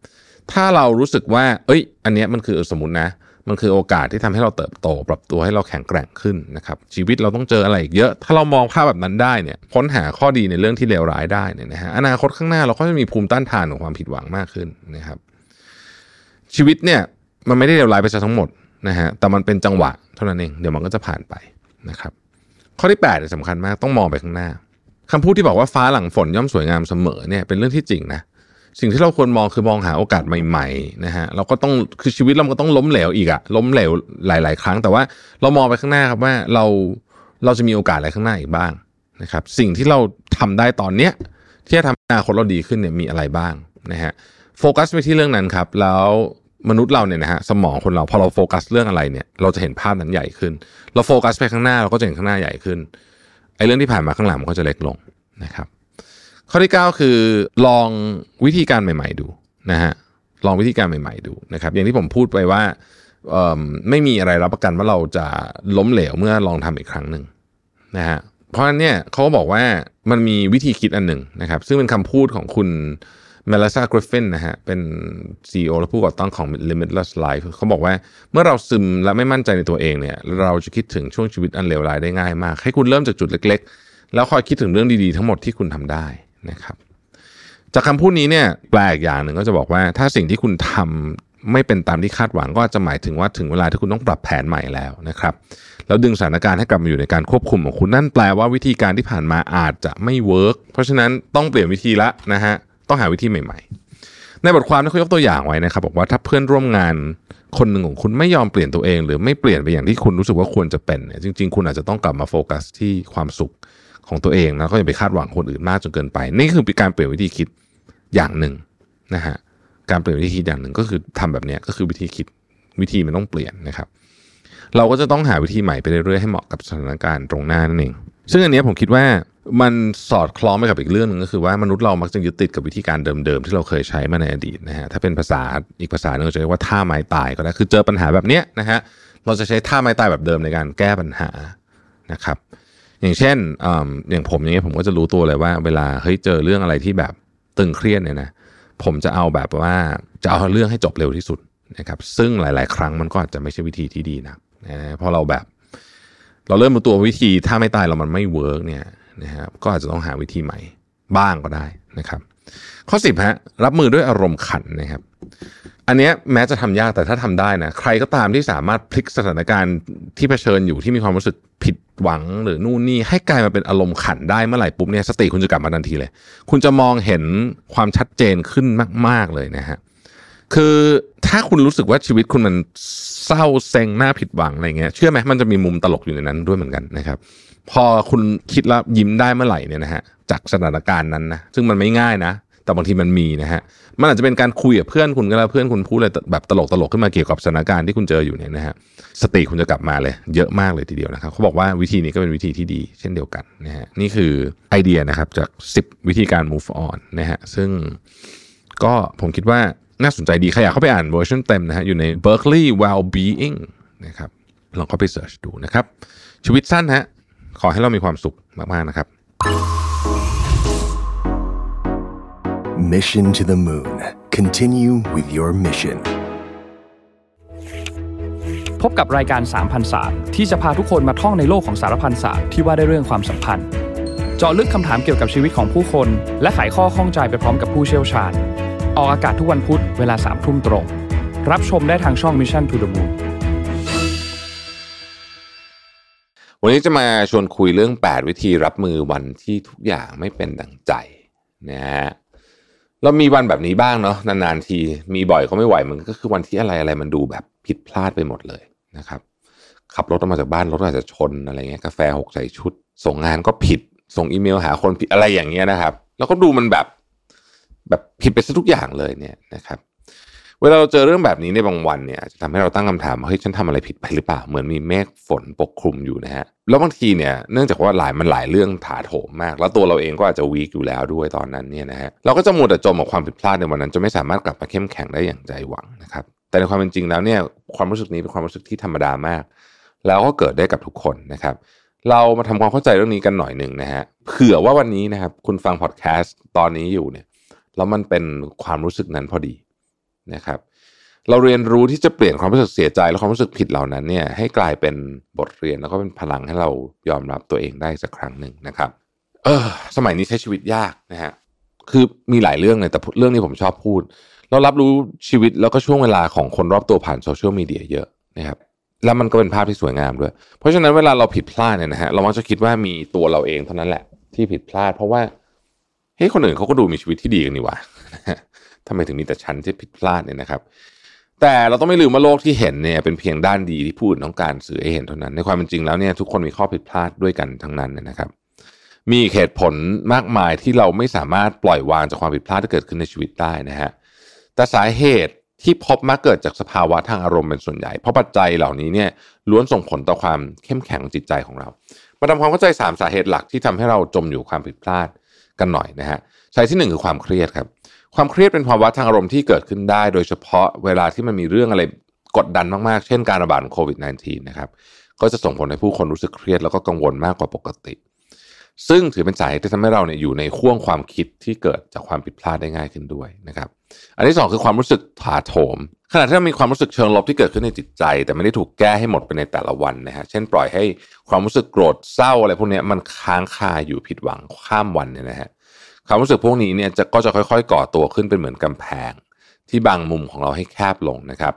ถ้าเรารู้สึกว่าอันเนี้ยมันคือสมมุตินะมันคือโอกาสที่ทำให้เราเติบโตปรับตัวให้เราแข็งแกร่งขึ้นนะครับชีวิตเราต้องเจออะไรอีกเยอะถ้าเรามองภาพแบบนั้นได้เนี่ยค้นหาข้อดีในเรื่องที่เลวร้ายได้เนี่ยนะฮะอนาคตข้างหน้าเราก็จะมีภูมิต้านทานของความผิดหวังมากขึ้นนะครับชีวิตเนี่ยมันไม่ได้เลวร้ายไปซะทั้งหมดนะฮะแต่มันเป็นจังหวะเท่านั้นเองเดี๋ยวมันก็จะผ่านไปนะครับข้อที่8เนี่ยสำคัญมากต้องมองไปข้างหน้าคำพูดที่บอกว่าฟ้าหลังฝนย่อมสวยงามเสมอเนี่ยเป็นเรื่องที่จริงนะสิ่งที่เราควรมองคือมองหาโอกาสใหม่ๆนะฮะเราก็ต้องคือชีวิตเราก็ต้องล้มเหลวอีกอะล้มเหลวหลายๆครั้งแต่ว่าเรามองไปข้างหน้าครับว่าเราจะมีโอกาสอะไรข้างหน้าอีกบ้างนะครับสิ่งที่เราทำได้ตอนเนี้ยที่จะทำอนาคตเราดีขึ้นเนี่ยมีอะไรบ้างนะฮะโฟกัสไปที่เรื่องนั้นครับแล้วมนุษย์เราเนี่ยนะฮะสมองคนเราพอเราโฟกัสเรื่องอะไรเนี่ยเราจะเห็นภาพนั้นใหญ่ขึ้นเราโฟกัสไปข้างหน้าเราก็จะเห็นข้างหน้าใหญ่ขึ้นไอ้เรื่องที่ผ่านมาข้างหลังมันก็จะเล็กลงนะครับข้อที่9คือลองวิธีการใหม่ๆดูนะฮะลองวิธีการใหม่ๆดูนะครับอย่างที่ผมพูดไปว่าไม่มีอะไรรับประกันว่าเราจะล้มเหลวเมื่อลองทำอีกครั้งหนึ่งนะฮะเพราะฉะนั้นเนี่ยเขาบอกว่ามันมีวิธีคิดอันหนึ่งนะครับซึ่งเป็นคำพูดของคุณMelissa Griffin นะฮะเป็น CEO และผู้ก่อตั้งของ Limitless Life เขาบอกว่าเมื่อเราซึมและไม่มั่นใจในตัวเองเนี่ยเราจะคิดถึงช่วงชีวิตอันเลวร้ายได้ง่ายมากให้คุณเริ่มจากจุดเล็กๆแล้วคอยคิดถึงเรื่องดีๆทั้งหมดที่คุณทำได้นะครับจากคำพูดนี้เนี่ยแปลอีกอย่างหนึ่งก็จะบอกว่าถ้าสิ่งที่คุณทำไม่เป็นตามที่คาดหวังก็จะหมายถึงว่าถึงเวลาที่คุณต้องปรับแผนใหม่แล้วนะครับแล้วดึงสถานการณ์ให้กลับมาอยู่ในการควบคุมของคุณนั่นแปลว่าวิธีการที่ผ่านมาอาจจะไม่เวิร์กเพราะฉะนั้นต้องเปลี่ยนวิธีละนะฮะต้องหาวิธีใหม่ๆในบทความนี้เขายกตัวอย่างไว้นะครับบอกว่าถ้าเพื่อนร่วมงานคนหนึ่งของคุณไม่ยอมเปลี่ยนตัวเองหรือไม่เปลี่ยนไปอย่างที่คุณรู้สึกว่าควรจะเป็นเนี่ยจริงๆคุณอาจจะต้องกลับมาโฟกัสที่ความสุขของตัวเองแล้วก็อย่าไปคาดหวังคนอื่นมากจนเกินไปนี่คือการเปลี่ยนวิธีคิดอย่างหนึ่งนะฮะการเปลี่ยนวิธีคิดอย่างหนึ่งก็คือทำแบบนี้ก็คือวิธีคิดวิธีมันต้องเปลี่ยนนะครับเราก็จะต้องหาวิธีใหม่ไปเรื่อยๆให้เหมาะกับสถานการณ์ตรงหน้านั่นเองซึ่งอันนี้ผมคิดว่ามันสอดคล้องไปกับอีกเรื่องนึงก็คือว่ามนุษย์เรามักจะยึดติดกับวิธีการเดิมๆที่เราเคยใช้มาในอดีตนะฮะถ้าเป็นภาษาอีกภาษานึงจะเรียกว่าท่าไม้ตายก็ได้คือเจอปัญหาแบบเนี้ยนะฮะเราจะใช้ท่าไม้ตายแบบเดิมในการแก้ปัญหานะครับอย่างเช่นอย่างผมอย่างเงี้ยผมก็จะรู้ตัวเลยว่าเวลาเจอเรื่องอะไรที่แบบตึงเครียดเนี่ยนะผมจะเอาแบบว่าจะเอาเรื่องให้จบเร็วที่สุดนะครับซึ่งหลายๆครั้งมันก็อาจจะไม่ใช่วิธีที่ดีนะพอเราแบบ เราเริ่มรู้ตัววิธีถ้าไม่ตายเรามันไม่เวิร์กเนี่ยนะครับก็อาจจะต้องหาวิธีใหม่บ้างก็ได้นะครับข้อ10ฮะรับมือด้วยอารมณ์ขันนะครับอันเนี้ยแม้จะทำยากแต่ถ้าทำได้นะใครก็ตามที่สามารถพลิกสถานการณ์ที่เผชิญอยู่ที่มีความรู้สึกผิดหวังหรือนู่นนี่ให้กลายมาเป็นอารมณ์ขันได้เมื่อไหร่ปุ๊บเนี่ยสติคุณจะกลับมาทันทีเลยคุณจะมองเห็นความชัดเจนขึ้นมากๆเลยนะฮะคือถ้าคุณรู้สึกว่าชีวิตคุณมันเศร้าเซ็งหน้าผิดหวังอะไรเงี้ยเชื่อไหมมันจะมีมุมตลกอยู่ในนั้นด้วยเหมือนกันนะครับพอคุณคิดแล้วยิ้มได้เมื่อไหร่เนี่ยนะฮะจากสถานการณ์นั้นนะซึ่งมันไม่ง่ายนะแต่บางทีมันมีนะฮะมันอาจจะเป็นการคุยกับเพื่อนคุณก็แล้วเพื่อนคุณพูดอะไรแบบตลกๆขึ้นมาเกี่ยวกับสถานการณ์ที่คุณเจออยู่เนี่ยนะฮะสติคุณจะกลับมาเลยเยอะมากเลยทีเดียวนะครับเขาบอกว่าวิธีนี้ก็เป็นวิธีที่ดีเช่นเดียวกันนะฮะนี่คือไอเดียนะครับจาก10วิธีการ move on นะฮะซึ่งก็ผมคิดว่าน่าสนใจดีใครอยากเข้าไปอ่านเวอร์ชั่นเต็มนะฮะอยู่ใน Berkeley Wellbeing นะครับลองเข้าไปเสิร์ชดูนะครับชีวิตสั้นฮะขอให้เรามีความสุขมากๆนะครับ Mission to the Moon Continue with your mission พบกับรายการ3,000 ศาสตร์ที่จะพาทุกคนมาท่องในโลกของสารพันศาสตร์ที่ว่าด้วยเรื่องความสัมพันธ์เจาะลึกคำถามเกี่ยวกับชีวิตของผู้คนและไขข้อข้องใจไปพร้อมกับผู้เชี่ยวชาญออกอากาศทุกวันพุธเวลา 3:00 นตรงรับชมได้ทางช่อง Mission to the Moon วันนี้จะมาชวนคุยเรื่อง8วิธีรับมือวันที่ทุกอย่างไม่เป็นดังใจนะฮะเรามีวันแบบนี้บ้างเนาะนานๆทีมีบ่อยก็ไม่ไหวมันก็คือวันที่อะไรมันดูแบบผิดพลาดไปหมดเลยนะครับขับรถออกมาจากบ้านรถอาจจะชนอะไรเงี้ยกาแฟหกใส่ชุดส่งงานก็ผิดส่งอีเมลหาคนผิดอะไรอย่างเงี้ยนะครับแล้วก็ดูมันแบบผิดไปซะทุกอย่างเลยเนี่ยนะครับเวลาเราเจอเรื่องแบบนี้ในบางวันเนี่ยจะทำให้เราตั้งคำถามว่าเฮ้ยฉันทำอะไรผิดไปหรือเปล่าเหมือนมีเมฆฝนปกคลุมอยู่นะฮะแล้วบางทีเนี่ยเนื่องจากว่าหลายเรื่องถาโถมมากแล้วตัวเราเองก็อาจจะวีคอยู่แล้วด้วยตอนนั้นเนี่ยนะฮะเราก็จะมัวแต่จมกับความผิดพลาดในวันนั้นจนไม่สามารถกลับมาเข้มแข็งได้อย่างใจหวังนะครับแต่ในความเป็นจริงแล้วเนี่ยความรู้สึกนี้เป็นความรู้สึกที่ธรรมดามากแล้วก็เกิดได้กับทุกคนนะครับเรามาทำความเข้าใจเรื่องนี้กันหน่อยนึงนะฮะเผื่อว่าวันนี้นะครับคุณฟังพอดแคสต์ตอนนี้อยู่เนี่ยแล้วมันเป็นความรู้สึกนั้นพอดีนะครับเราเรียนรู้ที่จะเปลี่ยนความรู้สึกเสียใจและความรู้สึกผิดเหล่านั้นเนี่ยให้กลายเป็นบทเรียนแล้วก็เป็นพลังให้เรายอมรับตัวเองได้สักครั้งหนึ่งนะครับสมัยนี้ใช้ชีวิตยากนะฮะคือมีหลายเรื่องเลยแต่เรื่องนี้ผมชอบพูดเรารับรู้ชีวิตแล้วก็ช่วงเวลาของคนรอบตัวผ่านโซเชียลมีเดียเยอะนะครับแล้วมันก็เป็นภาพที่สวยงามด้วยเพราะฉะนั้นเวลาเราผิดพลาดเนี่ยนะฮะเรามักจะคิดว่ามีตัวเราเองเท่านั้นแหละที่ผิดพลาดเพราะว่าเฮ้ยคนอื่นเขาก็ดูมีชีวิตที่ดีกันนี่หว่าทำไมถึงมีแต่ฉันที่ผิดพลาดเนี่ยนะครับแต่เราต้องไม่ลืมว่าโลกที่เห็นเนี่ยเป็นเพียงด้านดีที่ผู้อื่นต้องการสื่อให้เห็นเท่านั้นในความเป็นจริงแล้วเนี่ยทุกคนมีข้อผิดพลาดด้วยกันทั้งนั้นนะครับมีเหตุผลมากมายที่เราไม่สามารถปล่อยวางจากความผิดพลาดที่เกิดขึ้นในชีวิตได้นะฮะแต่สาเหตุที่พบมักเกิดจากสภาวะทางอารมณ์เป็นส่วนใหญ่เพราะปัจจัยเหล่านี้เนี่ยล้วนส่งผลต่อความเข้มแข็งจิตใจของเรามาทำความเข้าใจ3สาเหตุหลักที่ทำให้เราจมอยู่ความผิดพลาดกันหน่อยนะฮะสาเหตุที่1คือความเครียดครับความเครียดเป็นภาวะทางอารมณ์ที่เกิดขึ้นได้โดยเฉพาะเวลาที่มันมีเรื่องอะไรกดดันมากๆเช่นการระบาดของโควิด -19 นะครับก็จะส่งผลให้ผู้คนรู้สึกเครียดแล้วก็กังวลมากกว่าปกติซึ่งถือเป็นสาเหตุที่ทำให้เราเนี่ยอยู่ในห้วงความคิดที่เกิดจากความผิดพลาดได้ง่ายขึ้นด้วยนะครับอันที่2คือความรู้สึกถาโถมขณะที่เรามีความรู้สึกเชิงลบที่เกิดขึ้นในจิตใจแต่ไม่ได้ถูกแก้ให้หมดไปในแต่ละวันนะฮะเช่นปล่อยให้ความรู้สึกโกรธเศร้าอะไรพวกนี้มันค้างคาอยู่ผิดหวังข้ามวันเนี่ยนะฮะความรู้สึกพวกนี้เนี่ยก็จะค่อยๆก่อตัวขึ้นเป็นเหมือนกำแพงที่บางมุมของเราให้แคบลงนะครับ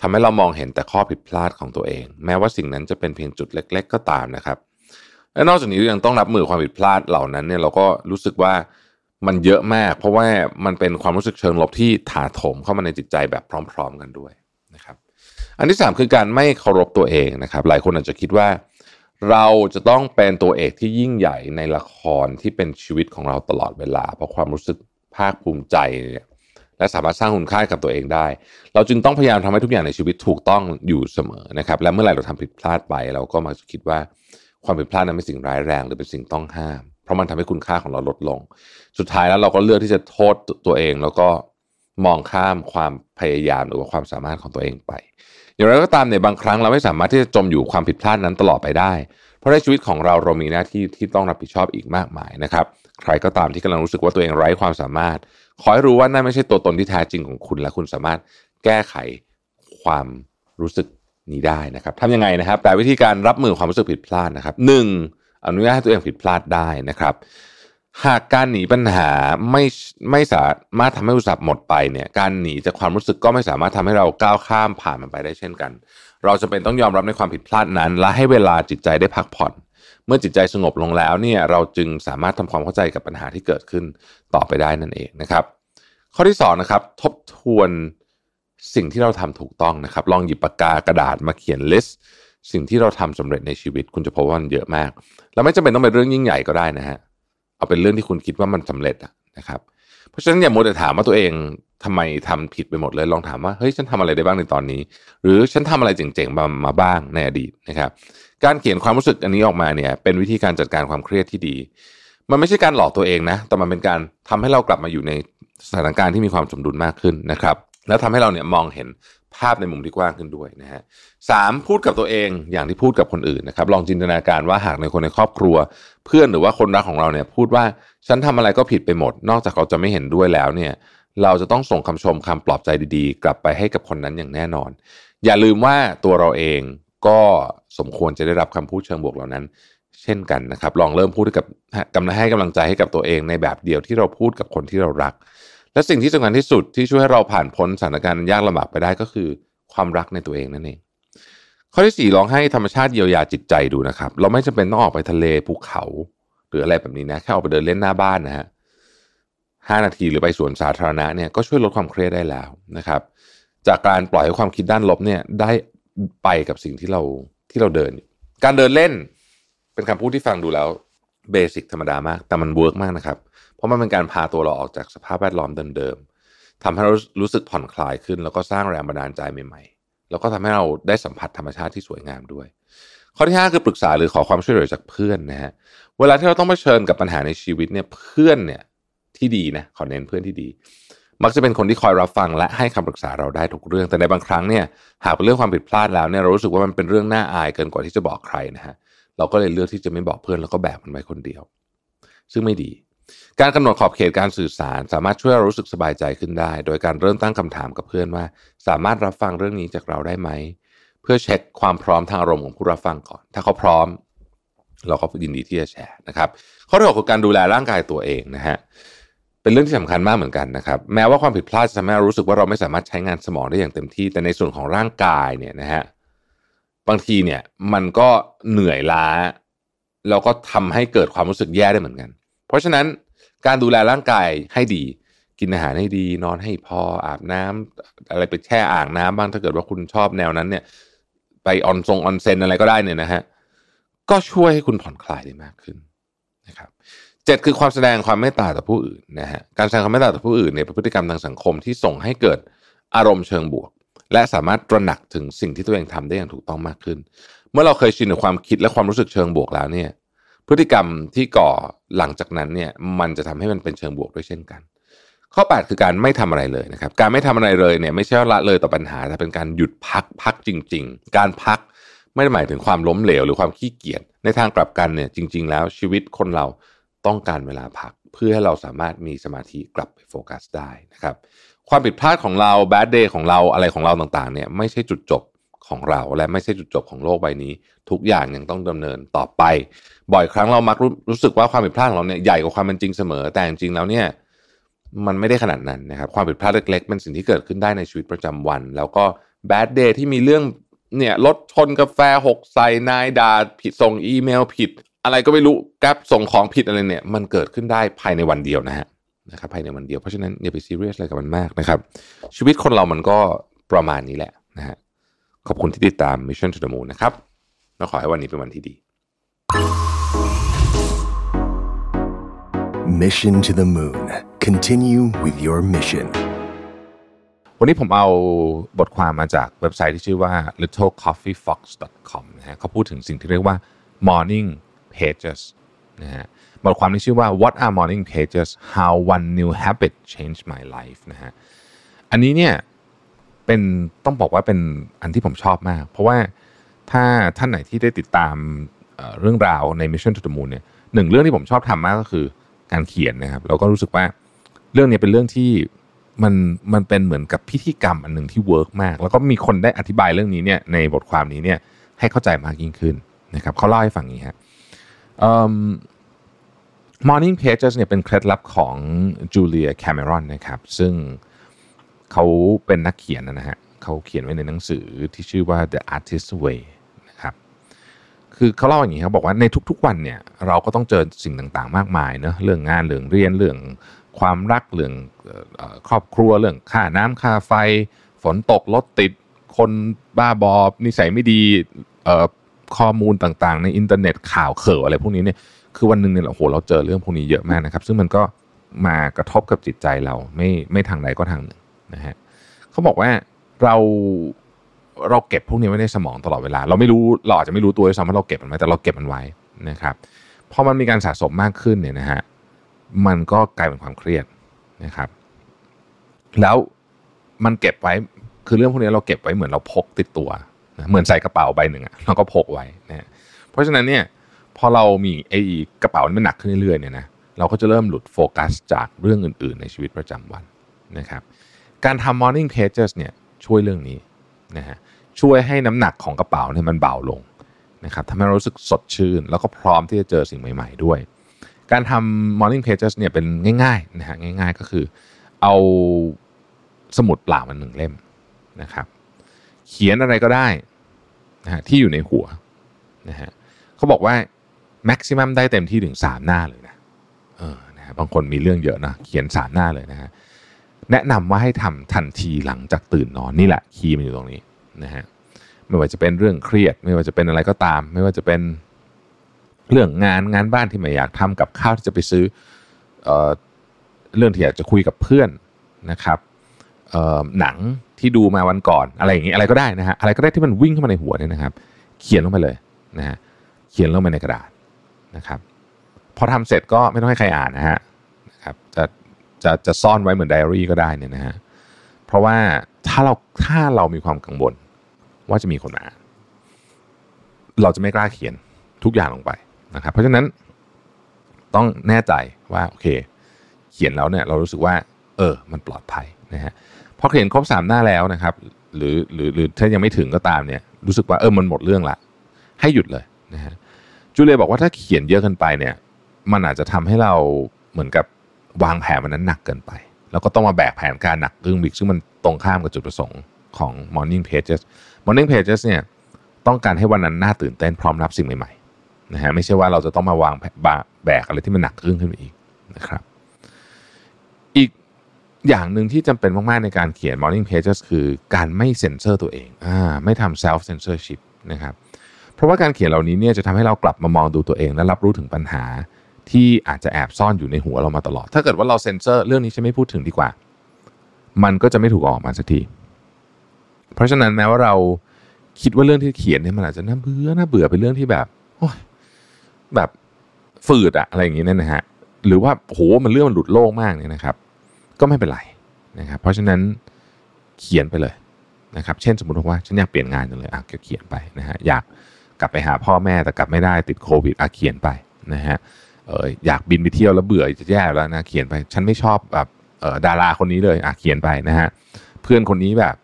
ทำให้เรามองเห็นแต่ข้อผิดพลาดของตัวเองแม้ว่าสิ่งนั้นจะเป็นเพียงจุดเล็กๆก็ตามนะครับและนอกจากนี้ยังต้องรับมือความผิดพลาดเหล่านั้นเนี่ยเราก็รู้สึกว่ามันเยอะมากเพราะว่ามันเป็นความรู้สึกเชิงลบที่ถาโถมเข้ามาในจิตใจแบบพร้อมๆกันด้วยนะครับอันที่3คือการไม่เคารพตัวเองนะครับหลายคนอาจจะคิดว่าเราจะต้องเป็นตัวเอกที่ยิ่งใหญ่ในละครที่เป็นชีวิตของเราตลอดเวลาเพราะความรู้สึกภาคภูมิใจเนี่ยและสามารถสร้างคุณค่ากับตัวเองได้เราจึงต้องพยายามทำให้ทุกอย่างในชีวิตถูกต้องอยู่เสมอนะครับและเมื่อไหร่เราทำผิดพลาดไปเราก็มักจะคิดว่าความผิดพลาดนั้นเป็นสิ่งร้ายแรงหรือเป็นสิ่งต้องห้ามเพราะมันทำให้คุณค่าของเราลดลงสุดท้ายแล้วเราก็เลือกที่จะโทษตัวเองแล้วก็มองข้ามความพยายามหรือว่าความสามารถของตัวเองไปอย่างไรก็ตามในบางครั้งเราไม่สามารถที่จะจมอยู่ความผิดพลาดนั้นตลอดไปได้เพราะในชีวิตของเรามีหน้าที่ที่ต้องรับผิดชอบอีกมากมายนะครับใครก็ตามที่กำลังรู้สึกว่าตัวเองไร้ความสามารถขอให้รู้ว่านั่นไม่ใช่ตัวตนที่แท้จริงของคุณและคุณสามารถแก้ไขความรู้สึก นี้ได้นะครับทำยังไงนะครับแต่วิธีการรับมือความรู้สึกผิดพลาดนะครับ1อนุญาตให้ตัวเองผิดพลาดได้นะครับหากการหนีปัญหาไม่สามารถทำให้อุปสรรคหมดไปเนี่ยการหนีจากความรู้สึกก็ไม่สามารถทำให้เราก้าวข้ามผ่านมันไปได้เช่นกันเราจะเป็นต้องยอมรับในความผิดพลาดนั้นและให้เวลาจิตใจได้พักผ่อนเมื่อจิตใจสงบลงแล้วเนี่ยเราจึงสามารถทำความเข้าใจกับปัญหาที่เกิดขึ้นต่อไปได้นั่นเองนะครับข้อที่2นะครับทบทวนสิ่งที่เราทำถูกต้องนะครับลองหยิบปากกากระดาษมาเขียนลิสต์สิ่งที่เราทำสำเร็จในชีวิตคุณจะพบว่ามันเยอะมากแล้วไม่จำเป็นต้องเป็นเรื่องยิ่งใหญ่ก็ได้นะฮะเอาเป็นเรื่องที่คุณคิดว่ามันสำเร็จนะครับเพราะฉะนั้นอย่ามัวแต่ถามว่าตัวเองทำไมทำผิดไปหมดเลยลองถามว่าเฮ้ยฉันทำอะไรได้บ้างในตอนนี้หรือฉันทำอะไรเจ๋งๆมาบ้างในอดีตนะครับการเขียนความรู้สึกอันนี้ออกมาเนี่ยเป็นวิธีการจัดการความเครียดที่ดีมันไม่ใช่การหลอกตัวเองนะแต่มันเป็นการทำให้เรากลับมาอยู่ในสถานการณ์ที่มีความสมดุลมากขึ้นนะครับแล้วทำให้เราเนี่ยมองเห็นภาพในมุมที่กว้างขึ้นด้วยนะฮะ3พูดกับตัวเองอย่างที่พูดกับคนอื่นนะครับลองจินตนาการว่าหากในคนในครอบครัวเพื่อนหรือว่าคนรักของเราเนี่ยพูดว่าฉันทำอะไรก็ผิดไปหมดนอกจากเราจะไม่เห็นด้วยแล้วเนี่ยเราจะต้องส่งคำชมคำปลอบใจดีๆกลับไปให้กับคนนั้นอย่างแน่นอนอย่าลืมว่าตัวเราเองก็สมควรจะได้รับคำพูดเชิงบวกเหล่านั้นเช่นกันนะครับลองเริ่มพูดกับให้กำลังใจให้กับตัวเองในแบบเดียวที่เราพูดกับคนที่เรารักและสิ่งที่สำคัญที่สุดที่ช่วยให้เราผ่านพ้นสถานการณ์ยากลำบากไปได้ก็คือความรักในตัวเองนั่นเองข้อที่4ลองให้ธรรมชาติเยียวยาจิตใจดูนะครับเราไม่จำเป็นต้องออกไปทะเลภูเขาหรืออะไรแบบนี้นะแค่ออกไปเดินเล่นหน้าบ้านนะฮะ5นาทีหรือไปสวนสาธารณะเนี่ยก็ช่วยลดความเครียดได้แล้วนะครับจากการปล่อยให้ความคิดด้านลบเนี่ยได้ไปกับสิ่งที่เราเดินการเดินเล่นเป็นคำพูดที่ฟังดูแล้วเบสิกธรรมดามากแต่มันเวิร์กมากนะครับเพราะมันเป็นการพาตัวเราออกจากสภาพแวดล้อมเดิมๆทำให้เรารู้สึกผ่อนคลายขึ้นแล้วก็สร้างแรงบันดาลใจใหม่ๆแล้วก็ทำให้เราได้สัมผัสธรรมชาติที่สวยงามด้วยข้อที่5คือปรึกษาหรือขอความช่วยเหลือจากเพื่อนนะฮะเวลาที่เราต้องเผชิญกับปัญหาในชีวิตเนี่ยเพื่อนเนี่ยที่ดีนะขอเน้นเพื่อนที่ดีมักจะเป็นคนที่คอยรับฟังและให้คำปรึกษาเราได้ทุกเรื่องแต่ในบางครั้งเนี่ยหากเป็นเรื่องความผิดพลาดแล้วเนี่ยเรารู้สึกว่ามันเป็นเรื่องน่าอายเกินกว่าที่จะบอกใครนะฮะเราก็เลยเลือกที่จะไม่บอกเพื่อนแล้วก็แบกมันไว้คนเดียวซึ่งไม่ดีการกำหนดขอบเขตการสื่อสารสามารถช่วยเรารู้สึกสบายใจขึ้นได้โดยการเริ่มตั้งคำถามกับเพื่อนว่าสามารถรับฟังเรื่องนี้จากเราได้ไหมเพื่อเช็คความพร้อมทางอารมณ์ของผู้รับฟังก่อนถ้าเขาพร้อมเราก็ยินดีที่จะแชร์นะครับข้อที่ 6คือการดูแลร่างกายตัวเองนะฮะเป็นเรื่องที่สำคัญมากเหมือนกันนะครับแม้ว่าความผิดพลาดจะทำให้เรารู้สึกว่าเราไม่สามารถใช้งานสมองได้อย่างเต็มที่แต่ในส่วนของร่างกายเนี่ยนะฮะบางทีเนี่ยมันก็เหนื่อยล้าแล้วก็ทำให้เกิดความรู้สึกแย่ได้เหมือนกันเพราะฉะนั้นการดูแลร่างกายให้ดีกินอาหารให้ดีนอนให้พออาบน้ำอะไรไปแช่อ่างน้ำบ้างถ้าเกิดว่าคุณชอบแนวนั้นเนี่ยไปออนเซ็นอะไรก็ได้เนี่ยนะฮะก็ช่วยให้คุณผ่อนคลายได้มากขึ้นนะครับ7คือความแสดงความเมตตาต่อผู้อื่นนะฮะการแสดงความเมตตาต่อผู้อื่นเนี่ยเป็นพฤติกรรมทางสังคมที่ส่งให้เกิดอารมณ์เชิงบวกและสามารถตระหนักถึงสิ่งที่ตัวเองทำได้อย่างถูกต้องมากขึ้นเมื่อเราเคยชินกับความคิดและความรู้สึกเชิงบวกแล้วเนี่ยพฤติกรรมที่ก่อหลังจากนั้นเนี่ยมันจะทำให้มันเป็นเชิงบวกด้วยเช่นกันข้อ8คือการไม่ทำอะไรเลยนะครับการไม่ทำอะไรเลยเนี่ยไม่ใช่ละเลยต่อปัญหาแต่เป็นการหยุดพักจริงๆการพักไม่ได้หมายถึงความล้มเหลวหรือความขี้เกียจในทางกลับกันเนี่ยจริงๆแล้วชีวิตคนเราต้องการเวลาพักเพื่อให้เราสามารถมีสมาธิกลับไปโฟกัสได้นะครับความผิดพลาดของเราแบดเดย์ของเราอะไรของเราต่างๆเนี่ยไม่ใช่จุดจบของเราและไม่ใช่จุดจบของโลกใบนี้ทุกอย่างยังต้องดำเนินต่อไปบ่อยครั้งเรามักรู้สึกว่าความผิดพลาดของเราเนี่ยใหญ่กว่าความเป็นจริงเสมอแต่จริงๆแล้วเนี่ยมันไม่ได้ขนาดนั้นนะครับความผิดพลาดเล็กๆเป็นสิ่งที่เกิดขึ้นได้ในชีวิตประจำวันแล้วก็แบดเดย์ที่มีเรื่องเนี่ยรถชนกาแฟหกใส่นายด่าผิดส่งอีเมลผิดอะไรก็ไม่รู้แกร็บส่งของผิดอะไรเนี่ยมันเกิดขึ้นได้ภายในวันเดียวนะครับภายในวันเดียวเพราะฉะนั้นอย่าไปซีเรียสอะไรกับมันมากนะครับชีวิตคนเรามันก็ประมาณนี้แหละนะฮะขอบคุณที่ติดตาม Mission to the Moon นะครับและขอให้วันนี้เป็นวันที่ดี Mission to the Moon Continue with your mission วันนี้ผมเอาบทความมาจากเว็บไซต์ที่ชื่อว่า littlecoffeefox.com นะฮะเขาพูดถึงสิ่งที่เรียกว่า Morning Pages นะฮะบทความที่ชื่อว่า What are Morning Pages How One New Habit Changed My Life นะฮะอันนี้เนี่ยต้องบอกว่าเป็นอันที่ผมชอบมากเพราะว่าถ้าท่านไหนที่ได้ติดตามเรื่องราวใน Mission to the Moon เนี่ยหนึ่งเรื่องที่ผมชอบทำมากก็คือการเขียนนะครับเราก็รู้สึกว่าเรื่องนี้เป็นเรื่องที่ มันเป็นเหมือนกับพิธีกรรมอันนึงที่เวิร์กมากแล้วก็มีคนได้อธิบายเรื่องนี้เนี่ยในบทความนี้เนี่ยให้เข้าใจมากยิ่งขึ้นนะครับเขาเล่าให้ฟังอย่างนี้ฮะMorning Pages เนี่ยเป็นเคล็ดลับของ Julia Cameron นะครับซึ่งเขาเป็นนักเขียนนะฮะเขาเขียนไว้ในหนังสือที่ชื่อว่า The Artist's Way นะครับคือเขาเล่าอย่างนี้ครับบอกว่าในทุกๆวันเนี่ยเราก็ต้องเจอสิ่งต่างๆมากมายเนอะเรื่องงานเรื่องเรียนเรื่องความรักเรื่องครอบครัวเรื่องค่าน้ำค่าไฟฝนตกรถติดคนบ้าบอนิสัยไม่ดีข้อมูลต่างๆในอินเทอร์เน็ตข่าวเข่าอะไรพวกนี้เนี่ยคือวันหนึ่งเนี่ยโอ้โหเราเจอเรื่องพวกนี้เยอะมากนะครับซึ่งมันก็มากระทบกับจิตใจเราไม่ทางใดก็ทางหนึ่งนะฮะเขาบอกว่าเราเก็บพวกนี้ไว้ในสมองตลอดเวลาเราอาจจะไม่รู้ตัวด้วยซ้ำว่าเราเก็บมันไว้แต่เราเก็บมันไว้นะครับพอมันมีการสะสมมากขึ้นเนี่ยนะฮะมันก็กลายเป็นความเครียดนะครับแล้วมันเก็บไว้คือเรื่องพวกนี้เราเก็บไว้เหมือนเราพกติดตัวนะเหมือนใส่กระเป๋าใบหนึ่งเราก็พกไว้นะเพราะฉะนั้นเนี่ยพอเรามีไอ้กระเป๋ามันหนักขึ้นเรื่อยๆเนี่ยนะเราก็จะเริ่มหลุดโฟกัสจากเรื่องอื่นๆในชีวิตประจำวันนะครับการทำ Morning Pages เนี่ยช่วยเรื่องนี้นะฮะช่วยให้น้ำหนักของกระเป๋าเนี่ยมันเบาลงนะครับทำให้เรารู้สึกสดชื่นแล้วก็พร้อมที่จะเจอสิ่งใหม่ๆด้วยการทำ Morning Pages เนี่ยเป็นง่ายๆนะฮะง่ายๆก็คือเอาสมุดเปล่ามาหนึ่งเล่มนะครับเขียนอะไรก็ได้นะฮะที่อยู่ในหัวนะฮะเขาบอกว่าmaximum ได้เต็มที่ถึง3หน้าเลยนะนะฮะบางคนมีเรื่องเยอะนะเขียน3หน้าเลยนะฮะแนะนำว่าให้ทำทันทีหลังจากตื่นนอนนี่แหละคีย์มันอยู่ตรงนี้นะฮะไม่ว่าจะเป็นเรื่องเครียดไม่ว่าจะเป็นอะไรก็ตามไม่ว่าจะเป็นเรื่องงานบ้านที่ไม่อยากทำกับข้าวที่จะไปซื้อเรื่องที่อยากจะคุยกับเพื่อนนะครับหนังที่ดูมาวันก่อนอะไรอย่างนี้อะไรก็ได้นะฮะอะไรก็ได้ที่มันวิ่งเข้ามาในหัวเนี่ยนะครับเขียนลงไปเลยนะฮะเขียนลงไปในกระดาษนะครับพอทำเสร็จก็ไม่ต้องให้ใครอ่านนะฮะนะครับจะซ่อนไว้เหมือนไดอารี่ก็ได้เนี่ยนะฮะเพราะว่าถ้าเรามีความกังวลว่าจะมีคนมาเราจะไม่กล้าเขียนทุกอย่างลงไปนะครับเพราะฉะนั้นต้องแน่ใจว่าโอเคเขียนแล้วเนี่ยเรารู้สึกว่ามันปลอดภัยนะฮะพอเขียนครบ3หน้าแล้วนะครับหรือถ้ายังไม่ถึงก็ตามเนี่ยรู้สึกว่ามันหมดเรื่องละให้หยุดเลยนะฮะจูเลียบอกว่าถ้าเขียนเยอะเกินไปเนี่ยมันอาจจะทำให้เราเหมือนกับวางแผนมันนั้นหนักเกินไปแล้วก็ต้องมาแบกแผนการหนักอึ้งบิ๊กซึ่งมันตรงข้ามกับจุดประสงค์ของ Morning Pages Morning Pages เนี่ยต้องการให้วันนั้นน่าตื่นเต้นพร้อมรับสิ่งใหม่ๆนะฮะไม่ใช่ว่าเราจะต้องมาวางแบกอะไรที่มันหนักอึ้งขึ้นไปอีกนะครับอีกอย่างหนึ่งที่จำเป็นมากๆในการเขียน Morning Pages คือการไม่เซ็นเซอร์ตัวเองไม่ทำ self censorship นะครับเพราะว่าการเขียนเหล่านี้เนี่ยจะทำให้เรากลับมามองดูตัวเองและรับรู้ถึงปัญหาที่อาจจะแอบซ่อนอยู่ในหัวเรามาตลอดถ้าเกิดว่าเราเซ็นเซอร์เรื่องนี้ฉันไม่พูดถึงดีกว่ามันก็จะไม่ถูกออกมาสักทีเพราะฉะนั้นแม้ว่าเราคิดว่าเรื่องที่เขียนเนี่ยมันอาจจะน่าเบื่อเป็นเรื่องที่แบบโอ๊ยแบบฝืดอะไรอย่างงี้เนี่ยนะฮะหรือว่าโหมันเรื่องมันหลุดโลกมากเนี่ยนะครับก็ไม่เป็นไรนะครับเพราะฉะนั้นเขียนไปเลยนะครับเช่นสมมติว่าฉันอยากเปลี่ยนงานจังเลยก็เขียนไปนะฮะอยากกลับไปหาพ่อแม่แต่กลับไม่ได้ติดโควิดเขียนไปนะฮะอยากบินไปเที่ยวแล้วเบื่อจะแย่แล้วนะเขียนไปฉันไม่ชอบแบบดาราคนนี้เลยเขียนไปนะฮะเพื่อนคนนี้แบบ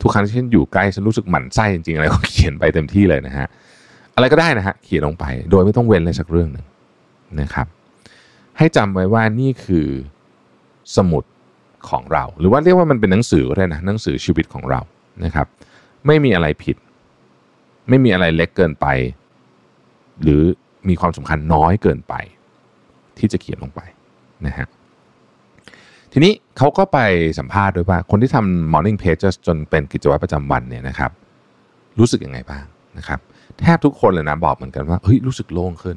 ทุกครั้งที่ฉันอยู่ใกล้ฉันรู้สึกหมั่นไส้จริงๆอะไรก็เขียนไปเต็มที่เลยนะฮะอะไรก็ได้นะฮะเขียนลงไปโดยไม่ต้องเว้นเลยสักเรื่องนึงนะครับให้จำไว้ว่านี่คือสมุดของเราหรือว่าเรียกว่ามันเป็นหนังสือก็ได้นะหนังสือชีวิตของเรานะครับไม่มีอะไรผิดไม่มีอะไรเล็กเกินไปหรือมีความสำคัญน้อยเกินไปที่จะเขียนลงไปนะฮะทีนี้เขาก็ไปสัมภาษณ์ด้วยว่าคนที่ทำ Morning Pages จนเป็นกิจวัตรประจำวันเนี่ยนะครับรู้สึกยังไงบ้างนะครับแทบทุกคนเลยนะบอกเหมือนกันว่าเฮ้ยรู้สึกโล่งขึ้น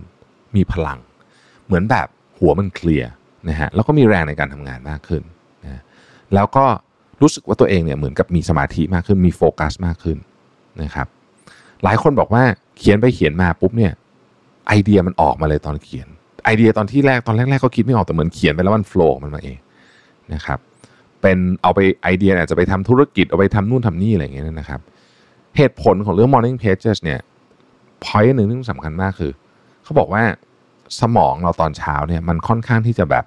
มีพลังเหมือนแบบหัวมันเคลียร์นะฮะแล้วก็มีแรงในการทำงานมากขึ้นนะแล้วก็รู้สึกว่าตัวเองเนี่ยเหมือนกับมีสมาธิมากขึ้นมีโฟกัสมากขึ้นนะครับหลายคนบอกว่าเขียนไปเขียนมาปุ๊บเนี่ยไอเดียมันออกมาเลยตอนเขียนไอเดียตอนแรกก็คิดไม่ออกแต่เหมือนเขียนไปแล้วมันโฟลว์มันมาเองนะครับเป็นเอาไปไอเดียอาจจะไปทำธุรกิจเอาไปทำนู่นทำนี่อะไรอย่างเงี้ยนะครับเหตุผลของเรื่อง Morning Pages เนี่ย point นึงที่สำคัญมากคือเขาบอกว่าสมองเราตอนเช้าเนี่ยมันค่อนข้างที่จะแบบ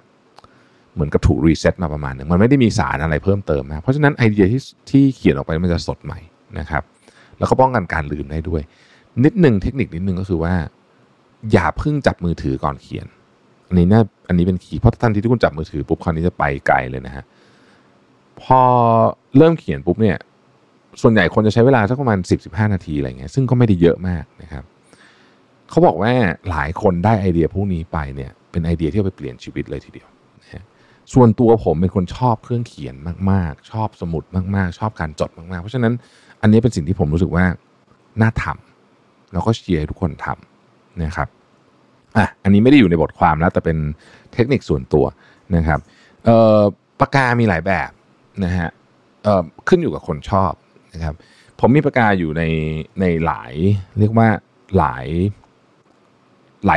เหมือนกับถูกรีเซ็ตมาประมาณหนึ่งมันไม่ได้มีสารอะไรเพิ่มเติมนะเพราะฉะนั้นไอเดียที่เขียนออกไปมันจะสดใหม่นะครับแล้วก็ป้องกันการลืมได้ด้วยนิดนึงเทคนิคนิดนึงก็คือว่าอย่าเพิ่งจับมือถือก่อนเขียนอันนี้เป็นคีย์เพราะทันทีที่คุณจับมือถือปุ๊บคราวนี้จะไปไกลเลยนะฮะพอเริ่มเขียนปุ๊บเนี่ยส่วนใหญ่คนจะใช้เวลาสักประมาณ 10-15 นาทีอะไรเงี้ยซึ่งก็ไม่ได้เยอะมากนะครับเขาบอกว่าหลายคนได้ไอเดียพวกนี้ไปเนี่ยเป็นไอเดียที่เอาไปเปลี่ยนชีวิตเลยทีเดียวส่วนตัวผมเป็นคนชอบเครื่องเขียนมากๆชอบสมุดมากๆชอบการจดมากๆเพราะฉะนั้นอันนี้เป็นสิ่งที่ผมรู้สึกว่าน่าทำแล้วก็เชียร์ให้ทุกคนทำนะครับอันนี้ไม่ได้อยู่ในบทความแล้วแต่เป็นเทคนิคส่วนตัวนะครับปากกามีหลายแบบนะฮะขึ้นอยู่กับคนชอบนะครับผมมีปากกาอยู่ในหลายเรียกว่าหลา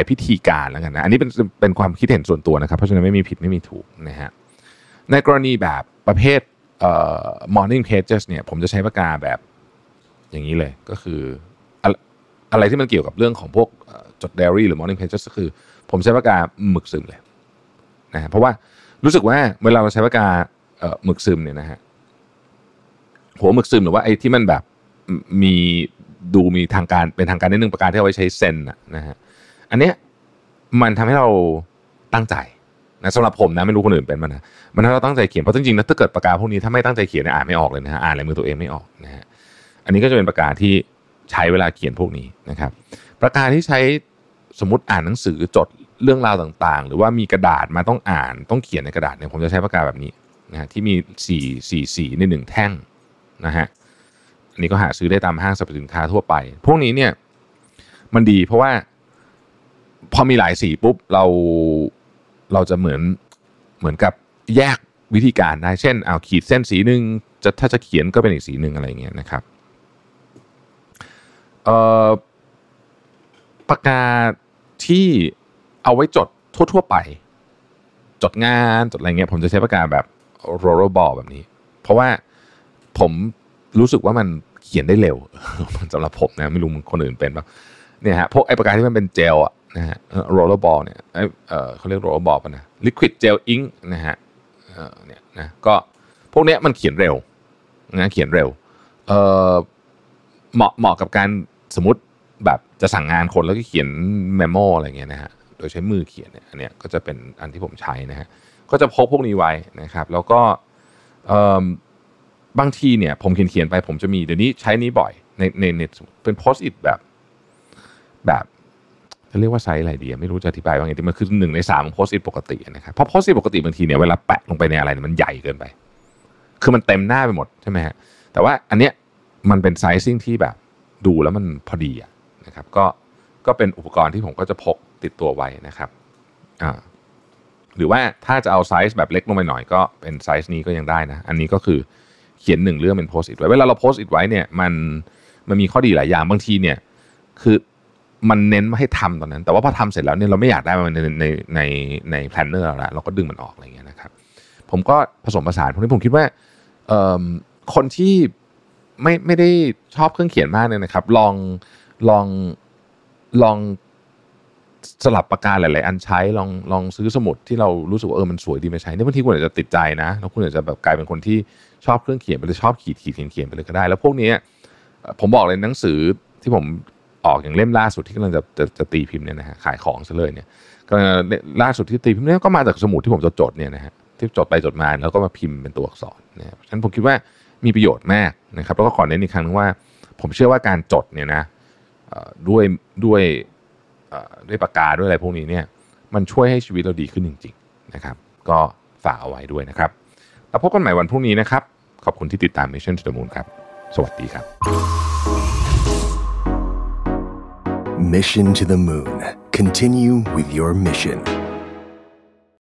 ยพิธีการแล้วกันนะอันนี้เป็นความคิดเห็นส่วนตัวนะครับเพราะฉะนั้นไม่มีผิดไม่มีถูกนะฮะในกรณีแบบประเภทmorning pages เนี่ยผมจะใช้ปากกาแบบอย่างนี้เลยก็คืออะไรที่มันเกี่ยวกับเรื่องของพวกจดไดอารี่หรือ morning pages ก็คือผมใช้ปากกาหมึกซึมเลยนะฮะเพราะว่ารู้สึกว่าเวลาเราใช้ปากกาหมึกซึมเนี่ยนะฮะหัวหมึกซึมหรือว่าไอ้ที่มันแบบมีทางการเป็นทางการนิดนึงปากกาที่เอาไว้ใช้เซ็นนะฮะอันเนี้ยมันทำให้เราตั้งใจนะสำหรับผมนะไม่รู้คนอื่นเป็นมั้ยนะมันทำให้เราตั้งใจเขียนเพราะจริงๆนะถ้าเกิดปากกาพวกนี้ถ้าไม่ตั้งใจเขียนอ่านไม่ออกเลยนะฮะอ่านลายมือตัวเองไม่ออกนะฮะอันนี้ก็จะเป็นปากกาที่ใช้เวลาเขียนพวกนี้นะครับปากกาที่ใช้สมมติอ่านหนังสือจดเรื่องราวต่างๆหรือว่ามีกระดาษมาต้องอ่านต้องเขียนในกระดาษเนี่ยผมจะใช้ปากกาแบบนี้นะที่มีสีในหนึ่งแท่งนะฮะอันนี้ก็หาซื้อได้ตามห้างสรรพสินค้าทั่วไปพวกนี้เนี่ยมันดีเพราะว่าพอมีหลายสีปุ๊บเราจะเหมือนกับแยกวิธีการได้เช่นเอาขีดเส้นสีหนึ่งถ้าจะเขียนก็เป็นอีกสีหนึ่งอะไรอย่างเงี้ยนะครับปากกาที่เอาไว้จดทั่วๆไปจดงานจดอะไรเงี้ยผมจะใช้ปากกาแบบโรลเลอร์บอลแบบนี้เพราะว่าผมรู้สึกว่ามันเขียนได้เร็ว สำหรับผมนะไม่รู้คนอื่นเป็นป่ะเนี่ยฮะพวกไอ้ปากกาที่มันเป็นเจลอะนะฮะโรลเลอร์บอลเนี่ยเขาเรียกโรลเลอร์บอลป่ะนะลิควิดเจลอิงค์นะฮะเนี่ยนะก็พวกเนี้ยมันเขียนเร็วนะเขียนเร็วเหมาะกับการสมมติแบบจะสั่งงานคนแล้วก็เขียนเมโมอะไรเงี้ยนะฮะโดยใช้มือเขียนเนี่ยอันเนี้ยก็จะเป็นอันที่ผมใช้นะฮะก็จะพกพวกนี้ไว้นะครับแล้วก็บางทีเนี่ยผมเขียนไปผมจะมีเดี๋ยวนี้ใช้นี้บ่อยในเน็ตเป็นโพสต์อิทแบบจะเรียกว่าไซส์อะไรดีไม่รู้จะอธิบายว่าไงแต่มันคือ1ใน3ของโพสต์อิทปกตินะครับเพราะโพสต์อิทปกติบางทีเนี่ยเวลาแปะลงไปในอะไรเนี่ยมันใหญ่เกินไปคือมันเต็มหน้าไปหมดใช่ไหมฮะแต่ว่าอันเนี้ยมันเป็นไซซิ่งที่แบบดูแล้วมันพอดีนะครับก็เป็นอุปกรณ์ที่ผมก็จะพกติดตัวไว้นะครับหรือว่าถ้าจะเอาไซส์แบบเล็กลงไปหน่อยก็เป็นไซส์นี้ก็ยังได้นะอันนี้ก็คือเขียน1เรื่องเป็นโพสต์อิทไว้เวลาเราโพสต์อิทไว้เนี่ยมันมีข้อดีหลายอย่างบางทีเนี่ยคือมันเน้นมาให้ทำตอนนั้นแต่ว่าพอทำเสร็จแล้วเนี่ยเราไม่อยากได้มันในแพลนเนอร์แล้วเราก็ดึงมันออกอะไรอย่างเงี้ยนะครับผมก็ผสมผสานพวกนี้ผมคิดว่าคนที่ไม่ได้ชอบเครื่องเขียนมากเนี่ยนะครับลองสลับปากกาหลายๆอันใช้ลองซื้อสมุดที่เรารู้สึกว่ามันสวยดีมาใช้เนี่ยบางทีคุณอาจจะติดใจนะแล้วคุณอาจจะแบบกลายเป็นคนที่ชอบเครื่องเขียนไปเลยชอบขีดเขียนไปเลยก็ได้แล้วพวกนี้ผมบอกเลยหนังสือที่ผมออกอย่างเล่มล่าสุดที่กำลังจะตีพิมพ์เนี่ยนะฮะขายของซะเลยเนี่ยล่าสุดที่ตีพิมพ์เนี่ยก็มาจากสมุดที่ผมจดเนี่ยนะฮะที่จดไปจดมาแล้วก็มาพิมพ์เป็นตัวอักษรนะฉะนั้นผมคิดว่ามีประโยชน์มากนะครับแล้วก็ขอเน้นอีกครั้งนึงว่าผมเชื่อว่าการจดเนี่ยนะด้วยปากกาด้วยอะไรพวกนี้เนี่ยมันช่วยให้ชีวิตเราดีขึ้นจริงๆนะครับก็ฝากเอาไว้ด้วยนะครับแล้วพบกันใหม่วันพรุ่งนี้นะครับขอบคุณที่ติดตาม Mission to the Moon ครับสวัสดีครับ Mission to the Moon. Continue with your mission.